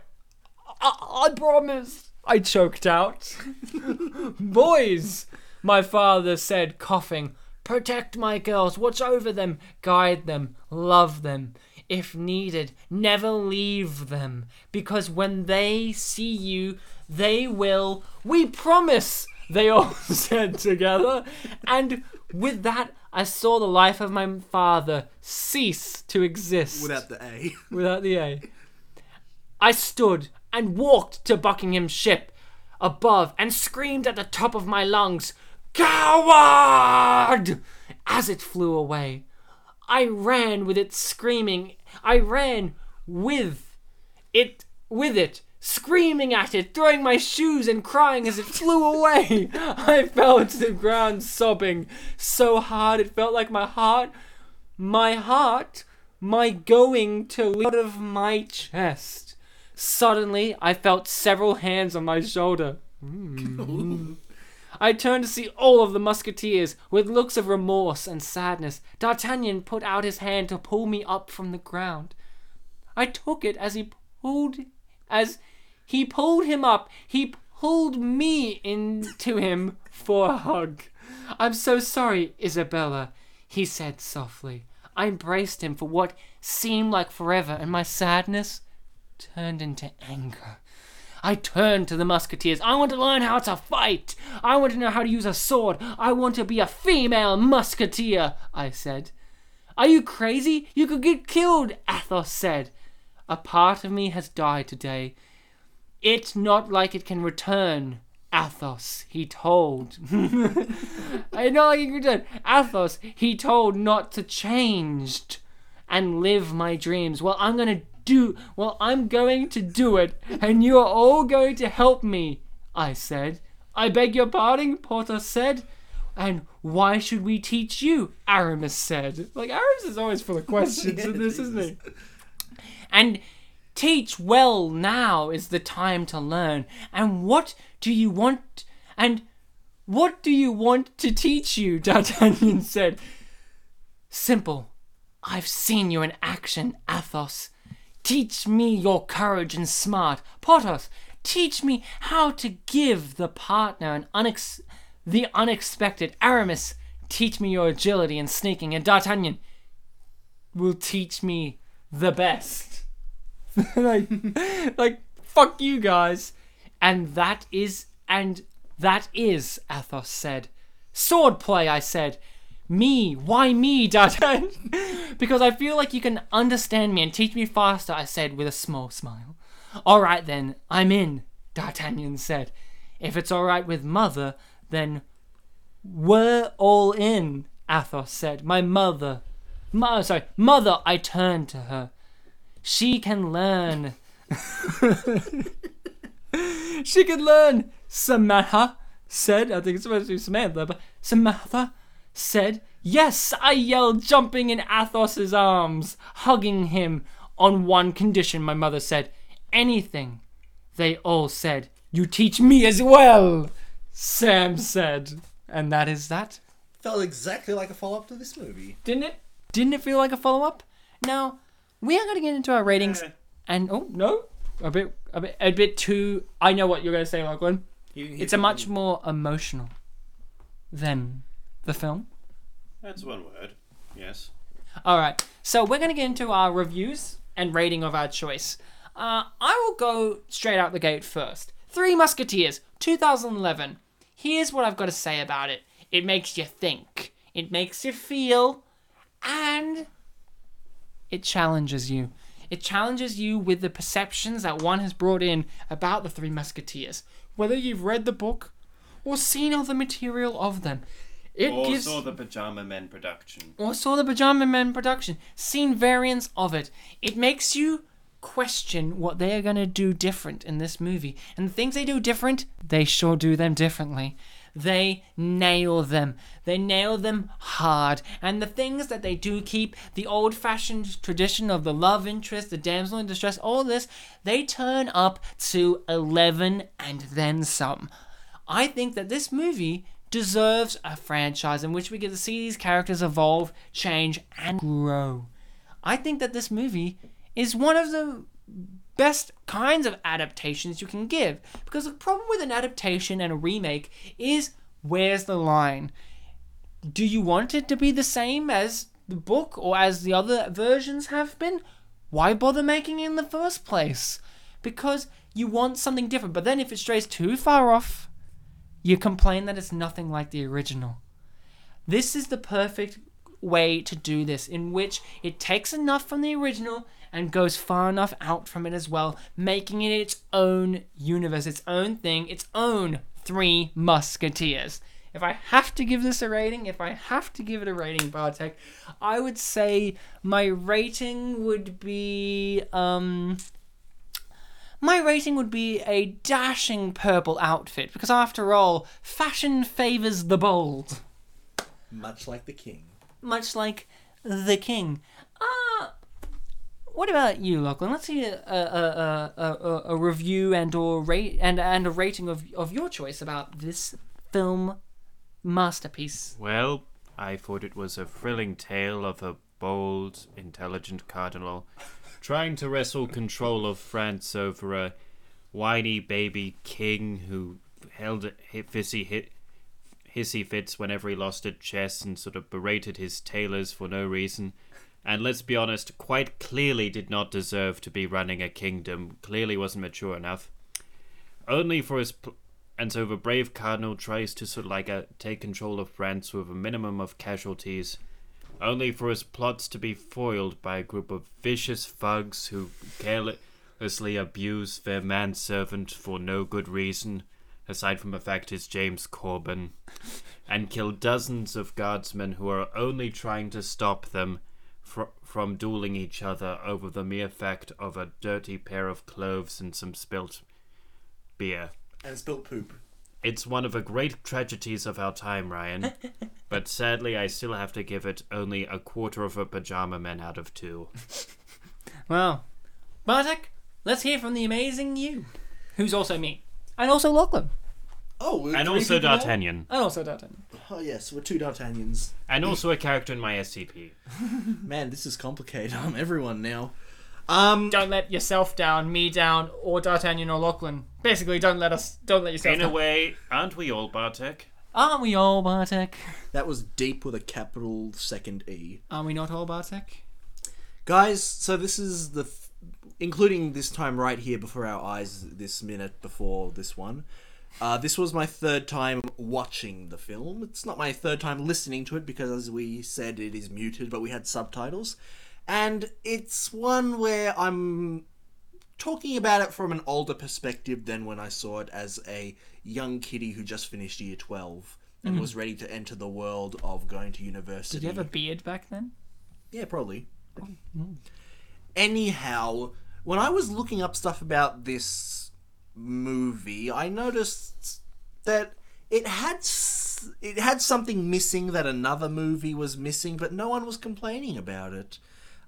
I, I promise. I choked out. Boys, my father said, coughing. Protect my girls. Watch over them. Guide them. Love them. If needed, never leave them. Because when they see you, they will. We promise. They all said together, and with that. I saw the life of my father cease to exist. Without the A. Without the A. I stood and walked to Buckingham's ship above and screamed at the top of my lungs, Coward! As it flew away. I ran with it screaming. I ran with it, with it. Screaming at it, throwing my shoes and crying as it flew away. I fell to the ground sobbing so hard it felt like my heart, my heart, my going to leap out of my chest. Suddenly, I felt several hands on my shoulder. Mm. I turned to see all of the musketeers with looks of remorse and sadness. D'Artagnan put out his hand to pull me up from the ground. I took it as he pulled As he pulled him up, he pulled me into him for a hug. I'm so sorry, Isabella, he said softly. I embraced him for what seemed like forever, and my sadness turned into anger. I turned to the musketeers. I want to learn how to fight. I want to know how to use a sword. I want to be a female musketeer, I said. Are you crazy? You could get killed, Athos said. A part of me has died today. It's not like it can return, Athos, he told. I know like it can return. Athos, he told not to change and live my dreams. Well, I'm going to do, well, I'm going to do it, and you are all going to help me, I said. I beg your pardon, Porthos said. And why should we teach you, Aramis said. Like, Aramis is always full of questions yeah, in this, Jesus. Isn't he? And teach well now is the time to learn. And what do you want? And what do you want to teach you? D'Artagnan said. Simple. I've seen you in action, Athos. Teach me your courage and smart. Porthos, teach me how to give the partner an unex- the unexpected. Aramis, teach me your agility and sneaking. And D'Artagnan will teach me the best. like, like, fuck you guys. And that is, and that is, Athos said. Swordplay, I said. Me, why me, D'Artagnan? Because I feel like you can understand me and teach me faster, I said with a small smile. All right then, I'm in, D'Artagnan said. If it's all right with mother, then we're all in, Athos said. My mother... Mother, sorry, mother, I turned to her. She can learn. She can learn, Samantha said. I think it's supposed to be Samantha, but Samantha said, yes, I yelled, jumping in Athos's arms, hugging him. On one condition, my mother said. Anything. They all said, you teach me as well, Sam said. And that is that. Felt exactly like a follow-up to this movie. Didn't it? Didn't it feel like a follow-up? Now, We are going to get into our ratings, yeah. and oh no, a bit, a bit, a bit too. I know what you're going to say, Lachlan. You, you, it's a much you. more emotional than the film. That's one word. Yes. All right. So we're going to get into our reviews and rating of our choice. Uh, I will go straight out the gate first. Three Musketeers, two thousand eleven. Here's what I've got to say about it. It makes you think. It makes you feel. And it challenges you. It challenges you with the perceptions that one has brought in about the Three Musketeers. Whether you've read the book or seen all the material of them. It or gives, saw the Pajama Men production. Or saw the Pajama Men production. Seen variants of it. It makes you question what they are going to do different in this movie. And the things they do different, they sure do them differently. They nail them. They nail them hard. And the things that they do keep, the old-fashioned tradition of the love interest, the damsel in distress, all this, they turn up to eleven and then some. I think that this movie deserves a franchise in which we get to see these characters evolve, change, and grow. I think that this movie is one of the best kinds of adaptations you can give, because the problem with an adaptation and a remake is, where's the line? Do you want it to be the same as the book or as the other versions have been? Why bother making it in the first place? Because you want something different, but then if it strays too far off, you complain that it's nothing like the original. This is the perfect way to do this, in which it takes enough from the original and goes far enough out from it as well, making it its own universe, its own thing, its own Three Musketeers. If I have to give this a rating, if I have to give it a rating, Bartek, I would say my rating would be... um. My rating would be a dashing purple outfit, because after all, fashion favours the bold. Much like the king. Much like the king. Ah, uh, what about you, Lachlan? Let's see a a a, a, a review and or rate and and a rating of of your choice about this film masterpiece. Well, I thought it was a thrilling tale of a bold, intelligent cardinal trying to wrestle control of France over a whiny baby king who held hissy, hissy fits whenever he lost at chess and sort of berated his tailors for no reason. And let's be honest, quite clearly did not deserve to be running a kingdom. Clearly wasn't mature enough. Only for his... Pl- and so the brave cardinal tries to sort of like a, take control of France with a minimum of casualties, only for his plots to be foiled by a group of vicious thugs who carelessly abuse their manservant for no good reason, aside from the fact it's James Corden, and kill dozens of guardsmen who are only trying to stop them fr- from dueling each other over the mere fact of a dirty pair of clothes and some spilt beer. And spilt poop. It's one of the great tragedies of our time, Ryan. But sadly, I still have to give it only a quarter of a Pajama Man out of two. Well, Bartek, let's hear from the amazing you, who's also me, and also Lachlan. Oh, and also D'Artagnan. There? And also D'Artagnan. Oh yes, we're two D'Artagnans. And also a character in my S C P. Man, this is complicated. I'm everyone now. Um, don't let yourself down, me down, or D'Artagnan or Lachlan. Basically, don't let us, don't let yourself down. In a way, aren't we all, Bartek? Aren't we all, Bartek? That was deep with a capital second E. Are we not all, Bartek? Guys, so this is the... F- including this time right here before our eyes, this minute before this one. Uh, this was my third time watching the film. It's not my third time listening to it, because as we said, it is muted, but we had subtitles. And it's one where I'm talking about it from an older perspective than when I saw it as a young kiddie who just finished year twelve and mm-hmm. was ready to enter the world of going to university. Did you have a beard back then? Yeah, probably. Oh. Mm. Anyhow, when I was looking up stuff about this movie, I noticed that it had it had something missing that another movie was missing, but no one was complaining about it.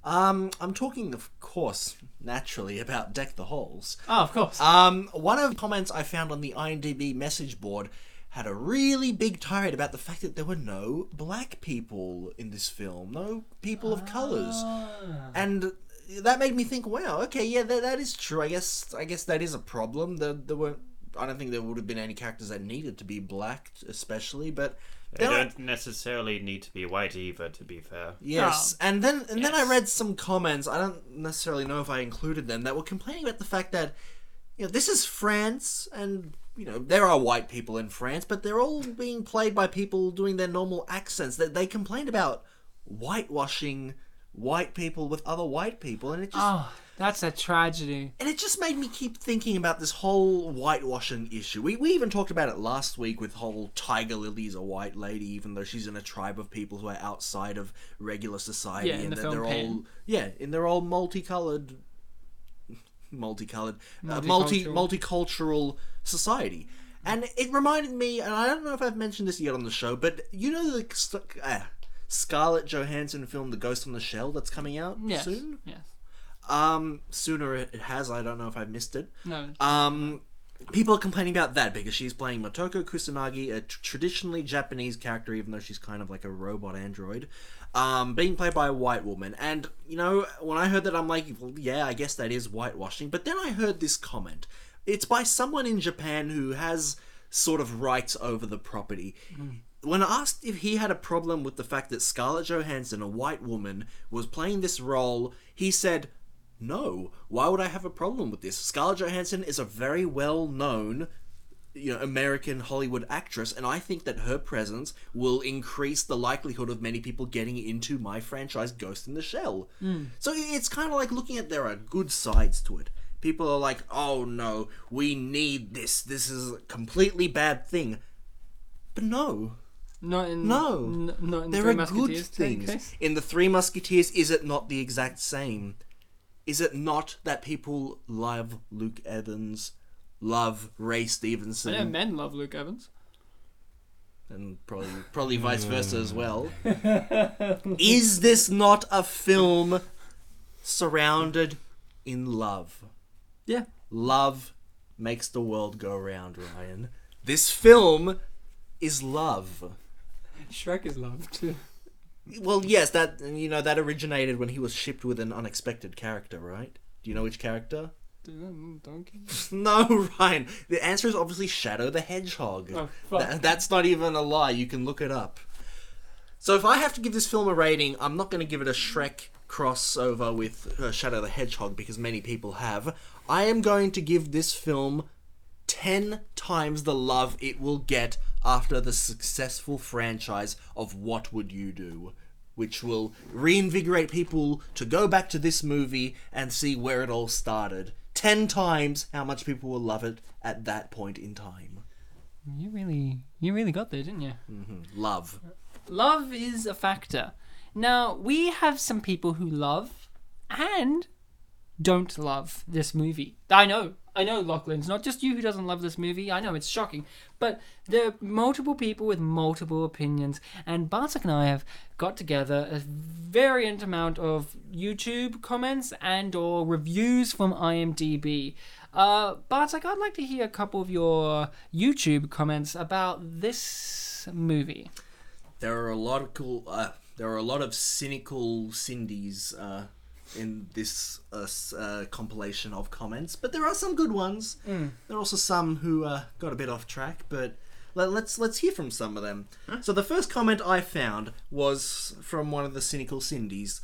Um, I'm talking, of course, naturally, about Deck the Halls. Oh, of course. Um, one of the comments I found on the IMDb message board had a really big tirade about the fact that there were no black people in this film, no people of colours. And that made me think, wow, okay, yeah, that that is true. I guess I guess that is a problem. There, there weren't. I don't think there would have been any characters that needed to be black, especially, but they don't like, necessarily need to be white either, to be fair. Yes, oh. and then and yes. then I read some comments. I don't necessarily know if I included them, that were complaining about the fact that, you know, this is France, and you know there are white people in France, but they're all being played by people doing their normal accents. That they, they complained about whitewashing white people with other white people, and it just. Oh. That's a tragedy. And it just made me keep thinking about this whole whitewashing issue. We we even talked about it last week with whole Tiger Lily's a white lady, even though she's in a tribe of people who are outside of regular society. Yeah, in and the film they're Pan. all Yeah, and they're all multicolored... Multicolored... Multicultural. Uh, multi, multicultural society. And it reminded me, and I don't know if I've mentioned this yet on the show, but you know the uh, Scarlett Johansson film The Ghost on the Shell that's coming out yes. soon? Yes, yes. Um, sooner it has, I don't know if I missed it. No. Um, people are complaining about that because she's playing Motoko Kusanagi, a t- traditionally Japanese character, even though she's kind of like a robot android, um, being played by a white woman. And, you know, when I heard that, I'm like, well, yeah, I guess that is whitewashing. But then I heard this comment. It's by someone in Japan who has sort of rights over the property. Mm. When asked if he had a problem with the fact that Scarlett Johansson, a white woman, was playing this role, he said... No, why would I have a problem with this? Scarlett Johansson is a very well-known, you know, American Hollywood actress, and I think that her presence will increase the likelihood of many people getting into my franchise Ghost in the Shell. Mm. So it's kind of like looking at there are good sides to it. People are like, oh no, we need this. This is a completely bad thing. But no. Not in, no. N- not in there Three are Musketeers good things. Case. In the Three Musketeers, is it not the exact same? Is it not that people love Luke Evans, love Ray Stevenson? I know men love Luke Evans. And probably probably vice versa as well. Is this not a film surrounded in love? Yeah. Love makes the world go round, Ryan. This film is love. Shrek is love, too. Well, yes, that you know that originated when he was shipped with an unexpected character, right? Do you know which character? Donkey. No, Ryan. The answer is obviously Shadow the Hedgehog. Oh, fuck. Th- that's not even a lie. You can look it up. So if I have to give this film a rating, I'm not going to give it a Shrek crossover with uh, Shadow the Hedgehog because many people have. I am going to give this film ten times the love it will get after the successful franchise of What Would You Do, which will reinvigorate people to go back to this movie and see where it all started. Ten times how much people will love it at that point in time. You really, you really got there, didn't you? Mm-hmm. Love. Love is a factor. Now, we have some people who love and don't love this movie. I know. I know, Lachlan, it's not just you who doesn't love this movie. I know, it's shocking. But there are multiple people with multiple opinions. And Bartek and I have got together a variant amount of YouTube comments and or reviews from IMDb. Uh, Bartek, I'd like to hear a couple of your YouTube comments about this movie. There are a lot of cool... Uh, there are a lot of cynical Cindy's... Uh... in this uh, uh, compilation of comments, but there are some good ones. Mm. There are also some who uh, got a bit off track, but let, let's let's hear from some of them. Huh? So the first comment I found was from one of the cynical Cindy's.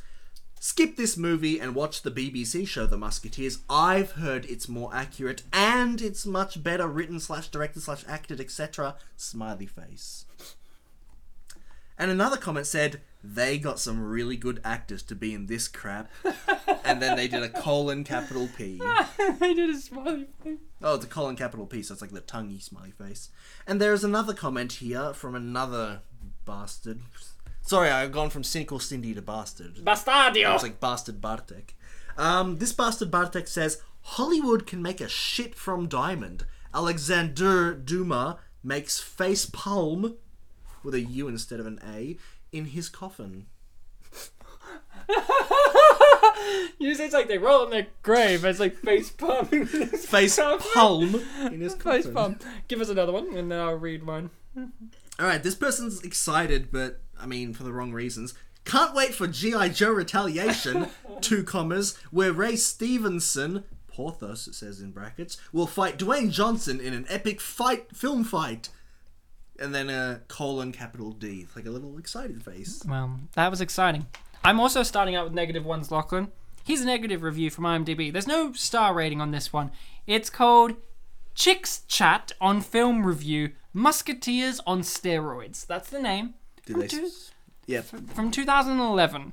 Skip this movie and watch the B B C show The Musketeers. I've heard it's more accurate and it's much better written slash directed slash acted, et cetera. Smiley face. And another comment said, they got some really good actors to be in this crap. And then they did a colon capital P. They did a smiley face. Oh, it's a colon capital P, so it's like the tonguey smiley face. And there's another comment here from another bastard. Sorry, I've gone from cynical Cindy to bastard. Bastardio! It's like bastard Bartek. Um, this bastard Bartek says, Hollywood can make a shit from diamond. Alexander Dumas makes face palm with a U instead of an A in his coffin. You say it's like they roll in their grave. It's like face palm. Face palm in his coffin. Face palm. Give us another one, and then I'll read mine. All right, this person's excited, but I mean for the wrong reasons. Can't wait for G I Joe Retaliation, two commas, where Ray Stevenson, Porthos it says in brackets, will fight Dwayne Johnson in an epic fight, film fight. And then a colon capital D, like a little excited face. Well, that was exciting. I'm also starting out with negative ones, Lachlan. Here's a negative review from I M D B. There's no star rating on this one. It's called Chicks Chat on Film Review, Musketeers on Steroids. That's the name. Did from they... Two... Yeah. From two thousand eleven.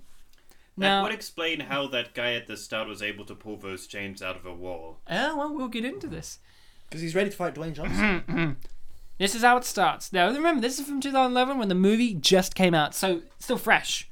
Now, that would explain how that guy at the start was able to pull those chains out of a wall. Oh, well, we'll get into this. Because he's ready to fight Dwayne Johnson. This is how it starts. Now, remember, this is from two thousand eleven when the movie just came out, so still fresh.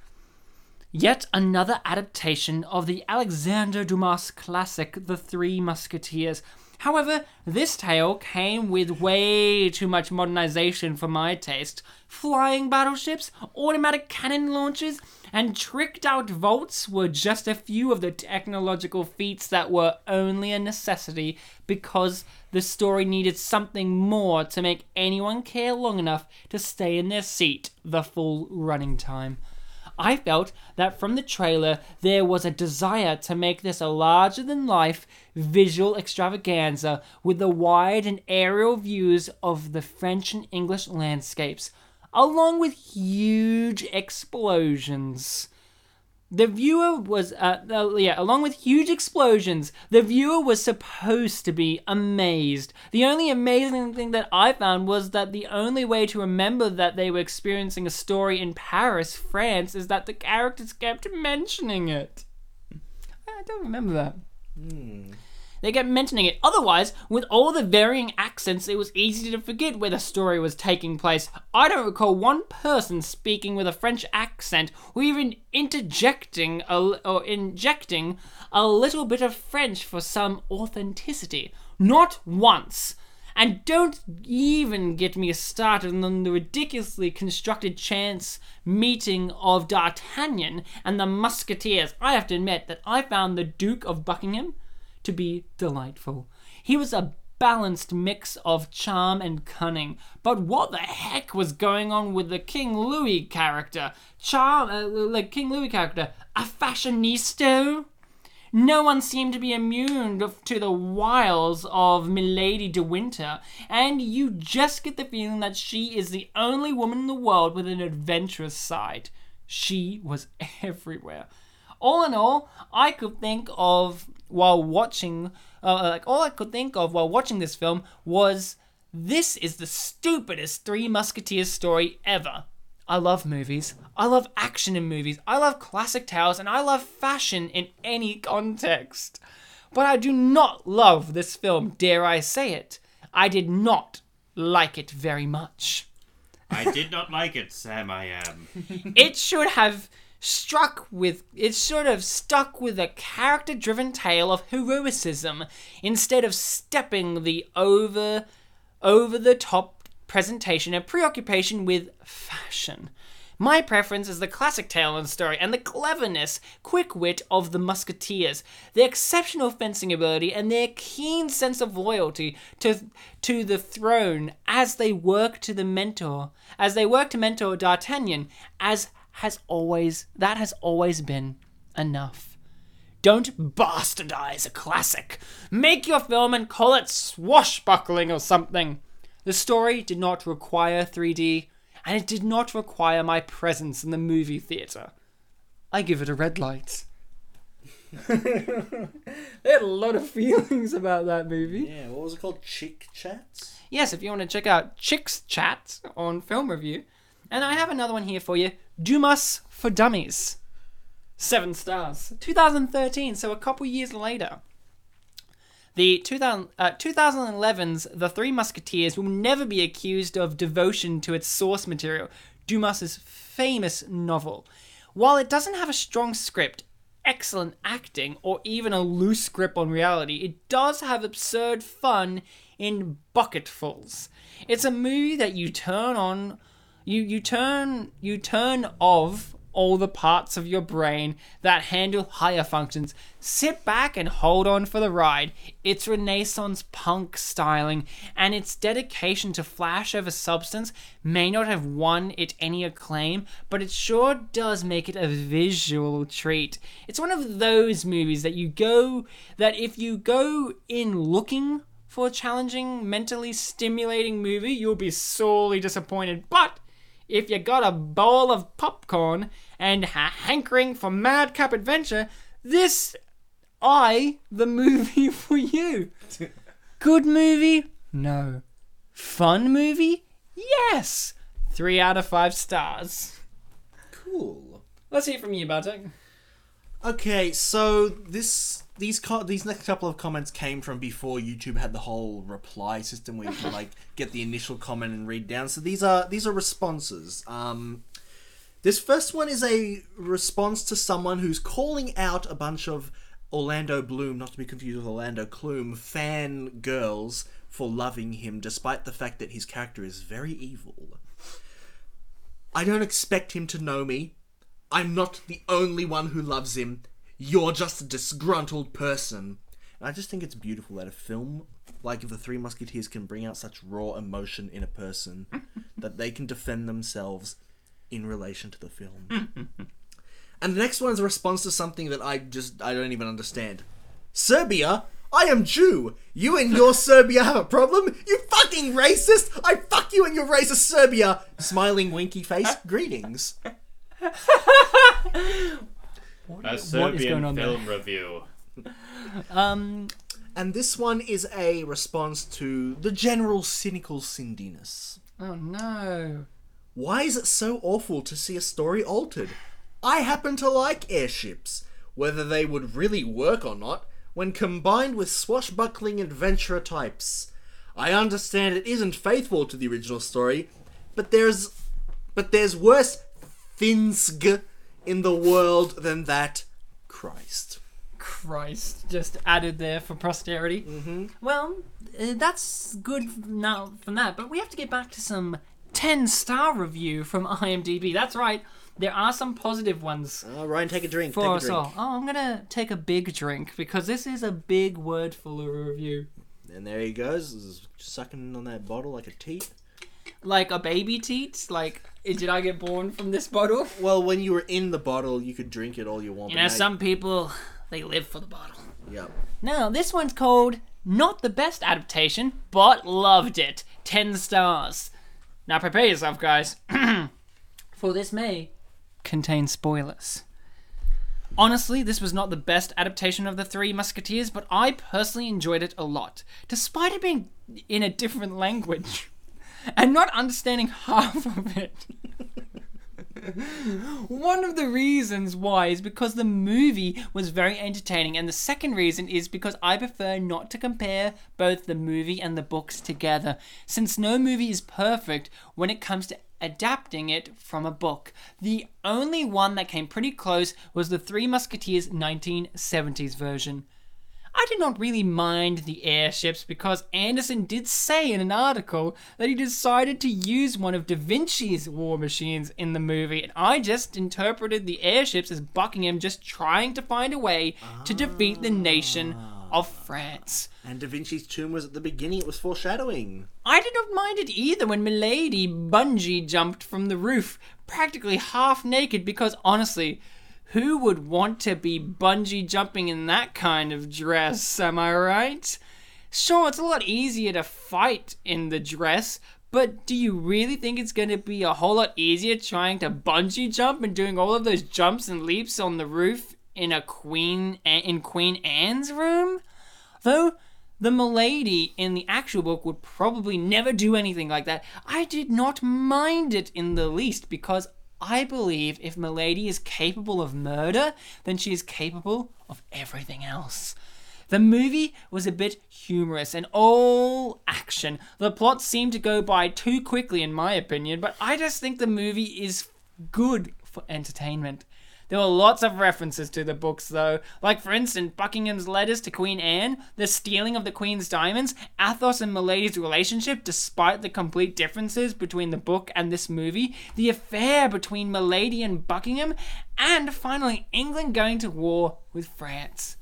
Yet another adaptation of the Alexandre Dumas classic, The Three Musketeers. However, this tale came with way too much modernization for my taste. Flying battleships, automatic cannon launches, and tricked-out vaults were just a few of the technological feats that were only a necessity because the story needed something more to make anyone care long enough to stay in their seat the full running time. I felt that from the trailer, there was a desire to make this a larger-than-life visual extravaganza with the wide and aerial views of the French and English landscapes, along with huge explosions. The viewer was, uh, uh, yeah, along with huge explosions, the viewer was supposed to be amazed. The only amazing thing that I found was that the only way to remember that they were experiencing a story in Paris, France, is that the characters kept mentioning it. I don't remember that. Mm. They kept mentioning it. Otherwise, with all the varying accents, it was easy to forget where the story was taking place. I don't recall one person speaking with a French accent or even interjecting a, or injecting a little bit of French for some authenticity. Not once. And don't even get me started on the ridiculously constructed chance meeting of D'Artagnan and the Musketeers. I have to admit that I found the Duke of Buckingham to be delightful. He was a balanced mix of charm and cunning, but what the heck was going on with the King Louis character? Charm, uh, the King Louis character, a fashionista? No one seemed to be immune to the wiles of Milady de Winter, and you just get the feeling that she is the only woman in the world with an adventurous side. She was everywhere. All in all, I could think of while watching, uh, like all I could think of while watching this film was, this is the stupidest Three Musketeers story ever. I love movies. I love action in movies. I love classic tales, and I love fashion in any context. But I do not love this film, dare I say it. I did not like it very much. I did not like it, Sam I am. It should have... struck with, it's sort of stuck with a character-driven tale of heroism instead of stepping the over, over-the-top presentation and preoccupation with fashion. My preference is the classic tale and story and the cleverness, quick wit of the Musketeers, their exceptional fencing ability and their keen sense of loyalty to to the throne as they work to the mentor, as they work to mentor D'Artagnan as has always, that has always been enough. Don't bastardize a classic. Make your film and call it Swashbuckling or something. The story did not require three D, and it did not require my presence in the movie theatre. I give it a red light. They had a lot of feelings about that movie. Yeah, what was it called? Chick Chats? Yes, if you want to check out Chicks Chat on Film Review. And I have another one here for you. Dumas for Dummies. Seven stars. two thousand thirteen, so a couple years later. The two thousand, uh, twenty eleven's The Three Musketeers will never be accused of devotion to its source material, Dumas's famous novel. While it doesn't have a strong script, excellent acting, or even a loose grip on reality, it does have absurd fun in bucketfuls. It's a movie that you turn on... You you turn you turn of all the parts of your brain that handle higher functions. Sit back and hold on for the ride. Its Renaissance punk styling and its dedication to flash over substance may not have won it any acclaim, but it sure does make it a visual treat. It's one of those movies that you go, that if you go in looking for a challenging, mentally stimulating movie, you'll be sorely disappointed, but if you got a bowl of popcorn and a hankering for madcap adventure, this I the movie for you. Good movie? No. Fun movie? Yes. Three out of five stars. Cool. Let's hear from you, Bartek. Okay, so this these co- these next couple of comments came from before YouTube had the whole reply system where you can like get the initial comment and read down. So these are these are responses. Um, this first one is a response to someone who's calling out a bunch of Orlando Bloom, not to be confused with Orlando Kloom, fan girls for loving him, despite the fact that his character is very evil. I don't expect him to know me. I'm not the only one who loves him. You're just a disgruntled person. And I just think it's beautiful that a film like The Three Musketeers can bring out such raw emotion in a person that they can defend themselves in relation to the film. And the next one is a response to something that I just, I don't even understand. Serbia? I am Jew. You and your Serbia have a problem? You fucking racist! I fuck you and your racist Serbia! Smiling winky face, greetings. What, a Serbian what is going on film there? Review. Um, and this one is a response to the general cynical Sindiness. Oh no! Why is it so awful to see a story altered? I happen to like airships, whether they would really work or not, when combined with swashbuckling adventurer types. I understand it isn't faithful to the original story, but there's, but there's worse Finsk in the world than that. Christ. Christ. Just added there for posterity. Mm-hmm. Well, uh, that's good now from that, but we have to get back to some ten-star review from I M D B. That's right. There are some positive ones. All right, take a drink. For take a drink. Us all. Oh, I'm going to take a big drink because this is a big word full of review. And there he goes, sucking on that bottle like a teat. Like a baby teat? Like, did I get born from this bottle? Well, when you were in the bottle, you could drink it all you want. You know, now some people, they live for the bottle. Yep. Now, this one's called Not the Best Adaptation, but Loved It. Ten stars. Now prepare yourself, guys. For this may contain spoilers. Honestly, this was not the best adaptation of The Three Musketeers, but I personally enjoyed it a lot, despite it being in a different language. And not understanding half of it. One of the reasons why is because the movie was very entertaining, and the second reason is because I prefer not to compare both the movie and the books together, since no movie is perfect when it comes to adapting it from a book. The only one that came pretty close was The Three Musketeers nineteen seventies version. I did not really mind the airships because Anderson did say in an article that he decided to use one of Da Vinci's war machines in the movie, and I just interpreted the airships as Buckingham just trying to find a way ah. to defeat the nation of France. And Da Vinci's tomb was at the beginning, it was foreshadowing. I did not mind it either when Milady bungee jumped from the roof, practically half naked, because honestly, who would want to be bungee jumping in that kind of dress, am I right? Sure, it's a lot easier to fight in the dress, but do you really think it's going to be a whole lot easier trying to bungee jump and doing all of those jumps and leaps on the roof in a Queen in Queen Anne's room? Though the Milady in the actual book would probably never do anything like that. I did not mind it in the least because I believe if Milady is capable of murder, then she is capable of everything else. The movie was a bit humorous and all action. The plot seemed to go by too quickly in my opinion, but I just think the movie is good for entertainment. There were lots of references to the books, though. Like, for instance, Buckingham's letters to Queen Anne, the stealing of the Queen's diamonds, Athos and Milady's relationship, despite the complete differences between the book and this movie, the affair between Milady and Buckingham, and finally, England going to war with France.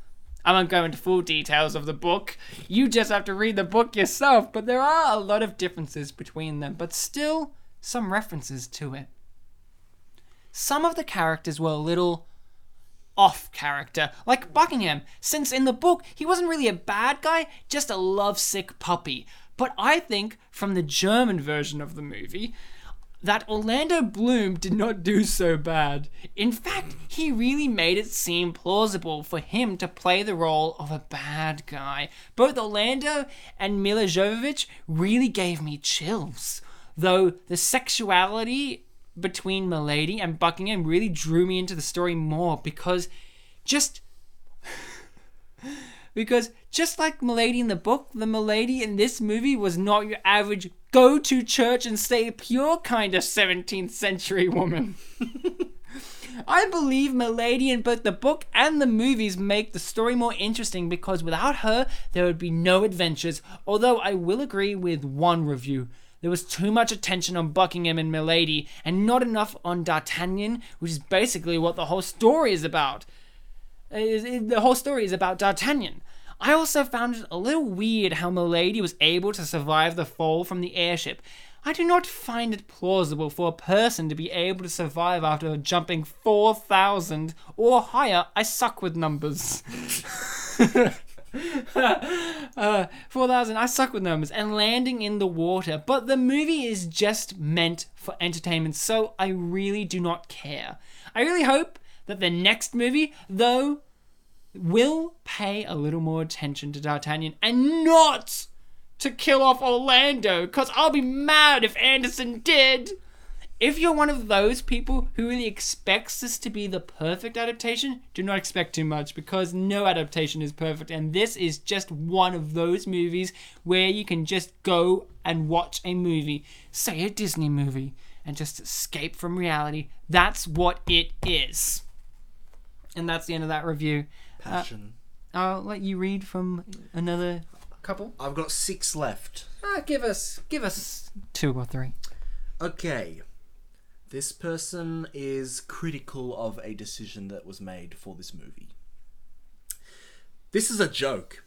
I won't go into full details of the book. You just have to read the book yourself, but there are a lot of differences between them, but still some references to it. Some of the characters were a little off character, like Buckingham, since in the book he wasn't really a bad guy, just a lovesick puppy. But I think from the German version of the movie, that Orlando Bloom did not do so bad. In fact, he really made it seem plausible for him to play the role of a bad guy. Both Orlando and Mila Jovovich really gave me chills, though the sexuality between Milady and Buckingham really drew me into the story more because just... because just like Milady in the book, the Milady in this movie was not your average go-to-church-and-stay-pure kind of seventeenth century woman. I believe Milady in both the book and the movies make the story more interesting because without her, there would be no adventures, although I will agree with one review. There was too much attention on Buckingham and Milady, and not enough on D'Artagnan, which is basically what the whole story is about. The whole story is about D'Artagnan. I also found it a little weird how Milady was able to survive the fall from the airship. I do not find it plausible for a person to be able to survive after jumping four thousand or higher. I suck with numbers. uh, four thousand, I suck with numbers, and landing in the water. But the movie is just meant for entertainment, so I really do not care. I really hope that the next movie, though, will pay a little more attention to D'Artagnan and not to kill off Orlando, because I'll be mad if Anderson did. If you're one of those people who really expects this to be the perfect adaptation, do not expect too much, because no adaptation is perfect, and this is just one of those movies where you can just go and watch a movie, say a Disney movie, and just escape from reality. That's what it is. And that's the end of that review. Passion. Uh, I'll let you read from another couple. I've got six left. Ah, give us, give us two or three. Okay. This person is critical of a decision that was made for this movie. This is a joke.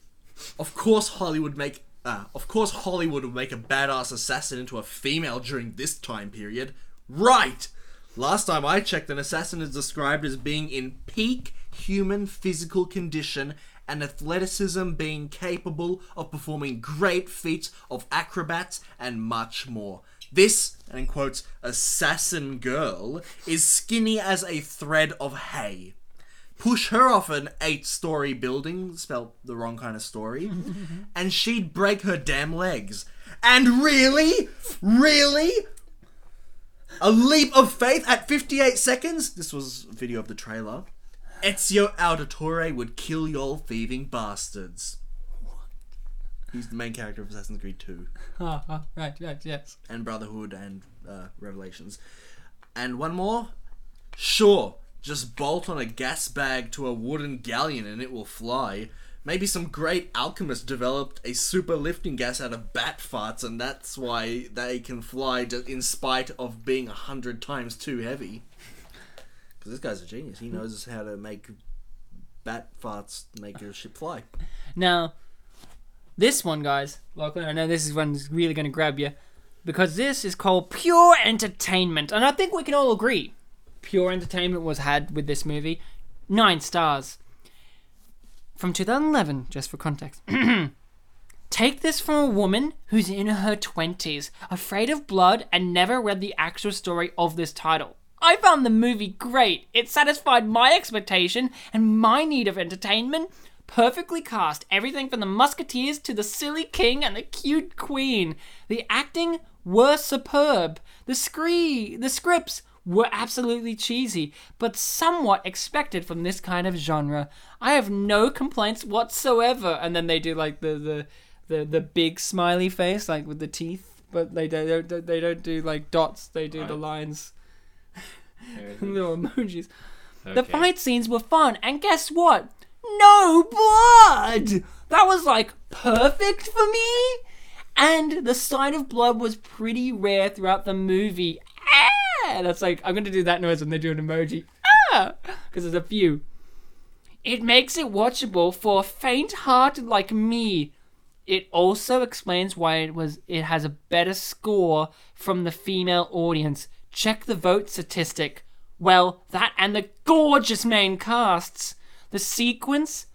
Of course Hollywood make uh, of course Hollywood would make a badass assassin into a female during this time period. Right! Last time I checked, an assassin is described as being in peak human physical condition and athleticism, being capable of performing great feats of acrobats and much more. This, and in quotes, assassin girl is skinny as a thread of hay. Push her off an eight-story building, spelled the wrong kind of story, and she'd break her damn legs. And really? Really? A leap of faith at fifty-eight seconds? This was a video of the trailer. Ezio Auditore would kill y'all thieving bastards. He's the main character of Assassin's Creed two. Ah, oh, oh, right, right, yes. And Brotherhood and uh, Revelations. And one more? Sure, just bolt on a gas bag to a wooden galleon and it will fly. Maybe some great alchemist developed a super lifting gas out of bat farts and that's why they can fly in spite of being a hundred times too heavy. Because this guy's a genius. He knows how to make bat farts make your ship fly. Now... this one, guys, Lachlan, I know this is one's really going to grab you, because this is called pure entertainment, and I think we can all agree pure entertainment was had with this movie. Nine stars. From twenty eleven, just for context. Take this from a woman who's in her twenties, afraid of blood, and never read the actual story of this title. I found the movie great. It satisfied my expectation and my need of entertainment. Perfectly cast, everything from the Musketeers to the silly king and the cute queen. The acting were superb. The scree- the scripts were absolutely cheesy, but somewhat expected from this kind of genre. I have no complaints whatsoever. And then they do like the the, the, the big smiley face, like with the teeth, but they don't they don't do like dots. They do right. The lines, little emojis. Okay. The fight scenes were fun, and guess what? No blood! That was, like, perfect for me! And the sight of blood was pretty rare throughout the movie. Ah! That's like, I'm going to do that noise when they do an emoji. Ah! Because there's a few. It makes it watchable for a faint-hearted like me. It also explains why it was. It has a better score from the female audience. Check the vote statistic. Well, that and the gorgeous main casts. The sequence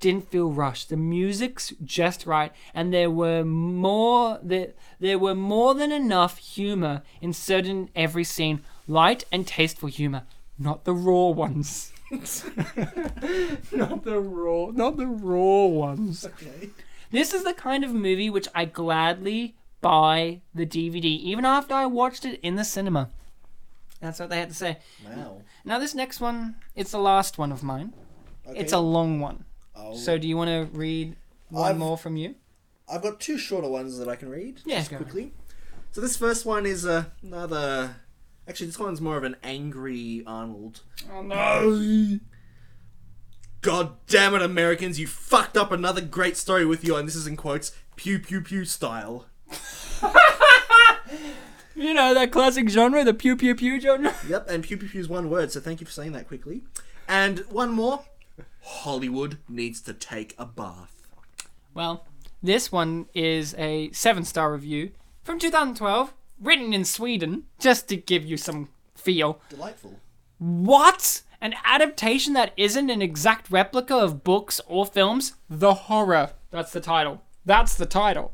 didn't feel rushed. The music's just right, and there were more. There, there were more than enough humor inserted in every scene. Light and tasteful humor, not the raw ones. not the raw, not the raw ones. Okay. This is the kind of movie which I gladly buy the D V D, even after I watched it in the cinema. That's what they had to say. Wow. Now this next one, it's the last one of mine. Okay. It's a long one. Oh. So do you want to read one I've, more from you? I've got two shorter ones that I can read, yeah, just quickly. On. So this first one is uh, another... Actually, this one's more of an angry Arnold. Oh, no! God damn it, Americans, you fucked up another great story with your, and this is in quotes, pew pew pew style. You know, that classic genre, the pew pew pew genre? Yep, and pew pew pew is one word, so thank you for saying that quickly. And one more, Hollywood needs to take a bath. Well, this one is a seven-star review from two thousand twelve, written in Sweden, just to give you some feel. Delightful. What? An adaptation that isn't an exact replica of books or films? The horror. That's the title. That's the title.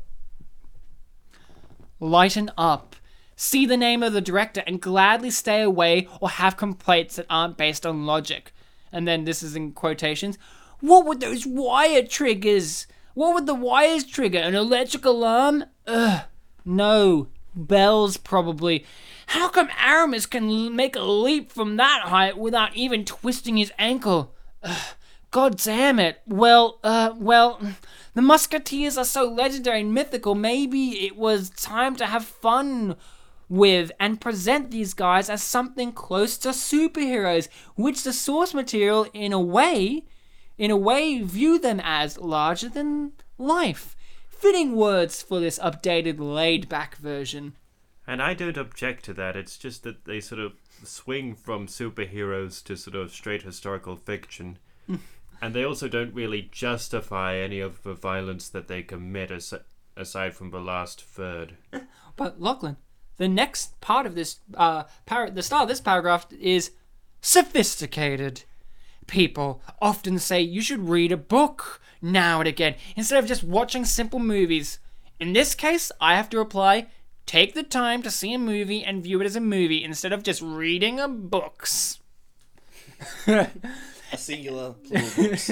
Lighten up. See the name of the director and gladly stay away or have complaints that aren't based on logic. And then this is in quotations. What were those wire triggers? What would the wires trigger? An electric alarm? Ugh. No. Bells, probably. How come Aramis can make a leap from that height without even twisting his ankle? Ugh, God damn it. Well, uh, well, the Musketeers are so legendary and mythical, maybe it was time to have fun with and present these guys as something close to superheroes, which the source material, in a way, in a way, view them as larger than life. Fitting words for this updated, laid-back version. And I don't object to that. It's just that they sort of swing from superheroes to sort of straight historical fiction. And they also don't really justify any of the violence that they commit as- aside from the last third. But, Lachlan, the next part of this, uh, par- the start of this paragraph is sophisticated. People often say you should read a book now and again instead of just watching simple movies. In this case, I have to reply, take the time to see a movie and view it as a movie instead of just reading a books. A singular plural books.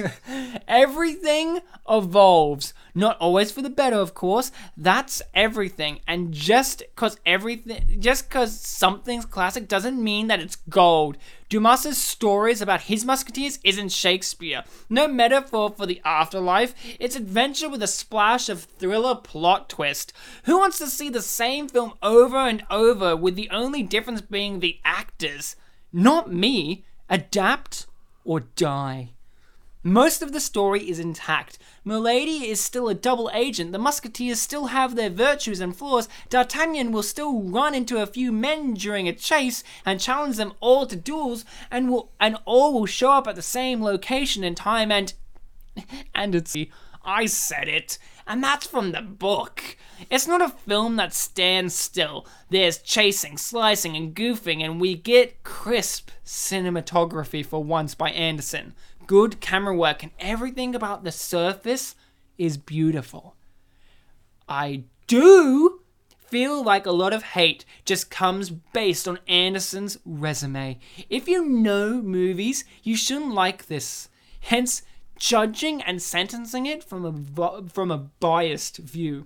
Everything evolves. Not always for the better, of course. That's everything. And just cause everything just cause something's classic doesn't mean that it's gold. Dumas' stories about his musketeers isn't Shakespeare. No metaphor for the afterlife. It's adventure with a splash of thriller plot twist. Who wants to see the same film over and over with the only difference being the actors? Not me. Adapt or die. Most of the story is intact. Milady is still a double agent. The musketeers still have their virtues and flaws. D'Artagnan will still run into a few men during a chase and challenge them all to duels, and will and all will show up at the same location in time. And and it's I said it, and that's from the book. It's not a film that stands still. There's chasing, slicing, and goofing, and we get crisp cinematography for once by Anderson. Good camera work, and everything about the surface is beautiful. I do feel like a lot of hate just comes based on Anderson's resume. If you know movies, you shouldn't like this. Hence, judging and sentencing it from a from a biased view.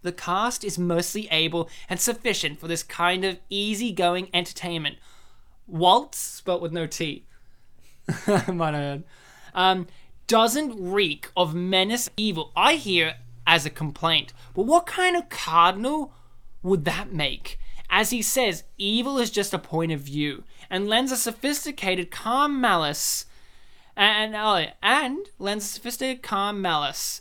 The cast is mostly able and sufficient for this kind of easygoing entertainment. Waltz, spelt with no T. Might have um, doesn't reek of menace evil. I hear as a complaint, but what kind of cardinal would that make? As he says, evil is just a point of view, and lends a sophisticated, calm malice, and uh, and lends a sophisticated, calm malice,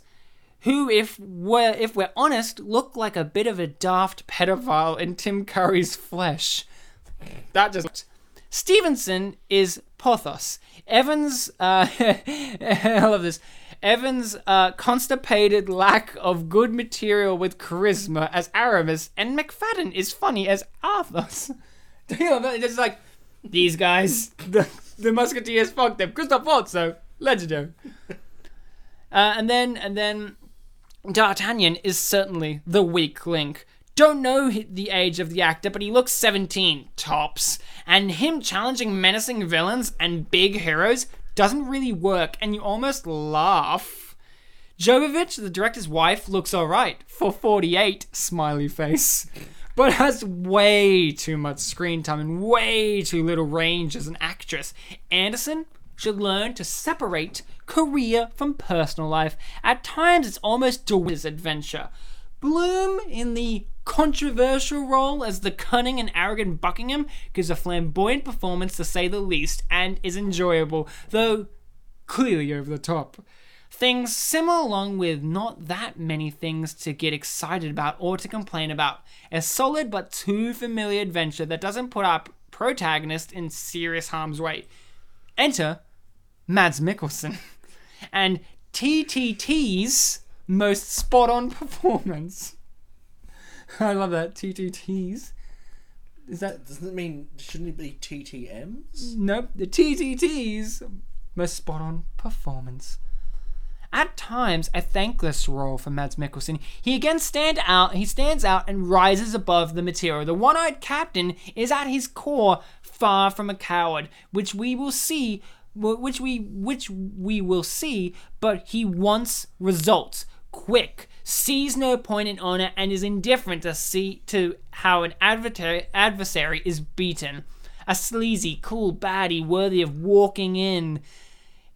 who, if we're, if we're honest, look like a bit of a daft pedophile in Tim Curry's Flesh. That just... Stevenson is Porthos. Evans, uh, I love this. Evans' uh, constipated lack of good material with charisma as Aramis, and McFadden is funny as Athos. It's like, these guys, the, the Musketeers, fuck them. Christoph Waltz, though, legendary. Uh, and then, and then, D'Artagnan is certainly the weak link. Don't know the age of the actor, but he looks seventeen, tops. And him challenging menacing villains and big heroes doesn't really work, and you almost laugh. Jovovich, the director's wife, looks alright for forty-eight, smiley face, but has way too much screen time and way too little range as an actress. Anderson should learn to separate career from personal life. At times, it's almost DeWitt's adventure. Bloom, in the controversial role as the cunning and arrogant Buckingham, gives a flamboyant performance to say the least, and is enjoyable, though clearly over the top. Things simmer along with not that many things to get excited about or to complain about. A solid but too familiar adventure that doesn't put our protagonist in serious harm's way. Enter Mads Mikkelsen and T T T's most spot-on performance. I love that. T T Ts. Is that... Doesn't it mean... Shouldn't it be T T Ms? Nope. The T T Ts. Most spot-on performance. At times, a thankless role for Mads Mikkelsen. He again stand out, he stands out and rises above the material. The one-eyed captain is at his core far from a coward, which we will see... Which we which we will see, but he wants results, quick, sees no point in honor, and is indifferent to see to how an adver- adversary is beaten. A sleazy, cool baddie worthy of walking in,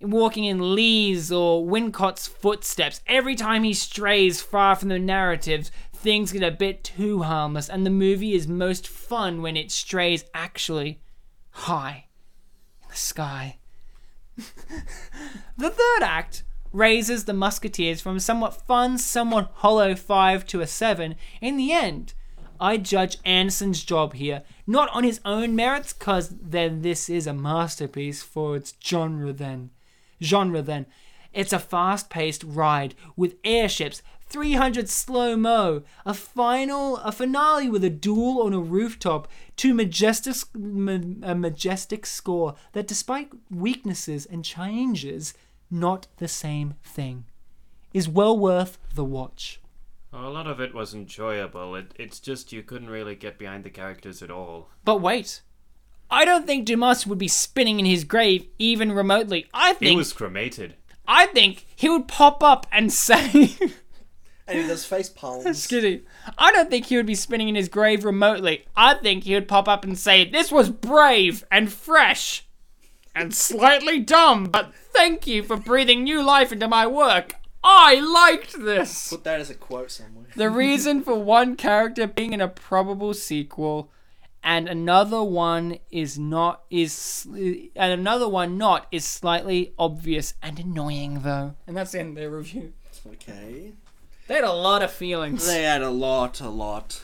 walking in Lee's or Wincott's footsteps. Every time he strays far from the narratives, things get a bit too harmless, and the movie is most fun when it strays actually high in the sky. The third act raises the Musketeers from a somewhat fun, somewhat hollow five to a seven. In the end, I judge Anderson's job here, not on his own merits, cause then this is a masterpiece for its genre then. Genre then. It's a fast-paced ride with airships, three hundred slow-mo, a final, a finale with a duel on a rooftop, to majestic, a majestic score that, despite weaknesses and changes, not the same thing, is well worth the watch. Well, a lot of it was enjoyable. It, it's just you couldn't really get behind the characters at all. But wait. I don't think Dumas would be spinning in his grave even remotely. I think... He was cremated. I think he would pop up and say... And he does face palms. Skitty. I don't think he would be spinning in his grave remotely. I think he would pop up and say, "This was brave and fresh and slightly dumb, but thank you for breathing new life into my work. I liked this." Put that as a quote somewhere. The reason for one character being in a probable sequel and another one is not is and another one not is slightly obvious and annoying though. And that's the end of their review. Okay. They had a lot of feelings. They had a lot, a lot.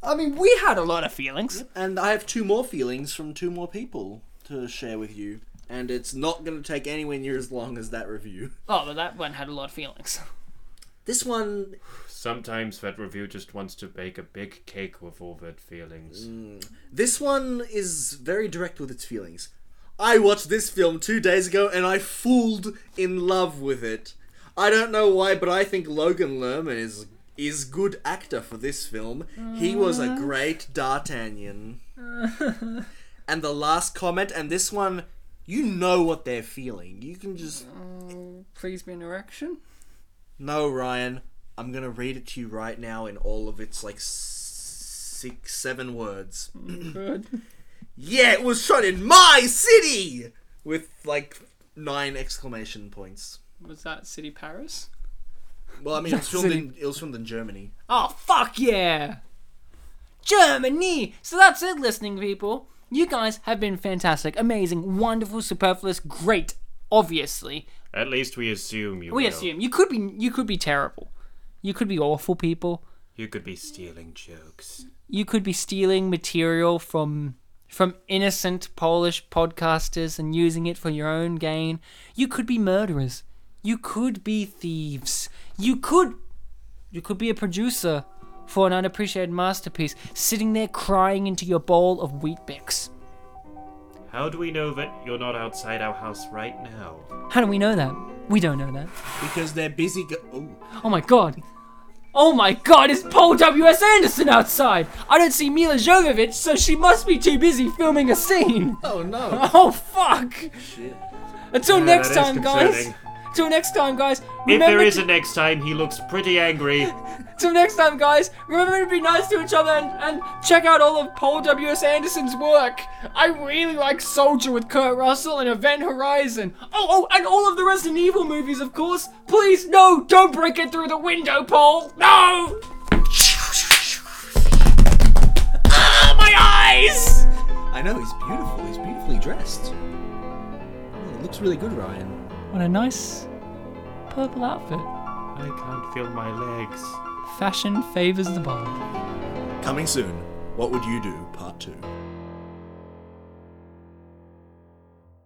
I mean, we had a lot of feelings. And I have two more feelings from two more people to share with you. And it's not going to take anywhere near as long as that review. Oh, but that one had a lot of feelings. This one... Sometimes that review just wants to bake a big cake with all that feelings. Mm. This one is very direct with its feelings. I watched this film two days ago and I fooled in love with it. I don't know why, but I think Logan Lerman is is good actor for this film. Uh, he was a great D'Artagnan. Uh, and the last comment, and this one, you know what they're feeling. You can just... Uh, please be an erection? No, Ryan. I'm going to read it to you right now in all of its, like, six, seven words. Good. Yeah, it was shot in my city! With, like, nine exclamation points. Was that city Paris? Well, I mean, it was, filmed in, it was filmed in Germany. Oh, fuck yeah! Germany! So that's it, listening people. You guys have been fantastic, amazing, wonderful, superfluous, great, obviously. At least we assume you We will. assume. You could be you could be terrible. You could be awful people. You could be stealing jokes. You could be stealing material from from innocent Polish podcasters and using it for your own gain. You could be murderers. You could be thieves. You could you could be a producer for an unappreciated masterpiece, sitting there crying into your bowl of Weet-Bix. How do we know that you're not outside our house right now? How do we know that? We don't know that. Because they're busy go- Ooh. Oh my god. Oh my god, is Paul W S. Anderson outside? I don't see Mila Jovovich, so she must be too busy filming a scene. Oh no. Oh fuck. Shit. Until yeah, next time, guys. Till next time, guys. If there is to... a next time, he looks pretty angry. Till next time, guys. Remember to be nice to each other and, and check out all of Paul W S. Anderson's work. I really like Soldier with Kurt Russell and Event Horizon. Oh, oh, and all of the Resident Evil movies, of course. Please, no, don't break it through the window, Paul. No! Ah, my eyes! I know, he's beautiful. He's beautifully dressed. Oh, it looks really good, Ryan. What a nice purple outfit. I can't feel my legs. Fashion favours the bold. Coming soon, What Would You Do? Part two.